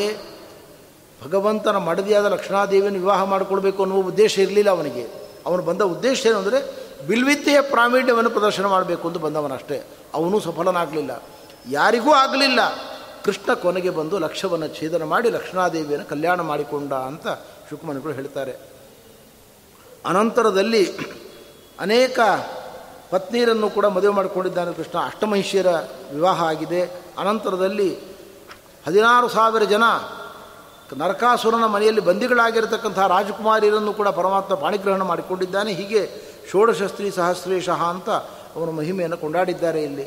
ಭಗವಂತನ ಮಡದಿಯಾದ ಲಕ್ಷ್ಮಣಾದೇವಿಯನ್ನು ವಿವಾಹ ಮಾಡಿಕೊಳ್ಬೇಕು ಅನ್ನುವ ಉದ್ದೇಶ ಇರಲಿಲ್ಲ ಅವನಿಗೆ. ಅವನು ಬಂದ ಉದ್ದೇಶ ಏನು ಅಂದರೆ ಬಿಲ್ವಿತ್ತೆಯ ಪ್ರಾವೀಣ್ಯವನ್ನು ಪ್ರದರ್ಶನ ಮಾಡಬೇಕು ಅಂತ ಬಂದವನಷ್ಟೇ, ಅವನು ಸಫಲನಾಗಲಿಲ್ಲ, ಯಾರಿಗೂ ಆಗಲಿಲ್ಲ. ಕೃಷ್ಣ ಕೊನೆಗೆ ಬಂದು ಲಕ್ಷವನ್ನು ಛೇದನ ಮಾಡಿ ಲಕ್ಷ್ಮಣಾದೇವಿಯನ್ನು ಕಲ್ಯಾಣ ಮಾಡಿಕೊಂಡ ಅಂತ ಶುಕಮುನಿಗಳು ಹೇಳ್ತಾರೆ. ಅನಂತರದಲ್ಲಿ ಅನೇಕ ಪತ್ನಿಯರನ್ನು ಕೂಡ ಮದುವೆ ಮಾಡಿಕೊಂಡಿದ್ದಾನೆ ಕೃಷ್ಣ, ಅಷ್ಟಮಹಿಷಿಯರ ವಿವಾಹ ಆಗಿದೆ. ಅನಂತರದಲ್ಲಿ 16,000 ಜನ ನರಕಾಸುರನ ಮನೆಯಲ್ಲಿ ಬಂದಿಗಳಾಗಿರತಕ್ಕಂಥ ರಾಜಕುಮಾರಿಯರನ್ನು ಕೂಡ ಪರಮಾತ್ಮ ಪಾಣಿಗ್ರಹಣ ಮಾಡಿಕೊಂಡಿದ್ದಾನೆ. ಹೀಗೆ ಷೋಡಶಸ್ತ್ರೀ ಸಹಸ್ರೇಶಃ ಅಂತ ಅವನ ಮಹಿಮೆಯನ್ನು ಕೊಂಡಾಡಿದ್ದಾರೆ ಇಲ್ಲಿ.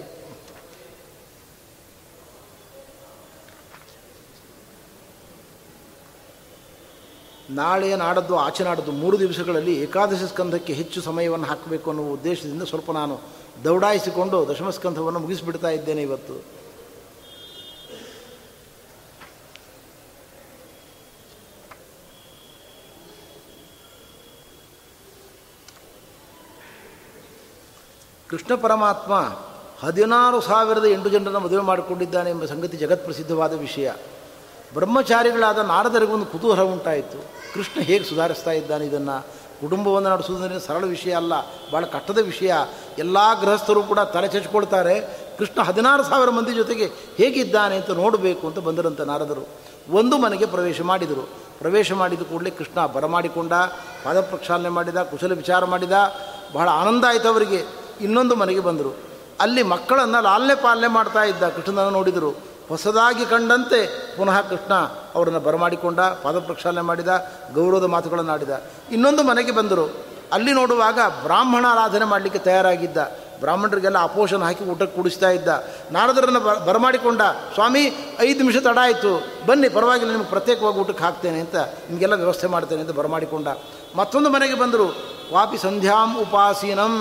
ನಾಳೆ ನಾಡದ್ದು ಆಚೆನಾಡದ್ದು 3 ದಿವಸಗಳಲ್ಲಿ ಏಕಾದಶ ಸ್ಕಂಧಕ್ಕೆ ಹೆಚ್ಚು ಸಮಯವನ್ನು ಹಾಕಬೇಕು ಅನ್ನೋ ಉದ್ದೇಶದಿಂದ ಸ್ವಲ್ಪ ನಾನು ದೌಡಾಯಿಸಿಕೊಂಡು ದಶಮಸ್ಕಂಧವನ್ನು ಮುಗಿಸಿಬಿಡ್ತಾ ಇದ್ದೇನೆ ಇವತ್ತು. ಕೃಷ್ಣ ಪರಮಾತ್ಮ 16,800 ಜನರನ್ನು ಮದುವೆ ಮಾಡಿಕೊಂಡಿದ್ದಾನೆ ಎಂಬ ಸಂಗತಿ ಜಗತ್ಪ್ರಸಿದ್ಧವಾದ ವಿಷಯ. ಬ್ರಹ್ಮಚಾರಿಗಳಾದ ನಾರದರಿಗೊಂದು ಕುತೂಹಲ ಉಂಟಾಯಿತು, ಕೃಷ್ಣ ಹೇಗೆ ಸುಧಾರಿಸ್ತಾ ಇದ್ದಾನೆ ಇದನ್ನು. ಕುಟುಂಬವನ್ನು ನಡೆಸುವುದರಿಂದ ಸರಳ ವಿಷಯ ಅಲ್ಲ, ಭಾಳ ಕಷ್ಟದ ವಿಷಯ. ಎಲ್ಲ ಗೃಹಸ್ಥರು ಕೂಡ ತಲೆ ಚಚ್ಕೊಳ್ತಾರೆ, ಕೃಷ್ಣ 16,000 ಮಂದಿ ಜೊತೆಗೆ ಹೇಗಿದ್ದಾನೆ ಅಂತ ನೋಡಬೇಕು ಅಂತ ಬಂದರಂತ ನಾರದರು. ಒಂದು ಮನೆಗೆ ಪ್ರವೇಶ ಮಾಡಿದರು. ಪ್ರವೇಶ ಮಾಡಿದ ಕೂಡಲೇ ಕೃಷ್ಣ ಬರಮಾಡಿಕೊಂಡ, ಪಾದ ಪ್ರಕ್ಷಾಲನೆ ಮಾಡಿದ, ಕುಶಲ ವಿಚಾರ ಮಾಡಿದ, ಬಹಳ ಆನಂದ ಆಯಿತು ಅವರಿಗೆ. ಇನ್ನೊಂದು ಮನೆಗೆ ಬಂದರು, ಅಲ್ಲಿ ಮಕ್ಕಳನ್ನು ಲಾಲನೆ ಪಾಲನೆ ಮಾಡ್ತಾ ಇದ್ದ. ಕೃಷ್ಣನನ್ನು ನೋಡಿದರು, ಹೊಸದಾಗಿ ಕಂಡಂತೆ ಪುನಃ ಕೃಷ್ಣ ಅವರನ್ನು ಬರಮಾಡಿಕೊಂಡ, ಪಾದ ಪ್ರಕ್ಷಾಲನೆ ಮಾಡಿದ, ಗೌರವದ ಮಾತುಗಳನ್ನು ಆಡಿದ. ಇನ್ನೊಂದು ಮನೆಗೆ ಬಂದರು, ಅಲ್ಲಿ ನೋಡುವಾಗ ಬ್ರಾಹ್ಮಣ ಆರಾಧನೆ ಮಾಡಲಿಕ್ಕೆ ತಯಾರಾಗಿದ್ದ, ಬ್ರಾಹ್ಮಣರಿಗೆಲ್ಲ ಅಪೋಷಣ ಹಾಕಿ ಊಟಕ್ಕೆ ಕುಡಿಸ್ತಾ ಇದ್ದ. ನಾರದರನ್ನು ಬರಮಾಡಿಕೊಂಡ, ಸ್ವಾಮಿ 5 ನಿಮಿಷ ತಡ ಆಯಿತು ಬನ್ನಿ, ಪರವಾಗಿಲ್ಲ, ನಿಮಗೆ ಪ್ರತ್ಯೇಕವಾಗಿ ಊಟಕ್ಕೆ ಹಾಕ್ತೇನೆ ಅಂತ, ನಿಮಗೆಲ್ಲ ವ್ಯವಸ್ಥೆ ಮಾಡ್ತೇನೆ ಅಂತ ಬರಮಾಡಿಕೊಂಡ. ಮತ್ತೊಂದು ಮನೆಗೆ ಬಂದರು, ವಾಪಿ ಸಂಧ್ಯಾಂ ಉಪಾಸೀನಂ,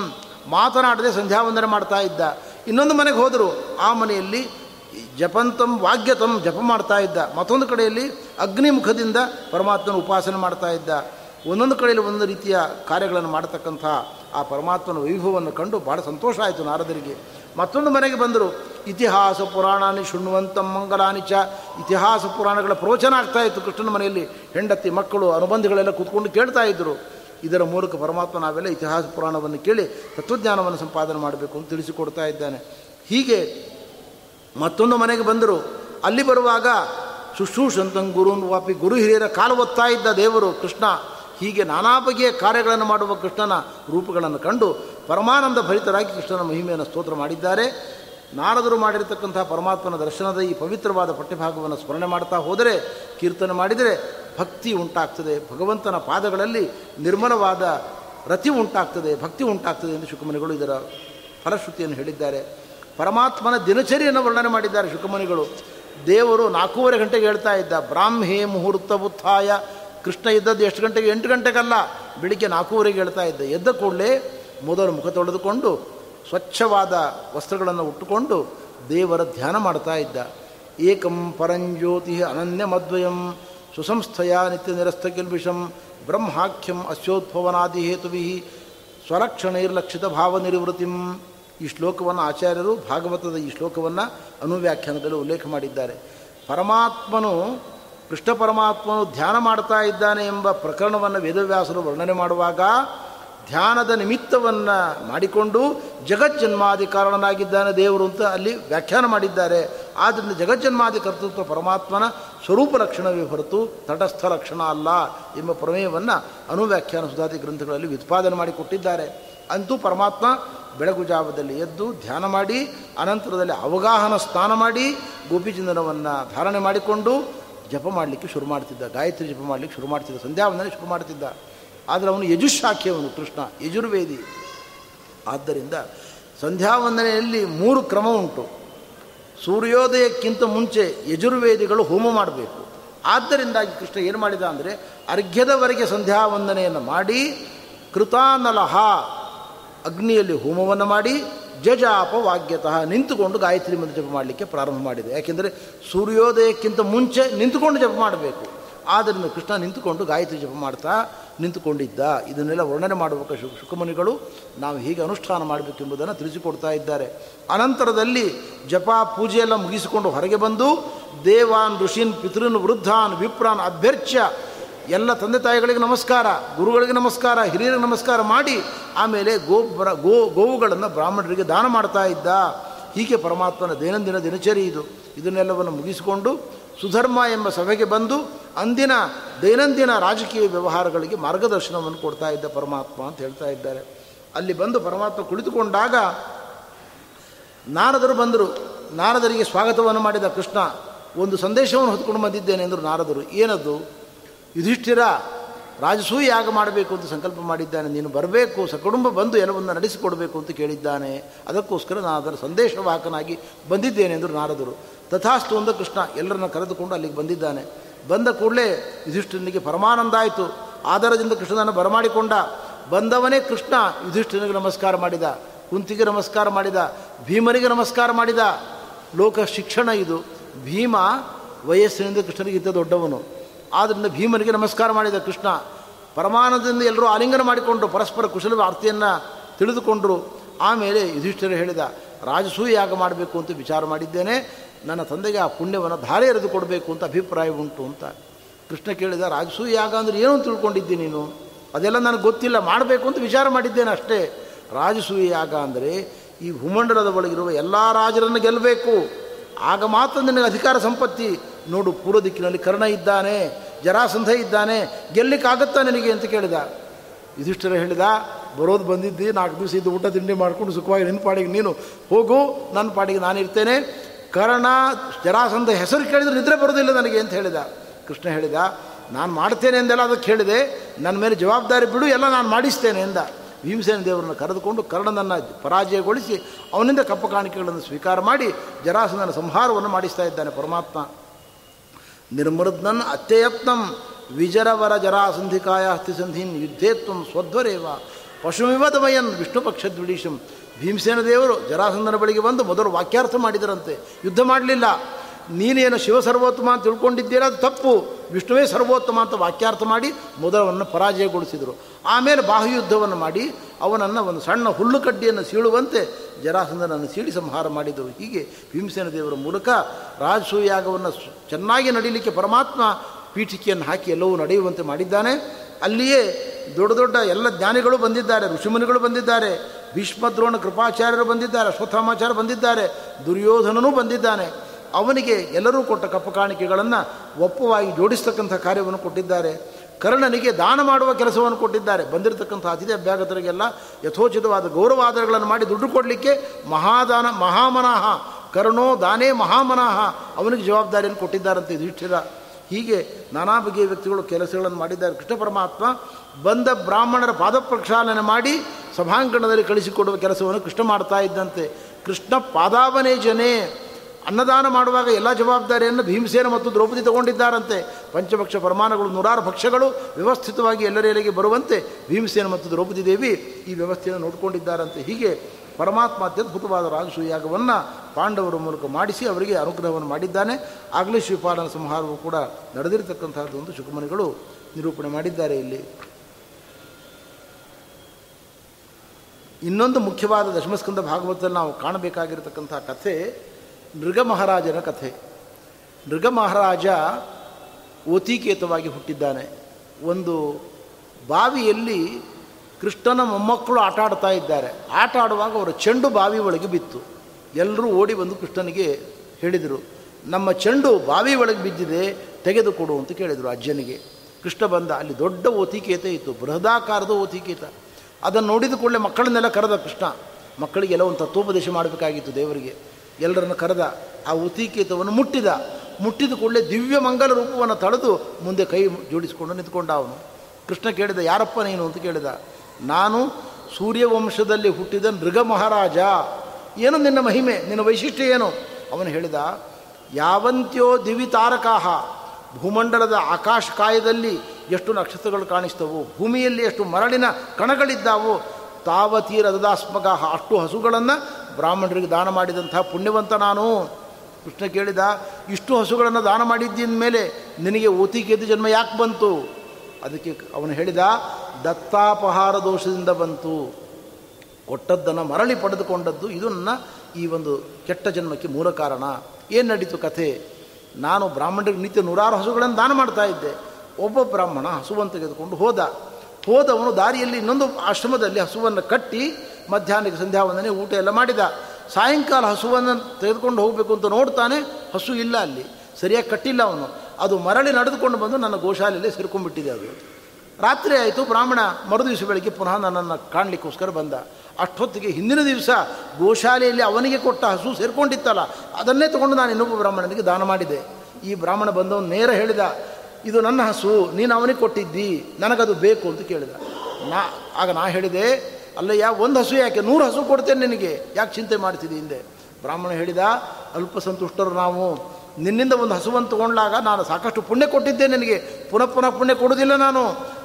ಮಾತನಾಡದೆ ಸಂಧ್ಯಾವಂದನೆ ಮಾಡ್ತಾ ಇದ್ದ. ಇನ್ನೊಂದು ಮನೆಗೆ ಹೋದರು, ಆ ಮನೆಯಲ್ಲಿ ಜಪಂತಂ ವಾಗ್ಯತಂ ಜಪ ಮಾಡ್ತಾ ಇದ್ದ, ಮತ್ತೊಂದು ಕಡೆಯಲ್ಲಿ ಅಗ್ನಿಮುಖದಿಂದ ಪರಮಾತ್ಮನ ಉಪಾಸನೆ ಮಾಡ್ತಾ ಇದ್ದ. ಒಂದೊಂದು ಕಡೆಯಲ್ಲಿ ಒಂದು ರೀತಿಯ ಕಾರ್ಯಗಳನ್ನು ಮಾಡತಕ್ಕಂಥ ಆ ಪರಮಾತ್ಮನ ವೈಭವವನ್ನು ಕಂಡು ಭಾಳ ಸಂತೋಷ ಆಯಿತು ನಾರದರಿಗೆ. ಮತ್ತೊಂದು ಮನೆಗೆ ಬಂದರು. ಇತಿಹಾಸ ಪುರಾಣಾನಿ ಶೃಣ್ವಂತಂ ಮಂಗಲಾನಿ ಚ, ಇತಿಹಾಸ ಪುರಾಣಗಳ ಪ್ರವಚನ ಆಗ್ತಾಯಿತ್ತು. ಕೃಷ್ಣನ ಮನೆಯಲ್ಲಿ ಹೆಂಡತಿ ಮಕ್ಕಳು ಅನುಬಂಧಿಗಳೆಲ್ಲ ಕೂತ್ಕೊಂಡು ಕೇಳ್ತಾ ಇದ್ದರು. ಇದರ ಮೂಲಕ ಪರಮಾತ್ಮ ನಾವೆಲ್ಲ ಇತಿಹಾಸ ಪುರಾಣವನ್ನು ಕೇಳಿ ತತ್ವಜ್ಞಾನವನ್ನು ಸಂಪಾದನೆ ಮಾಡಬೇಕು ಅಂತ ತಿಳಿಸಿಕೊಡ್ತಾ ಇದ್ದಾನೆ. ಹೀಗೆ ಮತ್ತೊಂದು ಮನೆಗೆ ಬಂದರು. ಅಲ್ಲಿ ಬರುವಾಗ ಶುಶ್ರೂಷಂತಂ ಗುರುನ್ ವಾಪಿ, ಗುರು ಹಿರಿಯರ ಕಾಲು ಒತ್ತಾ ಇದ್ದ ದೇವರು ಕೃಷ್ಣ. ಹೀಗೆ ನಾನಾ ಬಗೆಯ ಕಾರ್ಯಗಳನ್ನು ಮಾಡುವ ಕೃಷ್ಣನ ರೂಪಗಳನ್ನು ಕಂಡು ಪರಮಾನಂದ ಭರಿತರಾಗಿ ಕೃಷ್ಣನ ಮಹಿಮೆಯನ್ನು ಸ್ತೋತ್ರ ಮಾಡಿದ್ದಾರೆ. ನಾರದರು ಮಾಡಿರತಕ್ಕಂಥ ಪರಮಾತ್ಮನ ದರ್ಶನದ ಈ ಪವಿತ್ರವಾದ ಪಠ್ಯಭಾಗವನ್ನು ಸ್ಮರಣೆ ಮಾಡ್ತಾ ಹೋದರೆ, ಕೀರ್ತನೆ ಮಾಡಿದರೆ ಭಕ್ತಿ ಉಂಟಾಗ್ತದೆ, ಭಗವಂತನ ಪಾದಗಳಲ್ಲಿ ನಿರ್ಮಲವಾದ ರತಿ ಉಂಟಾಗ್ತದೆ, ಭಕ್ತಿ ಉಂಟಾಗ್ತದೆ ಎಂದು ಶುಕಮುನಿಗಳು ಇದರ ಫಲಶ್ರುತಿಯನ್ನು ಹೇಳಿದ್ದಾರೆ. ಪರಮಾತ್ಮನ ದಿನಚರಿಯನ್ನು ವರ್ಣನೆ ಮಾಡಿದ್ದಾರೆ ಶುಕಮುನಿಗಳು. ದೇವರು 4:30 ಗಂಟೆಗೆ ಹೇಳ್ತಾ ಇದ್ದ, ಬ್ರಾಹ್ಮೇ ಮುಹೂರ್ತ ಉತ್ಥಾಯ. ಕೃಷ್ಣ ಇದ್ದದ್ದು ಎಷ್ಟು ಗಂಟೆಗೆ? 8 ಗಂಟೆಗಲ್ಲ, ಬೆಳಿಗ್ಗೆ 4:30 ಹೇಳ್ತಾ ಇದ್ದ. ಎದ್ದ ಕೂಡಲೇ ಮೊದಲು ಮುಖ ತೊಳೆದುಕೊಂಡು ಸ್ವಚ್ಛವಾದ ವಸ್ತ್ರಗಳನ್ನು ಉಟ್ಟುಕೊಂಡು ದೇವರ ಧ್ಯಾನ ಮಾಡ್ತಾ ಇದ್ದ. ಏಕಂ ಪರಂಜ್ಯೋತಿ ಅನನ್ಯಮದ್ವಯಂ ಸುಸಂಸ್ಥೆಯ ನಿತ್ಯ ನಿರಸ್ತಕಿಲ್ಬಿಷಂ ಬ್ರಹ್ಮಾಖ್ಯಂ ಅಸ್ಯೋದ್ಭವನಾದಿ ಹೇತುಭಿ ಸ್ವರಕ್ಷಣೈರ್ಲಕ್ಷಿತ ಭಾವನಿರ್ವೃತ್ತಿಂ. ಈ ಶ್ಲೋಕವನ್ನು ಆಚಾರ್ಯರು ಭಾಗವತದ ಈ ಶ್ಲೋಕವನ್ನು ಅನುವ್ಯಾಖ್ಯಾನದಲ್ಲಿ ಉಲ್ಲೇಖ ಮಾಡಿದ್ದಾರೆ. ಪರಮಾತ್ಮನು, ಕೃಷ್ಣ ಪರಮಾತ್ಮನು ಧ್ಯಾನ ಮಾಡ್ತಾ ಇದ್ದಾನೆ ಎಂಬ ಪ್ರಕರಣವನ್ನು ವೇದವ್ಯಾಸರು ವರ್ಣನೆ ಮಾಡುವಾಗ ಧ್ಯಾನದ ನಿಮಿತ್ತವನ್ನು ಮಾಡಿಕೊಂಡು ಜಗಜ್ಜನ್ಮಾದಿ ಕಾರಣನಾಗಿದ್ದಾನೆ ದೇವರು ಅಂತ ಅಲ್ಲಿ ವ್ಯಾಖ್ಯಾನ ಮಾಡಿದ್ದಾರೆ. ಆದ್ದರಿಂದ ಜಗಜ್ಜನ್ಮಾದಿ ಕರ್ತೃತ್ವ ಪರಮಾತ್ಮನ ಸ್ವರೂಪ ಲಕ್ಷಣವೇ ಹೊರತು ತಟಸ್ಥ ಲಕ್ಷಣ ಅಲ್ಲ ಎಂಬ ಪ್ರಮೇಯವನ್ನು ಅನುವ್ಯಾಖ್ಯಾನ ಸುಧಾದಿ ಗ್ರಂಥಗಳಲ್ಲಿ ವ್ಯುತ್ಪಾದನೆ ಮಾಡಿಕೊಟ್ಟಿದ್ದಾರೆ. ಅಂತೂ ಪರಮಾತ್ಮ ಬೆಳಗು ಜಾವದಲ್ಲಿ ಎದ್ದು ಧ್ಯಾನ ಮಾಡಿ, ಅನಂತರದಲ್ಲಿ ಅವಗಾಹನ ಸ್ನಾನ ಮಾಡಿ ಗೋಪಿಚಂದನವನ್ನು ಧಾರಣೆ ಮಾಡಿಕೊಂಡು ಜಪ ಮಾಡಲಿಕ್ಕೆ ಶುರು ಮಾಡ್ತಿದ್ದ, ಗಾಯತ್ರಿ ಜಪ ಮಾಡಲಿಕ್ಕೆ ಶುರು ಮಾಡ್ತಿದ್ದ, ಸಂಧ್ಯಾವಂದನೆ ಶುರು ಮಾಡ್ತಿದ್ದ. ಆದರೆ ಅವನು ಯಜುಶಾಖೆಯವನು ಕೃಷ್ಣ, ಯಜುರ್ವೇದಿ. ಆದ್ದರಿಂದ ಸಂಧ್ಯಾವಂದನೆಯಲ್ಲಿ 3 ಕ್ರಮ ಉಂಟು. ಸೂರ್ಯೋದಯಕ್ಕಿಂತ ಮುಂಚೆ ಯಜುರ್ವೇದಿಗಳು ಹೋಮ ಮಾಡಬೇಕು. ಆದ್ದರಿಂದಾಗಿ ಕೃಷ್ಣ ಏನು ಮಾಡಿದ ಅಂದರೆ, ಅರ್ಘ್ಯದವರೆಗೆ ಸಂಧ್ಯಾವಂದನೆಯನ್ನು ಮಾಡಿ ಕೃತಾನಲಹ ಅಗ್ನಿಯಲ್ಲಿ ಹೋಮವನ್ನು ಮಾಡಿ ಜಜಾಪ ವಾಗ್ಯತಃ ನಿಂತುಕೊಂಡು ಗಾಯತ್ರಿ ಮಂತ್ರ ಜಪ ಮಾಡಲಿಕ್ಕೆ ಪ್ರಾರಂಭ ಮಾಡಿದೆ. ಯಾಕೆಂದರೆ ಸೂರ್ಯೋದಯಕ್ಕಿಂತ ಮುಂಚೆ ನಿಂತುಕೊಂಡು ಜಪ ಮಾಡಬೇಕು. ಆದ್ದರಿಂದ ಕೃಷ್ಣ ನಿಂತುಕೊಂಡು ಗಾಯತ್ರಿ ಜಪ ಮಾಡ್ತಾ ನಿಂತುಕೊಂಡಿದ್ದ. ಇದನ್ನೆಲ್ಲ ವರ್ಣನೆ ಮಾಡುವ ಶುಕಮುನಿಗಳು ನಾವು ಹೀಗೆ ಅನುಷ್ಠಾನ ಮಾಡಬೇಕೆಂಬುದನ್ನು ತಿಳಿಸಿಕೊಡ್ತಾ ಇದ್ದಾರೆ. ಅನಂತರದಲ್ಲಿ ಜಪ ಪೂಜೆಯೆಲ್ಲ ಮುಗಿಸಿಕೊಂಡು ಹೊರಗೆ ಬಂದು ದೇವಾನ್ ಋಷೀನ್ ಪಿತೃನ್ ವೃದ್ಧಾನ್ ವಿಪ್ರಾನ್ ಅಭ್ಯರ್ಚ್ಯ, ಎಲ್ಲ ತಂದೆ ತಾಯಿಗಳಿಗೆ ನಮಸ್ಕಾರ, ಗುರುಗಳಿಗೆ ನಮಸ್ಕಾರ, ಹಿರಿಯರಿಗೆ ನಮಸ್ಕಾರ ಮಾಡಿ ಆಮೇಲೆ ಗೋವುಗಳನ್ನು ಬ್ರಾಹ್ಮಣರಿಗೆ ದಾನ ಮಾಡ್ತಾ ಇದ್ದ. ಹೀಗೆ ಪರಮಾತ್ಮನ ದೈನಂದಿನ ದಿನಚರಿ ಇದು. ಇದನ್ನೆಲ್ಲವನ್ನು ಮುಗಿಸಿಕೊಂಡು ಸುಧರ್ಮ ಎಂಬ ಸಭೆಗೆ ಬಂದು ಅಂದಿನ ದೈನಂದಿನ ರಾಜಕೀಯ ವ್ಯವಹಾರಗಳಿಗೆ ಮಾರ್ಗದರ್ಶನವನ್ನು ಕೊಡ್ತಾ ಇದ್ದ ಪರಮಾತ್ಮ ಅಂತ ಹೇಳ್ತಾ ಇದ್ದಾರೆ. ಅಲ್ಲಿ ಬಂದು ಪರಮಾತ್ಮ ಕುಳಿತುಕೊಂಡಾಗ ನಾರದರು ಬಂದರು. ನಾರದರಿಗೆ ಸ್ವಾಗತವನ್ನು ಮಾಡಿದ ಕೃಷ್ಣ. ಒಂದು ಸಂದೇಶವನ್ನು ಹೊತ್ಕೊಂಡು ಬಂದಿದ್ದೇನೆ ಎಂದರು ನಾರದರು. ಏನದು? ಯುಧಿಷ್ಠಿರ ರಾಜಸೂಯ ಯಾಗ ಮಾಡಬೇಕು ಅಂತ ಸಂಕಲ್ಪ ಮಾಡಿದ್ದಾನೆ, ನೀನು ಬರಬೇಕು, ಸಕುಟುಂಬ ಬಂದು ಎಲ್ಲವನ್ನು ನಡೆಸಿಕೊಡಬೇಕು ಅಂತ ಕೇಳಿದ್ದಾನೆ. ಅದಕ್ಕೋಸ್ಕರ ನಾನು ಅದರ ಸಂದೇಶವಾಹಕನಾಗಿ ಬಂದಿದ್ದೇನೆ ಎಂದರು ನಾರದರು. ತಥಾಸ್ತು ಅಂದ ಕೃಷ್ಣ. ಎಲ್ಲರನ್ನ ಕರೆದುಕೊಂಡು ಅಲ್ಲಿಗೆ ಬಂದಿದ್ದಾನೆ. ಬಂದ ಕೂಡಲೇ ಯುಧಿಷ್ಠಿರನಿಗೆ ಪರಮಾನಂದ ಆಯಿತು. ಆಧಾರದಿಂದ ಕೃಷ್ಣನನ್ನು ಬರಮಾಡಿಕೊಂಡ. ಬಂದವನೇ ಕೃಷ್ಣ ಯುಧಿಷ್ಠಿರನಿಗೆ ನಮಸ್ಕಾರ ಮಾಡಿದ, ಕುಂತಿಗೆ ನಮಸ್ಕಾರ ಮಾಡಿದ, ಭೀಮನಿಗೆ ನಮಸ್ಕಾರ ಮಾಡಿದ. ಲೋಕ ಶಿಕ್ಷಣ ಇದು. ಭೀಮ ವಯಸ್ಸಿನಿಂದ ಕೃಷ್ಣನಿಗೆ ಇದ್ದ ದೊಡ್ಡವನು. ಆದ್ದರಿಂದ ಭೀಮನಿಗೆ ನಮಸ್ಕಾರ ಮಾಡಿದ ಕೃಷ್ಣ. ಪರಮಾನಂದದಿಂದ ಎಲ್ಲರೂ ಆಲಿಂಗನ ಮಾಡಿಕೊಂಡರು, ಪರಸ್ಪರ ಕುಶಲ ವಾರ್ತೆಯನ್ನು ತಿಳಿದುಕೊಂಡರು. ಆಮೇಲೆ ಯುಧಿಷ್ಠಿರ ಹೇಳಿದ, ರಾಜಸೂಯ ಯಾಗ ಮಾಡಬೇಕು ಅಂತ ವಿಚಾರ ಮಾಡಿದ್ದೇನೆ, ನನ್ನ ತಂದೆಗೆ ಆ ಪುಣ್ಯವನ್ನು ಧಾರೆ ಎರೆದು ಕೊಡಬೇಕು ಅಂತ ಅಭಿಪ್ರಾಯ ಉಂಟು ಅಂತ. ಕೃಷ್ಣ ಕೇಳಿದ, ರಾಜಸೂಯ ಯಾಗ ಅಂದರೆ ಏನು ಅಂತ ತಿಳ್ಕೊಂಡಿದ್ದೆ ನೀನು? ಅದೆಲ್ಲ ನನಗೆ ಗೊತ್ತಿಲ್ಲ, ಮಾಡಬೇಕು ಅಂತ ವಿಚಾರ ಮಾಡಿದ್ದೇನೆ ಅಷ್ಟೇ. ರಾಜಸೂಯ ಯಾಗ ಅಂದರೆ ಈ ಭೂಮಂಡಲದ ಒಳಗಿರುವ ಎಲ್ಲ ರಾಜರನ್ನು ಗೆಲ್ಲಬೇಕು, ಆಗ ಮಾತ್ರ ನಿನಗೆ ಅಧಿಕಾರ ಸಂಪತ್ತಿ. ನೋಡು, ಪೂರ್ವ ದಿಕ್ಕಿನಲ್ಲಿ ಕರ್ಣ ಇದ್ದಾನೆ, ಜರಾಸಂಧ ಇದ್ದಾನೆ, ಗೆಲ್ಲಿಕ್ಕಾಗತ್ತಾ ನಿನಗೆ ಅಂತ ಕೇಳಿದ. ಯುಧಿಷ್ಠಿರ ಹೇಳಿದ, ಬರೋದು ಬಂದಿದ್ದು, 4 ದಿವಸ ಇದು ಊಟ ತಿಂಡಿ ಮಾಡಿಕೊಂಡು ಸುಖವಾಗಿ ನಿನ್ನ ಪಾಡಿಗೆ ನೀನು ಹೋಗು, ನನ್ನ ಪಾಡಿಗೆ ನಾನಿರ್ತೇನೆ. ಕರ್ಣ ಜರಾಸಂಧ ಹೆಸರು ಕೇಳಿದರೆ ನಿದ್ರೆ ಬರೋದಿಲ್ಲ ನನಗೆ ಅಂತ ಹೇಳಿದ. ಕೃಷ್ಣ ಹೇಳಿದ, ನಾನು ಮಾಡ್ತೇನೆ ಎಂದೆಲ್ಲ ಅದಕ್ಕೆ ಹೇಳಿದೆ, ನನ್ನ ಮೇಲೆ ಜವಾಬ್ದಾರಿ ಬಿಡು, ಎಲ್ಲ ನಾನು ಮಾಡಿಸ್ತೇನೆ ಎಂದ. ಭೀಮಸೇನ ದೇವರನ್ನು ಕರೆದುಕೊಂಡು ಕರ್ಣನನ್ನು ಪರಾಜಯಗೊಳಿಸಿ ಅವನಿಂದ ಕಪ್ಪ ಕಾಣಿಕೆಗಳನ್ನು ಸ್ವೀಕಾರ ಮಾಡಿ ಜರಾಸಂಧನ ಸಂಹಾರವನ್ನು ಮಾಡಿಸ್ತಾ ಇದ್ದಾನೆ ಪರಮಾತ್ಮ. ನಿರ್ಮೃದ್ನನ್ ಅತ್ಯಯತ್ನಂ ವಿಜರವರ ಜರಾಸಂಧಿಕಾಯ ಹಸ್ತಿಸಂಧೀನ್ ಯುದ್ಧೇತ್ವಂ ಸ್ವಧ್ವರೇವ ಪಶುಮಿವದಮಯನ್ ವಿಷ್ಣು ಪಕ್ಷದ್ವಿಡೀಶಂ ಭೀಮಸೇನ ದೇವರು ಜರಾಸಂಧನ ಬಳಿಗೆ ಬಂದು ಮೊದಲು ವಾಕ್ಯಾರ್ಥ ಮಾಡಿದರಂತೆ, ಯುದ್ಧ ಮಾಡಲಿಲ್ಲ. ನೀನೇನು ಶಿವ ಸರ್ವೋತ್ತಮ ಅಂತ ತಿಳ್ಕೊಂಡಿದ್ದೀರ, ಅದು ತಪ್ಪು, ವಿಷ್ಣುವೇ ಸರ್ವೋತ್ತಮ ಅಂತ ವಾಕ್ಯಾರ್ಥ ಮಾಡಿ ಮೊದಲವನ್ನು ಪರಾಜಯಗೊಳಿಸಿದರು. ಆಮೇಲೆ ಬಾಹುಯುದ್ಧವನ್ನು ಮಾಡಿ ಅವನನ್ನು ಒಂದು ಸಣ್ಣ ಹುಲ್ಲುಕಡ್ಡಿಯನ್ನು ಸೀಳುವಂತೆ ಜರಾಸಂಧನನ್ನು ಸೀಳಿ ಸಂಹಾರ ಮಾಡಿದರು. ಹೀಗೆ ಭೀಮಸೇನ ದೇವರ ಮೂಲಕ ರಾಜಸೂಯ ಯಾಗವನ್ನು ಚೆನ್ನಾಗಿ ನಡೀಲಿಕ್ಕೆ ಪರಮಾತ್ಮ ಪೀಠಿಕೆಯನ್ನು ಹಾಕಿ ಎಲ್ಲವೂ ನಡೆಯುವಂತೆ ಮಾಡಿದ್ದಾನೆ. ಅಲ್ಲಿಯೇ ದೊಡ್ಡ ದೊಡ್ಡ ಎಲ್ಲ ಜ್ಞಾನಿಗಳು ಬಂದಿದ್ದಾರೆ, ಋಷಿಮುನಿಗಳು ಬಂದಿದ್ದಾರೆ, ಭೀಷ್ಮದ್ರೋಣ ಕೃಪಾಚಾರ್ಯರು ಬಂದಿದ್ದಾರೆ, ಅಶ್ವತ್ಥಾಮಾಚಾರ್ಯರು ಬಂದಿದ್ದಾರೆ, ದುರ್ಯೋಧನನೂ ಬಂದಿದ್ದಾನೆ. ಅವನಿಗೆ ಎಲ್ಲರೂ ಕೊಟ್ಟ ಕಪ್ಪು ಕಾಣಿಕೆಗಳನ್ನು ಒಪ್ಪವಾಗಿ ಜೋಡಿಸ್ತಕ್ಕಂಥ ಕಾರ್ಯವನ್ನು ಕೊಟ್ಟಿದ್ದಾರೆ. ಕರ್ಣನಿಗೆ ದಾನ ಮಾಡುವ ಕೆಲಸವನ್ನು ಕೊಟ್ಟಿದ್ದಾರೆ. ಬಂದಿರತಕ್ಕಂಥ ಅತಿಥಿ ಅಭ್ಯಾಗತರಿಗೆಲ್ಲ ಯಥೋಚಿತವಾದ ಗೌರವಾದರಗಳನ್ನು ಮಾಡಿ ದುಡ್ಡು ಕೊಡಲಿಕ್ಕೆ ಮಹಾದಾನ ಮಹಾಮನಾಹ ಕರ್ಣೋ ದಾನೇ ಮಹಾಮನಾಹ ಅವನಿಗೆ ಜವಾಬ್ದಾರಿಯನ್ನು ಕೊಟ್ಟಿದ್ದಾರಂತೆ ಯುಧಿಷ್ಠಿರ. ಹೀಗೆ ನಾನಾ ಬಗೆಯ ವ್ಯಕ್ತಿಗಳು ಕೆಲಸಗಳನ್ನು ಮಾಡಿದ್ದಾರೆ. ಕೃಷ್ಣ ಪರಮಾತ್ಮ ಬಂದ ಬ್ರಾಹ್ಮಣರ ಪಾದಪ್ರಕ್ಷಾಲನೆ ಮಾಡಿ ಸಭಾಂಗಣದಲ್ಲಿ ಕಳಿಸಿಕೊಡುವ ಕೆಲಸವನ್ನು ಕೃಷ್ಣ ಮಾಡ್ತಾ ಇದ್ದಂತೆ. ಕೃಷ್ಣ ಪಾದಾವನೇ ಜನೇ ಅನ್ನದಾನ ಮಾಡುವಾಗ ಎಲ್ಲ ಜವಾಬ್ದಾರಿಯನ್ನು ಭೀಮಸೇನ ಮತ್ತು ದ್ರೌಪದಿ ತಗೊಂಡಿದ್ದಾರಂತೆ. ಪಂಚಭಕ್ಷ ಪ್ರಮಾಣಗಳು, ನೂರಾರು ಭಕ್ಷ್ಯಗಳು ವ್ಯವಸ್ಥಿತವಾಗಿ ಎಲ್ಲರೆಲೆಗೆ ಬರುವಂತೆ ಭೀಮಸೇನ ಮತ್ತು ದ್ರೌಪದಿ ದೇವಿ ಈ ವ್ಯವಸ್ಥೆಯನ್ನು ನೋಡಿಕೊಂಡಿದ್ದಾರಂತೆ. ಹೀಗೆ ಪರಮಾತ್ಮ ಅತ್ಯದ್ಭುತವಾದ ರಾಜಸೂಯ ಯಾಗವನ್ನು ಪಾಂಡವರ ಮೂಲಕ ಮಾಡಿಸಿ ಅವರಿಗೆ ಅನುಗ್ರಹವನ್ನು ಮಾಡಿದ್ದಾನೆ. ಆಗಲೇ ಶ್ರೀಪಾಲನ ಸಂಹಾರವೂ ಕೂಡ ನಡೆದಿರತಕ್ಕಂಥದ್ದು ಒಂದು ಶುಕಮುನಿಗಳು ನಿರೂಪಣೆ ಮಾಡಿದ್ದಾರೆ. ಇಲ್ಲಿ ಇನ್ನೊಂದು ಮುಖ್ಯವಾದ ದಶಮಸ್ಕಂದ ಭಾಗವತದಲ್ಲಿ ನಾವು ಕಾಣಬೇಕಾಗಿರತಕ್ಕಂಥ ಕಥೆ ಮೃಗ ಮಹಾರಾಜನ ಕಥೆ. ಮೃಗ ಮಹಾರಾಜ ಓತಿಕೇತವಾಗಿ ಹುಟ್ಟಿದ್ದಾನೆ. ಒಂದು ಬಾವಿಯಲ್ಲಿ ಕೃಷ್ಣನ ಮೊಮ್ಮಕ್ಕಳು ಆಟ ಆಡ್ತಾ ಇದ್ದಾರೆ. ಆಟ ಆಡುವಾಗ ಅವರ ಚೆಂಡು ಬಾವಿ ಒಳಗೆ ಬಿತ್ತು. ಎಲ್ಲರೂ ಓಡಿ ಬಂದು ಕೃಷ್ಣನಿಗೆ ಹೇಳಿದರು, ನಮ್ಮ ಚೆಂಡು ಬಾವಿ ಒಳಗೆ ಬಿದ್ದಿದೆ, ತೆಗೆದುಕೊಡು ಅಂತ ಕೇಳಿದರು ಅಜ್ಜನಿಗೆ. ಕೃಷ್ಣ ಬಂದ. ಅಲ್ಲಿ ದೊಡ್ಡ ಓತಿಕೇತ ಇತ್ತು, ಬೃಹದಾಕಾರದ ಓತಿಕೇತ. ಅದನ್ನು ನೋಡಿದ ಕೂಡಲೇ ಮಕ್ಕಳನ್ನೆಲ್ಲ ಕರೆದ ಕೃಷ್ಣ. ಮಕ್ಕಳಿಗೆಲ್ಲ ಒಂದು ತತ್ವೋಪದೇಶ ಮಾಡಬೇಕಾಗಿತ್ತು ದೇವರಿಗೆ. ಎಲ್ಲರನ್ನು ಕರೆದ. ಆ ಓತಿಕೇತವನ್ನು ಮುಟ್ಟಿದ ಕೂಡಲೇ ದಿವ್ಯ ಮಂಗಲ ರೂಪವನ್ನು ತಳೆದು ಮುಂದೆ ಕೈ ಜೋಡಿಸಿಕೊಂಡು ನಿಂತ್ಕೊಂಡ ಅವನು. ಕೃಷ್ಣ ಕೇಳಿದ, ಯಾರಪ್ಪ ನೀನು ಅಂತ ಕೇಳಿದ. ನಾನು ಸೂರ್ಯವಂಶದಲ್ಲಿ ಹುಟ್ಟಿದ ಮೃಗ ಮಹಾರಾಜ. ಏನು ನಿನ್ನ ಮಹಿಮೆ, ನಿನ್ನ ವೈಶಿಷ್ಟ್ಯ ಏನು? ಅವನು ಹೇಳಿದ, ಯಾವಂತ್ಯೋ ದಿವಿ ತಾರಕಾಹ, ಭೂಮಂಡಲದ ಆಕಾಶ ಕಾಯದಲ್ಲಿ ಎಷ್ಟು ನಕ್ಷತ್ರಗಳು ಕಾಣಿಸ್ತವೋ, ಭೂಮಿಯಲ್ಲಿ ಎಷ್ಟು ಮರಳಿನ ಕಣಗಳಿದ್ದಾವೋ, ತಾವತಿ ರಥದಾಸ್ಮಕ ಅಷ್ಟು ಹಸುಗಳನ್ನು ಬ್ರಾಹ್ಮಣರಿಗೆ ದಾನ ಮಾಡಿದಂಥ ಪುಣ್ಯವಂತ ನಾನು. ಕೃಷ್ಣ ಕೇಳಿದ, ಇಷ್ಟು ಹಸುಗಳನ್ನು ದಾನ ಮಾಡಿದ್ದ ಮೇಲೆ ನಿನಗೆ ಓತಿಕೇತು ಜನ್ಮ ಯಾಕೆ ಬಂತು? ಅದಕ್ಕೆ ಅವನು ಹೇಳಿದ, ದತ್ತಾಪಹಾರ ದೋಷದಿಂದ ಬಂತು. ಕೊಟ್ಟದ್ದನ್ನು ಮರಳಿ ಪಡೆದುಕೊಂಡದ್ದು ಇದು ನನ್ನ ಈ ಒಂದು ಕೆಟ್ಟ ಜನ್ಮಕ್ಕೆ ಮೂಲ ಕಾರಣ. ಏನು ನಡೀತು ಕಥೆ? ನಾನು ಬ್ರಾಹ್ಮಣರಿಗೆ ನಿತ್ಯ ನೂರಾರು ಹಸುಗಳನ್ನು ದಾನ ಮಾಡ್ತಾ ಇದ್ದೆ. ಒಬ್ಬ ಬ್ರಾಹ್ಮಣ ಹಸುವನ್ನು ತೆಗೆದುಕೊಂಡು ಹೋದವನು ದಾರಿಯಲ್ಲಿ ಇನ್ನೊಂದು ಆಶ್ರಮದಲ್ಲಿ ಹಸುವನ್ನು ಕಟ್ಟಿ ಮಧ್ಯಾಹ್ನಕ್ಕೆ ಸಂಧ್ಯಾ ವಂದನೆ ಊಟ ಎಲ್ಲ ಮಾಡಿದ. ಸಾಯಂಕಾಲ ಹಸುವನ್ನು ತೆಗೆದುಕೊಂಡು ಹೋಗಬೇಕು ಅಂತ ನೋಡ್ತಾನೆ, ಹಸು ಇಲ್ಲ, ಅಲ್ಲಿ ಸರಿಯಾಗಿ ಕಟ್ಟಿಲ್ಲ ಅವನು. ಅದು ಮರಳಿ ನಡೆದುಕೊಂಡು ಬಂದು ನನ್ನ ಗೋಶಾಲೆಯಲ್ಲಿ ಸೇರ್ಕೊಂಡ್ಬಿಟ್ಟಿದೆ. ಅದು ರಾತ್ರಿ ಆಯಿತು. ಬ್ರಾಹ್ಮಣ ಮರು ದಿವಸ ಬೆಳಗ್ಗೆ ಪುನಃ ನನ್ನನ್ನು ಕಾಣಲಿಕ್ಕೋಸ್ಕರ ಬಂದ. ಅಷ್ಟೊತ್ತಿಗೆ ಹಿಂದಿನ ದಿವಸ ಗೋಶಾಲೆಯಲ್ಲಿ ಅವನಿಗೆ ಕೊಟ್ಟ ಹಸು ಸೇರ್ಕೊಂಡಿತ್ತಲ್ಲ, ಅದನ್ನೇ ತೊಗೊಂಡು ನಾನು ಇನ್ನೊಬ್ಬ ಬ್ರಾಹ್ಮಣನಿಗೆ ದಾನ ಮಾಡಿದೆ. ಈ ಬ್ರಾಹ್ಮಣ ಬಂದವನು ನೇರ ಹೇಳಿದ, ಇದು ನನ್ನ ಹಸು, ನೀನು ಅವನಿಗೆ ಕೊಟ್ಟಿದ್ದಿ, ನನಗದು ಬೇಕು ಅಂತ ಕೇಳಿದ. ಆಗ ನಾ ಹೇಳಿದೆ, ಅಲ್ಲಯ್ಯ, ಒಂದು ಹಸು ಯಾಕೆ, 100 ಹಸು ಕೊಡ್ತೇನೆ ನಿನಗೆ, ಯಾಕೆ ಚಿಂತೆ ಮಾಡ್ತಿದ್ದಿ ಹಿಂದೆ? ಬ್ರಾಹ್ಮಣ ಹೇಳಿದ, ಅಲ್ಪ ಸಂತುಷ್ಟರು ನಾವು, ನಿನ್ನಿಂದ ಒಂದು ಹಸುವನ್ನು ತೊಗೊಂಡಾಗ ನಾನು ಸಾಕಷ್ಟು ಪುಣ್ಯ ಕೊಟ್ಟಿದ್ದೆ ನಿನಗೆ, ಪುನಃ ಪುಣ್ಯ ಕೊಡೋದಿಲ್ಲ ನಾನು,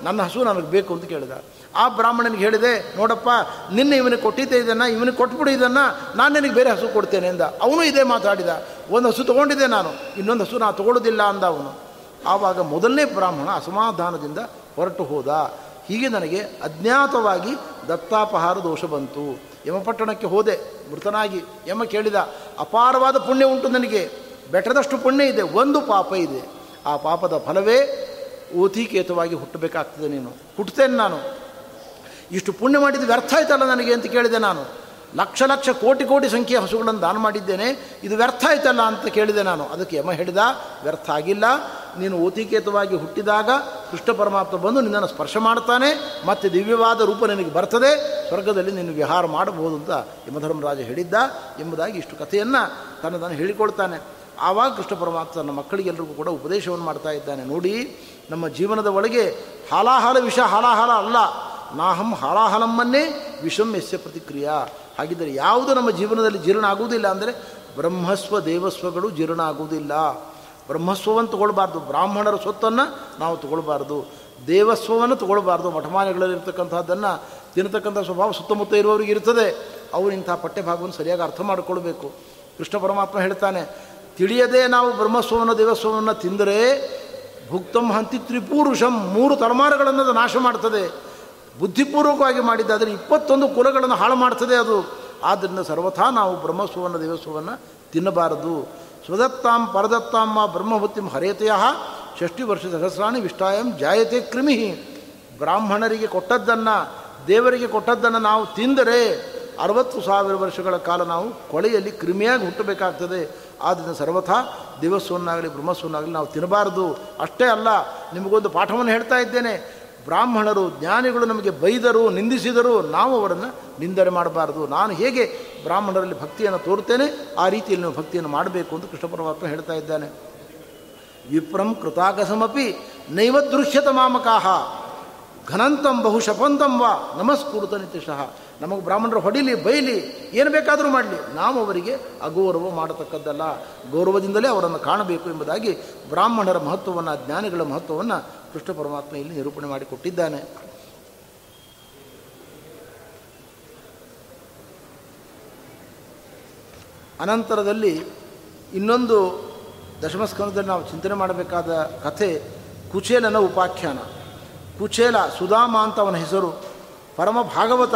ನನ್ನ ಹಸು ನನಗೆ ಬೇಕು ಅಂತ ಕೇಳಿದ. ಆ ಬ್ರಾಹ್ಮಣನಿಗೆ ಹೇಳಿದೆ, ನೋಡಪ್ಪ, ನಿನ್ನೆ ಇವನಿಗೆ ಕೊಟ್ಟಿದ್ದೆ ಇದನ್ನು, ಇವನಿಗೆ ಕೊಟ್ಬಿಡು ಇದನ್ನು, ನಾನು ನಿನಗೆ ಬೇರೆ ಹಸು ಕೊಡ್ತೇನೆ ಎಂದ. ಅವನು ಇದೇ ಮಾತಾಡಿದ, ಒಂದು ಹಸು ತೊಗೊಂಡಿದ್ದೆ ನಾನು, ಇನ್ನೊಂದು ಹಸು ನಾನು ತೊಗೊಳ್ಳೋದಿಲ್ಲ ಅಂದ ಅವನು. ಆವಾಗ ಮೊದಲನೇ ಬ್ರಾಹ್ಮಣ ಅಸಮಾಧಾನದಿಂದ ಹೊರಟು ಹೋದ. ಹೀಗೆ ನನಗೆ ಅಜ್ಞಾತವಾಗಿ ದತ್ತಾಪಹಾರ ದೋಷ ಬಂತು. ಯಮಪಟ್ಟಣಕ್ಕೆ ಹೋದೆ ಮೃತನಾಗಿ. ಯಮ ಕೇಳಿದ, ಅಪಾರವಾದ ಪುಣ್ಯ ಉಂಟು ನನಗೆ, ಬೆಟ್ಟದಷ್ಟು ಪುಣ್ಯ ಇದೆ, ಒಂದು ಪಾಪ ಇದೆ, ಆ ಪಾಪದ ಫಲವೇ ಓತಿಕೇತವಾಗಿ ಹುಟ್ಟಬೇಕಾಗ್ತದೆ, ನೀನು ಹುಟ್ಟುತ್ತೇನೆ, ನಾನು ಇಷ್ಟು ಪುಣ್ಯ ಮಾಡಿದ್ದು ವ್ಯರ್ಥ ಆಯ್ತಲ್ಲ ನನಗೆ ಅಂತ ಕೇಳಿದೆ. ನಾನು ಲಕ್ಷ ಲಕ್ಷ ಕೋಟಿ ಕೋಟಿ ಸಂಖ್ಯೆಯ ಹಸುಗಳನ್ನು ದಾನ ಮಾಡಿದ್ದೇನೆ, ಇದು ವ್ಯರ್ಥ ಆಯ್ತಲ್ಲ ಅಂತ ಕೇಳಿದೆ ನಾನು. ಅದಕ್ಕೆ ಯಮ ಹೇಳಿದ, ವ್ಯರ್ಥ ಆಗಿಲ್ಲ, ನೀನು ಓತಿಕೇತವಾಗಿ ಹುಟ್ಟಿದಾಗ ಕೃಷ್ಣ ಪರಮಾತ್ಮ ಬಂದು ನಿನ್ನನ್ನು ಸ್ಪರ್ಶ ಮಾಡ್ತಾನೆ, ಮತ್ತೆ ದಿವ್ಯವಾದ ರೂಪ ನಿನಗೆ ಬರ್ತದೆ, ಸ್ವರ್ಗದಲ್ಲಿ ನೀನು ವಿಹಾರ ಮಾಡಬಹುದು ಅಂತ ಯಮಧರ್ಮರಾಜ ಹೇಳಿದ್ದ ಎಂಬುದಾಗಿ ಇಷ್ಟು ಕಥೆಯನ್ನು ತಾನು ಹೇಳಿಕೊಳ್ತಾನೆ. ಆವಾಗ ಕೃಷ್ಣ ಪರಮಾತ್ಮ ತನ್ನ ಮಕ್ಕಳಿಗೆಲ್ಲರಿಗೂ ಕೂಡ ಉಪದೇಶವನ್ನು ಮಾಡ್ತಾ ಇದ್ದಾನೆ. ನೋಡಿ, ನಮ್ಮ ಜೀವನದ ಒಳಗೆ ಹಾಲಾಹಲ ವಿಷ ಹಾಲಾಹಲ ಅಲ್ಲ, ನಾಹಂ ಹಾಲಾಹಲಮ್ಮನ್ನೇ ವಿಷಂ ಯಸ್ಯ ಪ್ರತಿಕ್ರಿಯಾ. ಹಾಗಿದ್ದರೆ ಯಾವುದು ನಮ್ಮ ಜೀವನದಲ್ಲಿ ಜೀರ್ಣ ಆಗುವುದಿಲ್ಲ ಅಂದರೆ ಬ್ರಹ್ಮಸ್ವ ದೇವಸ್ವಗಳು ಜೀರ್ಣ ಆಗುವುದಿಲ್ಲ. ಬ್ರಹ್ಮಸ್ವವನ್ನು ತಗೊಳ್ಬಾರ್ದು, ಬ್ರಾಹ್ಮಣರ ಸ್ವತ್ತನ್ನು ನಾವು ತಗೊಳ್ಬಾರ್ದು, ದೇವಸ್ವವನ್ನು ತಗೊಳ್ಬಾರ್ದು. ಮಠಮಾಲೆಗಳಲ್ಲಿರ್ತಕ್ಕಂಥದ್ದನ್ನು ತಿನ್ನತಕ್ಕಂಥ ಸ್ವಭಾವ ಸುತ್ತಮುತ್ತ ಇರುವವರಿಗೆ ಇರ್ತದೆ. ಅವರು ಇಂಥ ಪಠ್ಯಭಾಗವನ್ನು ಸರಿಯಾಗಿ ಅರ್ಥ ಮಾಡಿಕೊಳ್ಬೇಕು. ಕೃಷ್ಣ ಪರಮಾತ್ಮ ಹೇಳ್ತಾನೆ, ತಿಳಿಯದೆ ನಾವು ಬ್ರಹ್ಮಸ್ವವನ್ನು ದೇವಸ್ವವನ್ನು ತಿಂದರೆ ಭುಕ್ತಂ ಹಂತಿ ತ್ರಿಪುರುಷಂ, ಮೂರು ತಲೆಮಾರುಗಳನ್ನು ಅದು ನಾಶ ಮಾಡ್ತದೆ. ಬುದ್ಧಿಪೂರ್ವಕವಾಗಿ ಮಾಡಿದ್ದಾದರೆ 21 ಕುಲಗಳನ್ನು ಹಾಳು ಮಾಡ್ತದೆ ಅದು. ಆದ್ದರಿಂದ ಸರ್ವಥಾ ನಾವು ಬ್ರಹ್ಮಸ್ವವನ್ನು ದೇವಸ್ವವನ್ನು ತಿನ್ನಬಾರದು. ಸ್ವದತ್ತಾಂ ಪರದತ್ತಾಂಬ ಬ್ರಹ್ಮಭುತ್ತಿಂ ಹರೇತೆಯ 60 ವರ್ಷ ಸಹಸ್ರಾಣಿ ವಿಷ್ಟಾಯಂ ಜಾಯತೆ ಕ್ರಿಮಿ. ಬ್ರಾಹ್ಮಣರಿಗೆ ಕೊಟ್ಟದ್ದನ್ನು, ದೇವರಿಗೆ ಕೊಟ್ಟದ್ದನ್ನು ನಾವು ತಿಂದರೆ 60,000 ವರ್ಷಗಳ ಕಾಲ ನಾವು ಕೊಳೆಯಲ್ಲಿ ಕ್ರಿಮಿಯಾಗಿ ಹುಟ್ಟಬೇಕಾಗ್ತದೆ. ಆದ್ದರಿಂದ ಸರ್ವಥಾ ದಿವಸವನ್ನಾಗಲಿ ಬ್ರಹ್ಮಸ್ವನ್ನಾಗಲಿ ನಾವು ತಿನ್ನಬಾರದು. ಅಷ್ಟೇ ಅಲ್ಲ, ನಿಮಗೊಂದು ಪಾಠವನ್ನು ಹೇಳ್ತಾ ಇದ್ದೇನೆ. ಬ್ರಾಹ್ಮಣರು ಜ್ಞಾನಿಗಳು ನಮಗೆ ಬೈದರು, ನಿಂದಿಸಿದರು, ನಾವು ಅವರನ್ನು ನಿಂದನೆ ಮಾಡಬಾರ್ದು. ನಾನು ಹೇಗೆ ಬ್ರಾಹ್ಮಣರಲ್ಲಿ ಭಕ್ತಿಯನ್ನು ತೋರ್ತೇನೆ ಆ ರೀತಿಯಲ್ಲಿ ನಾವು ಭಕ್ತಿಯನ್ನು ಮಾಡಬೇಕು ಅಂತ ಕೃಷ್ಣ ಪರಮಾತ್ಮ ಹೇಳ್ತಾ ಇದ್ದಾನೆ. ವಿಪ್ರಂ ಕೃತಾಕಸಮಪಿ ನೈವ ದೃಶ್ಯತ ಮಾಮಕಾಹ ಘನಂತಂ ಬಹುಶಪಂತಂ ವಾ ನಮಸ್ಕೃತ ನಿತ್ಯಶಃ. ನಮಗೆ ಬ್ರಾಹ್ಮಣರು ಹೊಡಿಲಿ, ಬೈಲಿ, ಏನು ಬೇಕಾದರೂ ಮಾಡಲಿ, ನಾವು ಅವರಿಗೆ ಅಗೌರವ ಮಾಡತಕ್ಕದ್ದಲ್ಲ, ಗೌರವದಿಂದಲೇ ಅವರನ್ನು ಕಾಣಬೇಕು ಎಂಬುದಾಗಿ ಬ್ರಾಹ್ಮಣರ ಮಹತ್ವವನ್ನು, ಜ್ಞಾನಿಗಳ ಮಹತ್ವವನ್ನು ಕೃಷ್ಣ ಪರಮಾತ್ಮ ಇಲ್ಲಿ ನಿರೂಪಣೆ ಮಾಡಿಕೊಟ್ಟಿದ್ದಾನೆ. ಅನಂತರದಲ್ಲಿ ಇನ್ನೊಂದು ದಶಮಸ್ಕಂದದಲ್ಲಿ ನಾವು ಚಿಂತನೆ ಮಾಡಬೇಕಾದ ಕಥೆ ಕುಚೇಲನ ಉಪಾಖ್ಯಾನ. ಕುಚೇಲ, ಸುಧಾಮ ಅಂತ ಅವನ ಹೆಸರು, ಪರಮ ಭಾಗವತ.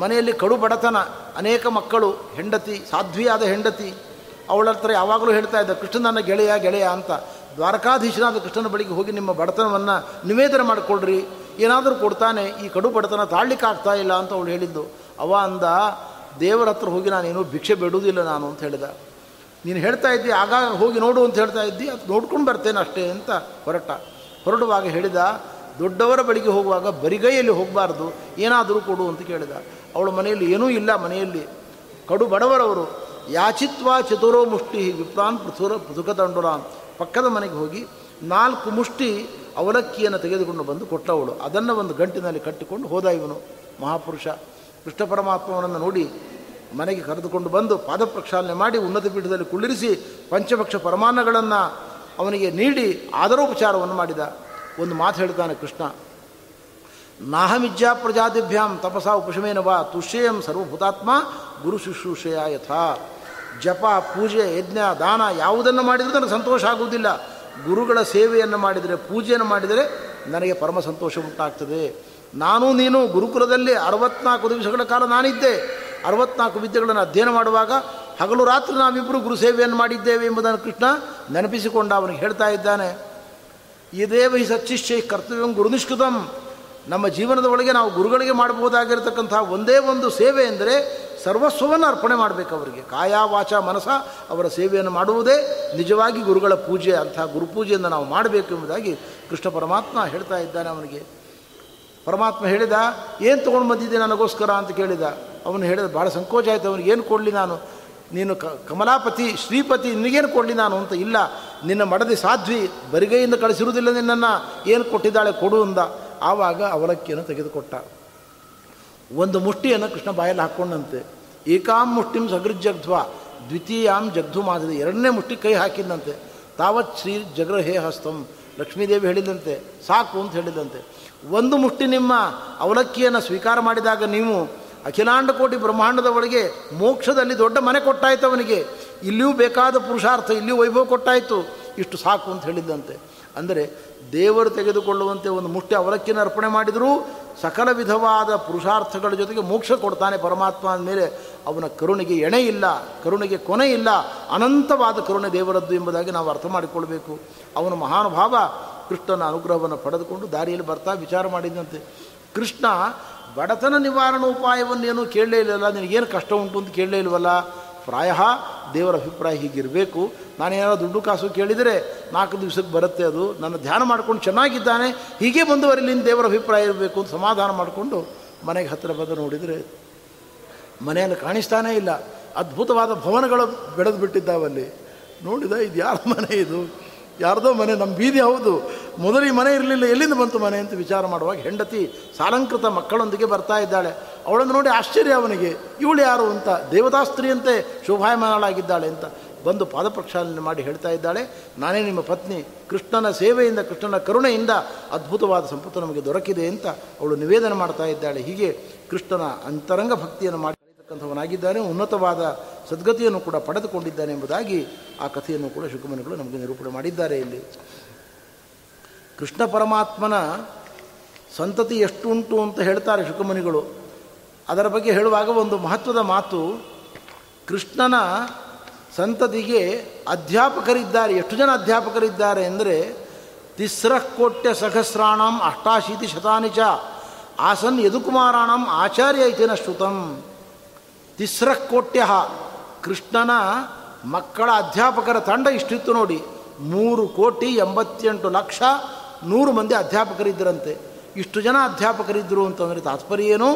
ಮನೆಯಲ್ಲಿ ಕಡು ಬಡತನ, ಅನೇಕ ಮಕ್ಕಳು, ಹೆಂಡತಿ, ಸಾಧ್ವಿಯಾದ ಹೆಂಡತಿ. ಅವಳ ಹತ್ರ ಯಾವಾಗಲೂ ಹೇಳ್ತಾ ಇದ್ದ, ಕೃಷ್ಣ ನನ್ನ ಗೆಳೆಯ ಗೆಳೆಯ ಅಂತ. ದ್ವಾರಕಾಧೀಶನಾದ ಕೃಷ್ಣನ ಬಳಿಗೆ ಹೋಗಿ ನಿಮ್ಮ ಬಡತನವನ್ನು ನಿವೇದನೆ ಮಾಡಿಕೊಳ್ಳ್ರಿ, ಏನಾದರೂ ಕೊಡ್ತಾನೆ, ಈ ಕಡು ಬಡತನ ತಾಳಲಿಕ್ಕಾಗ್ತಾ ಇಲ್ಲ ಅಂತ ಅವಳು ಹೇಳಿದ್ದು. ಅವ ಅಂದ, ದೇವರ ಹತ್ರ ಹೋಗಿ ನಾನೇನು ಭಿಕ್ಷೆ ಬೇಡುವುದಿಲ್ಲ ನಾನು ಅಂತ ಹೇಳಿದ. ನೀನು ಹೇಳ್ತಾ ಇದ್ದಿ ಆಗಾಗ ಹೋಗಿ ನೋಡು ಅಂತ ಹೇಳ್ತಾ ಇದ್ದಿ, ಅದು ನೋಡ್ಕೊಂಡು ಬರ್ತೇನೆ ಅಷ್ಟೇ ಅಂತ ಹೊರಡುವಾಗ ಹೇಳಿದ, ದೊಡ್ಡವರ ಬಳಿಗೆ ಹೋಗುವಾಗ ಬರಿಗೈಯಲ್ಲಿ ಹೋಗಬಾರ್ದು, ಏನಾದರೂ ಕೊಡು ಅಂತ ಕೇಳಿದ. ಅವಳ ಮನೆಯಲ್ಲಿ ಏನೂ ಇಲ್ಲ, ಮನೆಯಲ್ಲಿ ಕಡು ಬಡವರವರು. ಯಾಚಿತ್ವಾ ಚತುರೋ ಮುಷ್ಟಿ ವಿಪ್ರಾನ್ ಪೃಥುಕ ತಂಡುರಾನ್. ಪಕ್ಕದ ಮನೆಗೆ ಹೋಗಿ 4 ಮುಷ್ಟಿ ಅವಲಕ್ಕಿಯನ್ನು ತೆಗೆದುಕೊಂಡು ಬಂದು ಕೊಟ್ಟವಳು. ಅದನ್ನು ಒಂದು ಗಂಟಿನಲ್ಲಿ ಕಟ್ಟಿಕೊಂಡು ಹೋದ ಇವನು ಮಹಾಪುರುಷ. ಕೃಷ್ಣ ಪರಮಾತ್ಮನನ್ನು ನೋಡಿ ಮನೆಗೆ ಕರೆದುಕೊಂಡು ಬಂದು ಪಾದ ಪ್ರಕ್ಷಾಲನೆ ಮಾಡಿ ಉನ್ನತ ಪೀಠದಲ್ಲಿ ಕುಳ್ಳಿರಿಸಿ ಪಂಚಭಕ್ಷ ಪರಮಾನ್ನಗಳನ್ನು ಅವನಿಗೆ ನೀಡಿ ಆದರೋಪಚಾರವನ್ನು ಮಾಡಿದ. ಒಂದು ಮಾತು ಹೇಳ್ತಾನೆ ಕೃಷ್ಣ, ನಾಹಮಿಜ್ಜಾ ಪ್ರಜಾತಿಭ್ಯಾಂ ತಪಸಾ ಉಪಶಮೇನ ವಾ ತುಷ್ಯೇಯಂ ಸರ್ವಭೂತಾತ್ಮ ಗುರು ಶುಶ್ರೂಷೆಯ ಯಥಾ. ಜಪ, ಪೂಜೆ, ಯಜ್ಞ, ದಾನ ಯಾವುದನ್ನು ಮಾಡಿದರೆ ನನಗೆ ಸಂತೋಷ ಆಗುವುದಿಲ್ಲ. ಗುರುಗಳ ಸೇವೆಯನ್ನು ಮಾಡಿದರೆ, ಪೂಜೆಯನ್ನು ಮಾಡಿದರೆ ನನಗೆ ಪರಮ ಸಂತೋಷ ಉಂಟಾಗ್ತದೆ. ನಾನು ನೀನು ಗುರುಕುಲದಲ್ಲಿ 64 ದಿವಸಗಳ ಕಾಲ ನಾನಿದ್ದೆ. 64 ವಿದ್ಯೆಗಳನ್ನು ಅಧ್ಯಯನ ಮಾಡುವಾಗ ಹಗಲು ರಾತ್ರಿ ನಾವಿಬ್ಬರು ಗುರು ಸೇವೆಯನ್ನು ಮಾಡಿದ್ದೇವೆ ಎಂಬುದನ್ನು ಕೃಷ್ಣ ನೆನಪಿಸಿಕೊಂಡ. ಅವನಿಗೆ ಹೇಳ್ತಾ ಇದ್ದಾನೆ, ಇದೇವ ಹಿ ಸಚ್ಚಿಷ್ಯ ಕರ್ತವ್ಯಂ ಗುರುನಿಷ್ಕೃತಂ. ನಮ್ಮ ಜೀವನದ ಒಳಗೆ ನಾವು ಗುರುಗಳಿಗೆ ಮಾಡಬಹುದಾಗಿರತಕ್ಕಂಥ ಒಂದೇ ಒಂದು ಸೇವೆ ಎಂದರೆ ಸರ್ವಸ್ವವನ್ನು ಅರ್ಪಣೆ ಮಾಡಬೇಕು ಅವರಿಗೆ. ಕಾಯ, ವಾಚ, ಮನಸ ಅವರ ಸೇವೆಯನ್ನು ಮಾಡುವುದೇ ನಿಜವಾಗಿ ಗುರುಗಳ ಪೂಜೆ. ಅಂಥ ಗುರುಪೂಜೆಯನ್ನು ನಾವು ಮಾಡಬೇಕು ಎಂಬುದಾಗಿ ಕೃಷ್ಣ ಪರಮಾತ್ಮ ಹೇಳ್ತಾ ಇದ್ದಾನೆ ಅವನಿಗೆ. ಪರಮಾತ್ಮ ಹೇಳಿದ, ಏನು ತೊಗೊಂಡು ಬಂದಿದ್ದೆ ನನಗೋಸ್ಕರ ಅಂತ ಕೇಳಿದ. ಅವನು ಹೇಳಿದ, ಭಾಳ ಸಂಕೋಚ ಆಯಿತು ಅವನಿಗೆ, ಏನು ಕೊಡಲಿ ನಾನು, ನೀನು ಕಮಲಾಪತಿ, ಶ್ರೀಪತಿ, ನಿನಗೇನು ಕೊಡಲಿ ನಾನು ಅಂತ. ಇಲ್ಲ, ನಿನ್ನ ಮಡದಿ ಸಾಧ್ವಿ ಬರಿಗೈಯಿಂದ ಕಳಿಸಿರುವುದಿಲ್ಲ ನಿನ್ನನ್ನು, ಏನು ಕೊಟ್ಟಿದ್ದಾಳೆ ಕೊಡು ಅಂದ. ಆವಾಗ ಅವಲಕ್ಕಿಯನ್ನು ತೆಗೆದುಕೊಟ್ಟ. 1 ಮುಷ್ಟಿಯನ್ನು ಕೃಷ್ಣ ಬಾಯಲ್ಲಿ ಹಾಕ್ಕೊಂಡಂತೆ. ಏಕಾಂ ಮುಷ್ಟಿಂ ಸಗೃಜ್ಜಗ್ಧ್ವ ದ್ವಿತೀಯಾಂ ಜಗ್ಧು ಮಾಡಿದೆ. 2ನೇ ಮುಷ್ಟಿ ಕೈ ಹಾಕಿದಂತೆ. ತಾವತ್ ಶ್ರೀ ಜಗ್ರಹೇ ಹಸ್ತಂ, ಲಕ್ಷ್ಮೀದೇವಿ ಹೇಳಿದಂತೆ ಸಾಕು ಅಂತ ಹೇಳಿದಂತೆ. 1 ಮುಷ್ಟಿ ನಿಮ್ಮ ಅವಲಕ್ಕಿಯನ್ನು ಸ್ವೀಕಾರ ಮಾಡಿದಾಗ ನೀವು ಅಖಿಲಾಂಡ ಕೋಟಿ ಬ್ರಹ್ಮಾಂಡದ ಒಳಗೆ ಮೋಕ್ಷದಲ್ಲಿ ದೊಡ್ಡ ಮನೆ ಕೊಟ್ಟಾಯಿತು ಅವನಿಗೆ. ಇಲ್ಲಿಯೂ ಬೇಕಾದ ಪುರುಷಾರ್ಥ, ಇಲ್ಲಿಯೂ ವೈಭವ ಕೊಟ್ಟಾಯಿತು. ಇಷ್ಟು ಸಾಕು ಅಂತ ಹೇಳಿದಂತೆ. ಅಂದರೆ ದೇವರು ತೆಗೆದುಕೊಳ್ಳುವಂತೆ 1 ಮುಷ್ಟಿ ಅವಲಕ್ಕಿಯನ್ನು ಅರ್ಪಣೆ ಮಾಡಿದರೂ ಸಕಲ ವಿಧವಾದ ಪುರುಷಾರ್ಥಗಳ ಜೊತೆಗೆ ಮೋಕ್ಷ ಕೊಡ್ತಾನೆ ಪರಮಾತ್ಮ ಅಂದಮೇಲೆ ಅವನ ಕರುಣೆಗೆ ಎಣೆ ಇಲ್ಲ, ಕರುಣೆಗೆ ಕೊನೆ ಇಲ್ಲ. ಅನಂತವಾದ ಕರುಣೆ ದೇವರದ್ದು ಎಂಬುದಾಗಿ ನಾವು ಅರ್ಥ ಮಾಡಿಕೊಳ್ಬೇಕು. ಅವನ ಮಹಾನುಭಾವ ಕೃಷ್ಣನ ಅನುಗ್ರಹವನ್ನು ಪಡೆದುಕೊಂಡು ದಾರಿಯಲ್ಲಿ ಬರ್ತಾ ವಿಚಾರ ಮಾಡಿದಂತೆ ಕೃಷ್ಣ, ಬಡತನ ನಿವಾರಣ ಉಪಾಯವನ್ನೇನು ಕೇಳಲೇ ಇಲ್ಲವಲ್ಲ, ನಿನಗೇನು ಕಷ್ಟ ಉಂಟು ಅಂತ ಕೇಳಲೇ ಇಲ್ವಲ್ಲ. ಪ್ರಾಯ ದೇವರ ಅಭಿಪ್ರಾಯ ಹೀಗಿರಬೇಕು, ನಾನೇನಾದ್ರು ದುಡ್ಡು ಕಾಸು ಕೇಳಿದರೆ 4 ದಿವಸಕ್ಕೆ ಬರುತ್ತೆ ಅದು, ನನ್ನ ಧ್ಯಾನ ಮಾಡಿಕೊಂಡು ಚೆನ್ನಾಗಿದ್ದಾನೆ, ಹೀಗೆ ಮುಂದುವರಿಲಿಂದ ದೇವರ ಅಭಿಪ್ರಾಯ ಇರಬೇಕು ಅಂತ ಸಮಾಧಾನ ಮಾಡಿಕೊಂಡು ಮನೆಗೆ ಹತ್ತಿರ ಬಂದು ನೋಡಿದರೆ ಮನೆಯನ್ನು ಕಾಣಿಸ್ತಾನೇ ಇಲ್ಲ. ಅದ್ಭುತವಾದ ಭವನಗಳು ಬೆಳೆದು ಬಿಟ್ಟಿದ್ದಾವಲ್ಲಿ. ನೋಡಿದ, ಇದು ಯಾರ ಮನೆ, ಇದು ಯಾರ್ದೋ ಮನೆ, ನಮ್ಮ ಬೀದಿ, ಹೌದು, ಮೊದಲು ಈ ಮನೆ ಇರಲಿಲ್ಲ, ಎಲ್ಲಿಂದ ಬಂತು ಮನೆ ಅಂತ ವಿಚಾರ ಮಾಡುವಾಗ ಹೆಂಡತಿ ಸಾಲಂಕೃತ ಮಕ್ಕಳೊಂದಿಗೆ ಬರ್ತಾ ಇದ್ದಾಳೆ. ಅವಳನ್ನು ನೋಡಿ ಆಶ್ಚರ್ಯ ಅವನಿಗೆ, ಇವಳು ಯಾರು ಅಂತ. ದೇವತಾಸ್ತ್ರೀಯಂತೆ ಶೋಭಾಯಮಾನಳಾಗಿದ್ದಾಳೆ ಅಂತ. ಬಂದು ಪಾದಪ್ರಕ್ಷಾಲನೆ ಮಾಡಿ ಹೇಳ್ತಾ ಇದ್ದಾಳೆ, ನಾನೇ ನಿಮ್ಮ ಪತ್ನಿ, ಕೃಷ್ಣನ ಸೇವೆಯಿಂದ ಕೃಷ್ಣನ ಕರುಣೆಯಿಂದ ಅದ್ಭುತವಾದ ಸಂಪತ್ತು ನಮಗೆ ದೊರಕಿದೆ ಅಂತ ಅವಳು ನಿವೇದನೆ ಮಾಡ್ತಾ ಇದ್ದಾಳೆ. ಹೀಗೆ ಕೃಷ್ಣನ ಅಂತರಂಗ ಭಕ್ತಿಯನ್ನು ಮಾಡಿ ಕಲಿತಕ್ಕಂಥವನಾಗಿದ್ದಾನೆ, ಉನ್ನತವಾದ ಸದ್ಗತಿಯನ್ನು ಕೂಡ ಪಡೆದುಕೊಂಡಿದ್ದಾನೆ ಎಂಬುದಾಗಿ ಆ ಕಥೆಯನ್ನು ಕೂಡ ಶುಕಮುನಿಗಳು ನಮಗೆ ನಿರೂಪಣೆ ಮಾಡಿದ್ದಾರೆ. ಇಲ್ಲಿ ಕೃಷ್ಣ ಪರಮಾತ್ಮನ ಸಂತತಿ ಎಷ್ಟುಂಟು ಅಂತ ಹೇಳ್ತಾರೆ ಶುಕಮುನಿಗಳು. ಅದರ ಬಗ್ಗೆ ಹೇಳುವಾಗ ಒಂದು ಮಹತ್ವದ ಮಾತು, ಕೃಷ್ಣನ ಸಂತತಿಗೆ ಅಧ್ಯಾಪಕರಿದ್ದಾರೆ. ಎಷ್ಟು ಜನ ಅಧ್ಯಾಪಕರಿದ್ದಾರೆ ಅಂದರೆ, 30 ಕೋಟಿ ಸಹಸ್ರಾಣಂ 88 ಶತಾನಿ ಚ ಆಸನ್ ಯದುಕುಮಾರಾಣಂ ಆಚಾರ್ಯ ಇತಿನ ಶ್ರುತಂ. 30 ಕೋಟ್ಯ ಕೃಷ್ಣನ ಮಕ್ಕಳ ಅಧ್ಯಾಪಕರ ತಂಡ ಇಷ್ಟಿತ್ತು ನೋಡಿ. 3,88,100 ಮಂದಿ ಅಧ್ಯಾಪಕರಿದ್ದರಂತೆ. ಇಷ್ಟು ಜನ ಅಧ್ಯಾಪಕರಿದ್ದರು ಅಂತಂದರೆ ತಾತ್ಪರ್ಯ ಏನು?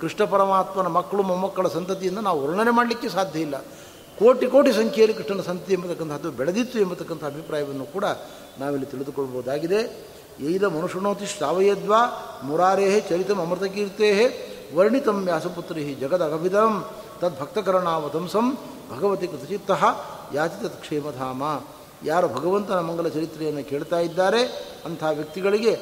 ಕೃಷ್ಣ ಪರಮಾತ್ಮನ ಮಕ್ಕಳು ಮೊಮ್ಮಕ್ಕಳ ಸಂತತಿಯಿಂದ ನಾವು ವರ್ಣನೆ ಮಾಡಲಿಕ್ಕೆ ಸಾಧ್ಯ ಇಲ್ಲ. ಕೋಟಿ ಕೋಟಿ ಸಂಖ್ಯೆಯಲ್ಲಿ ಕೃಷ್ಣನ ಸಂತತಿ ಎಂಬತಕ್ಕಂಥದ್ದು ಬೆಳೆದಿತ್ತು ಎಂಬತಕ್ಕಂಥ ಅಭಿಪ್ರಾಯವನ್ನು ಕೂಡ ನಾವಿಲ್ಲಿ ತಿಳಿದುಕೊಳ್ಬೋದಾಗಿದೆ. ಏದ ಮನುಷ್ಯನೋತಿ ಶ್ರಾವಯದ್ವಾ ಮುರಾರೇಹೇ ಚರಿತಂ ಅಮೃತಕೀರ್ತೇಹೇ ವರ್ಣಿತಂ ವ್ಯಾಸಪುತ್ರಿ ಜಗದಗವಿದಂ ತದ್ಭಕ್ತಕರಣಾವಧಂಸಂ ಭಗವತಿ ಕೃತಚಿತ್ತಃ ಯಾತಿ ತತ್ ಕ್ಷೇಮಧಾಮ. ಯಾರು ಭಗವಂತನ ಮಂಗಲ ಚರಿತ್ರೆಯನ್ನು ಕೇಳ್ತಾ ಇದ್ದಾರೆ ಅಂಥ ವ್ಯಕ್ತಿಗಳಿಗೆ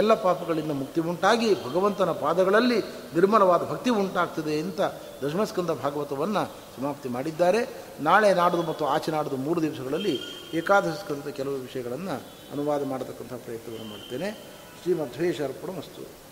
ಎಲ್ಲ ಪಾಪಗಳಿಂದ ಮುಕ್ತಿ ಉಂಟಾಗಿ ಭಗವಂತನ ಪಾದಗಳಲ್ಲಿ ನಿರ್ಮಲವಾದ ಭಕ್ತಿ ಉಂಟಾಗ್ತದೆ ಅಂತ ದಶಮಸ್ಕಂದ ಭಾಗವತವನ್ನು ಸಮಾಪ್ತಿ ಮಾಡಿದ್ದಾರೆ. ನಾಳೆ ನಾಡದು ಮತ್ತು ಆಚೆ ನಾಡದು 3 ದಿವಸಗಳಲ್ಲಿ ಏಕಾದಶಸ್ಕಂದದ ಕೆಲವು ವಿಷಯಗಳನ್ನು ಅನುವಾದ ಮಾಡತಕ್ಕಂಥ ಪ್ರಯತ್ನವನ್ನು ಮಾಡ್ತೇನೆ. ಶ್ರೀಮಧ್ವೇಶ ಅರ್ಪಣಮಸ್ತು.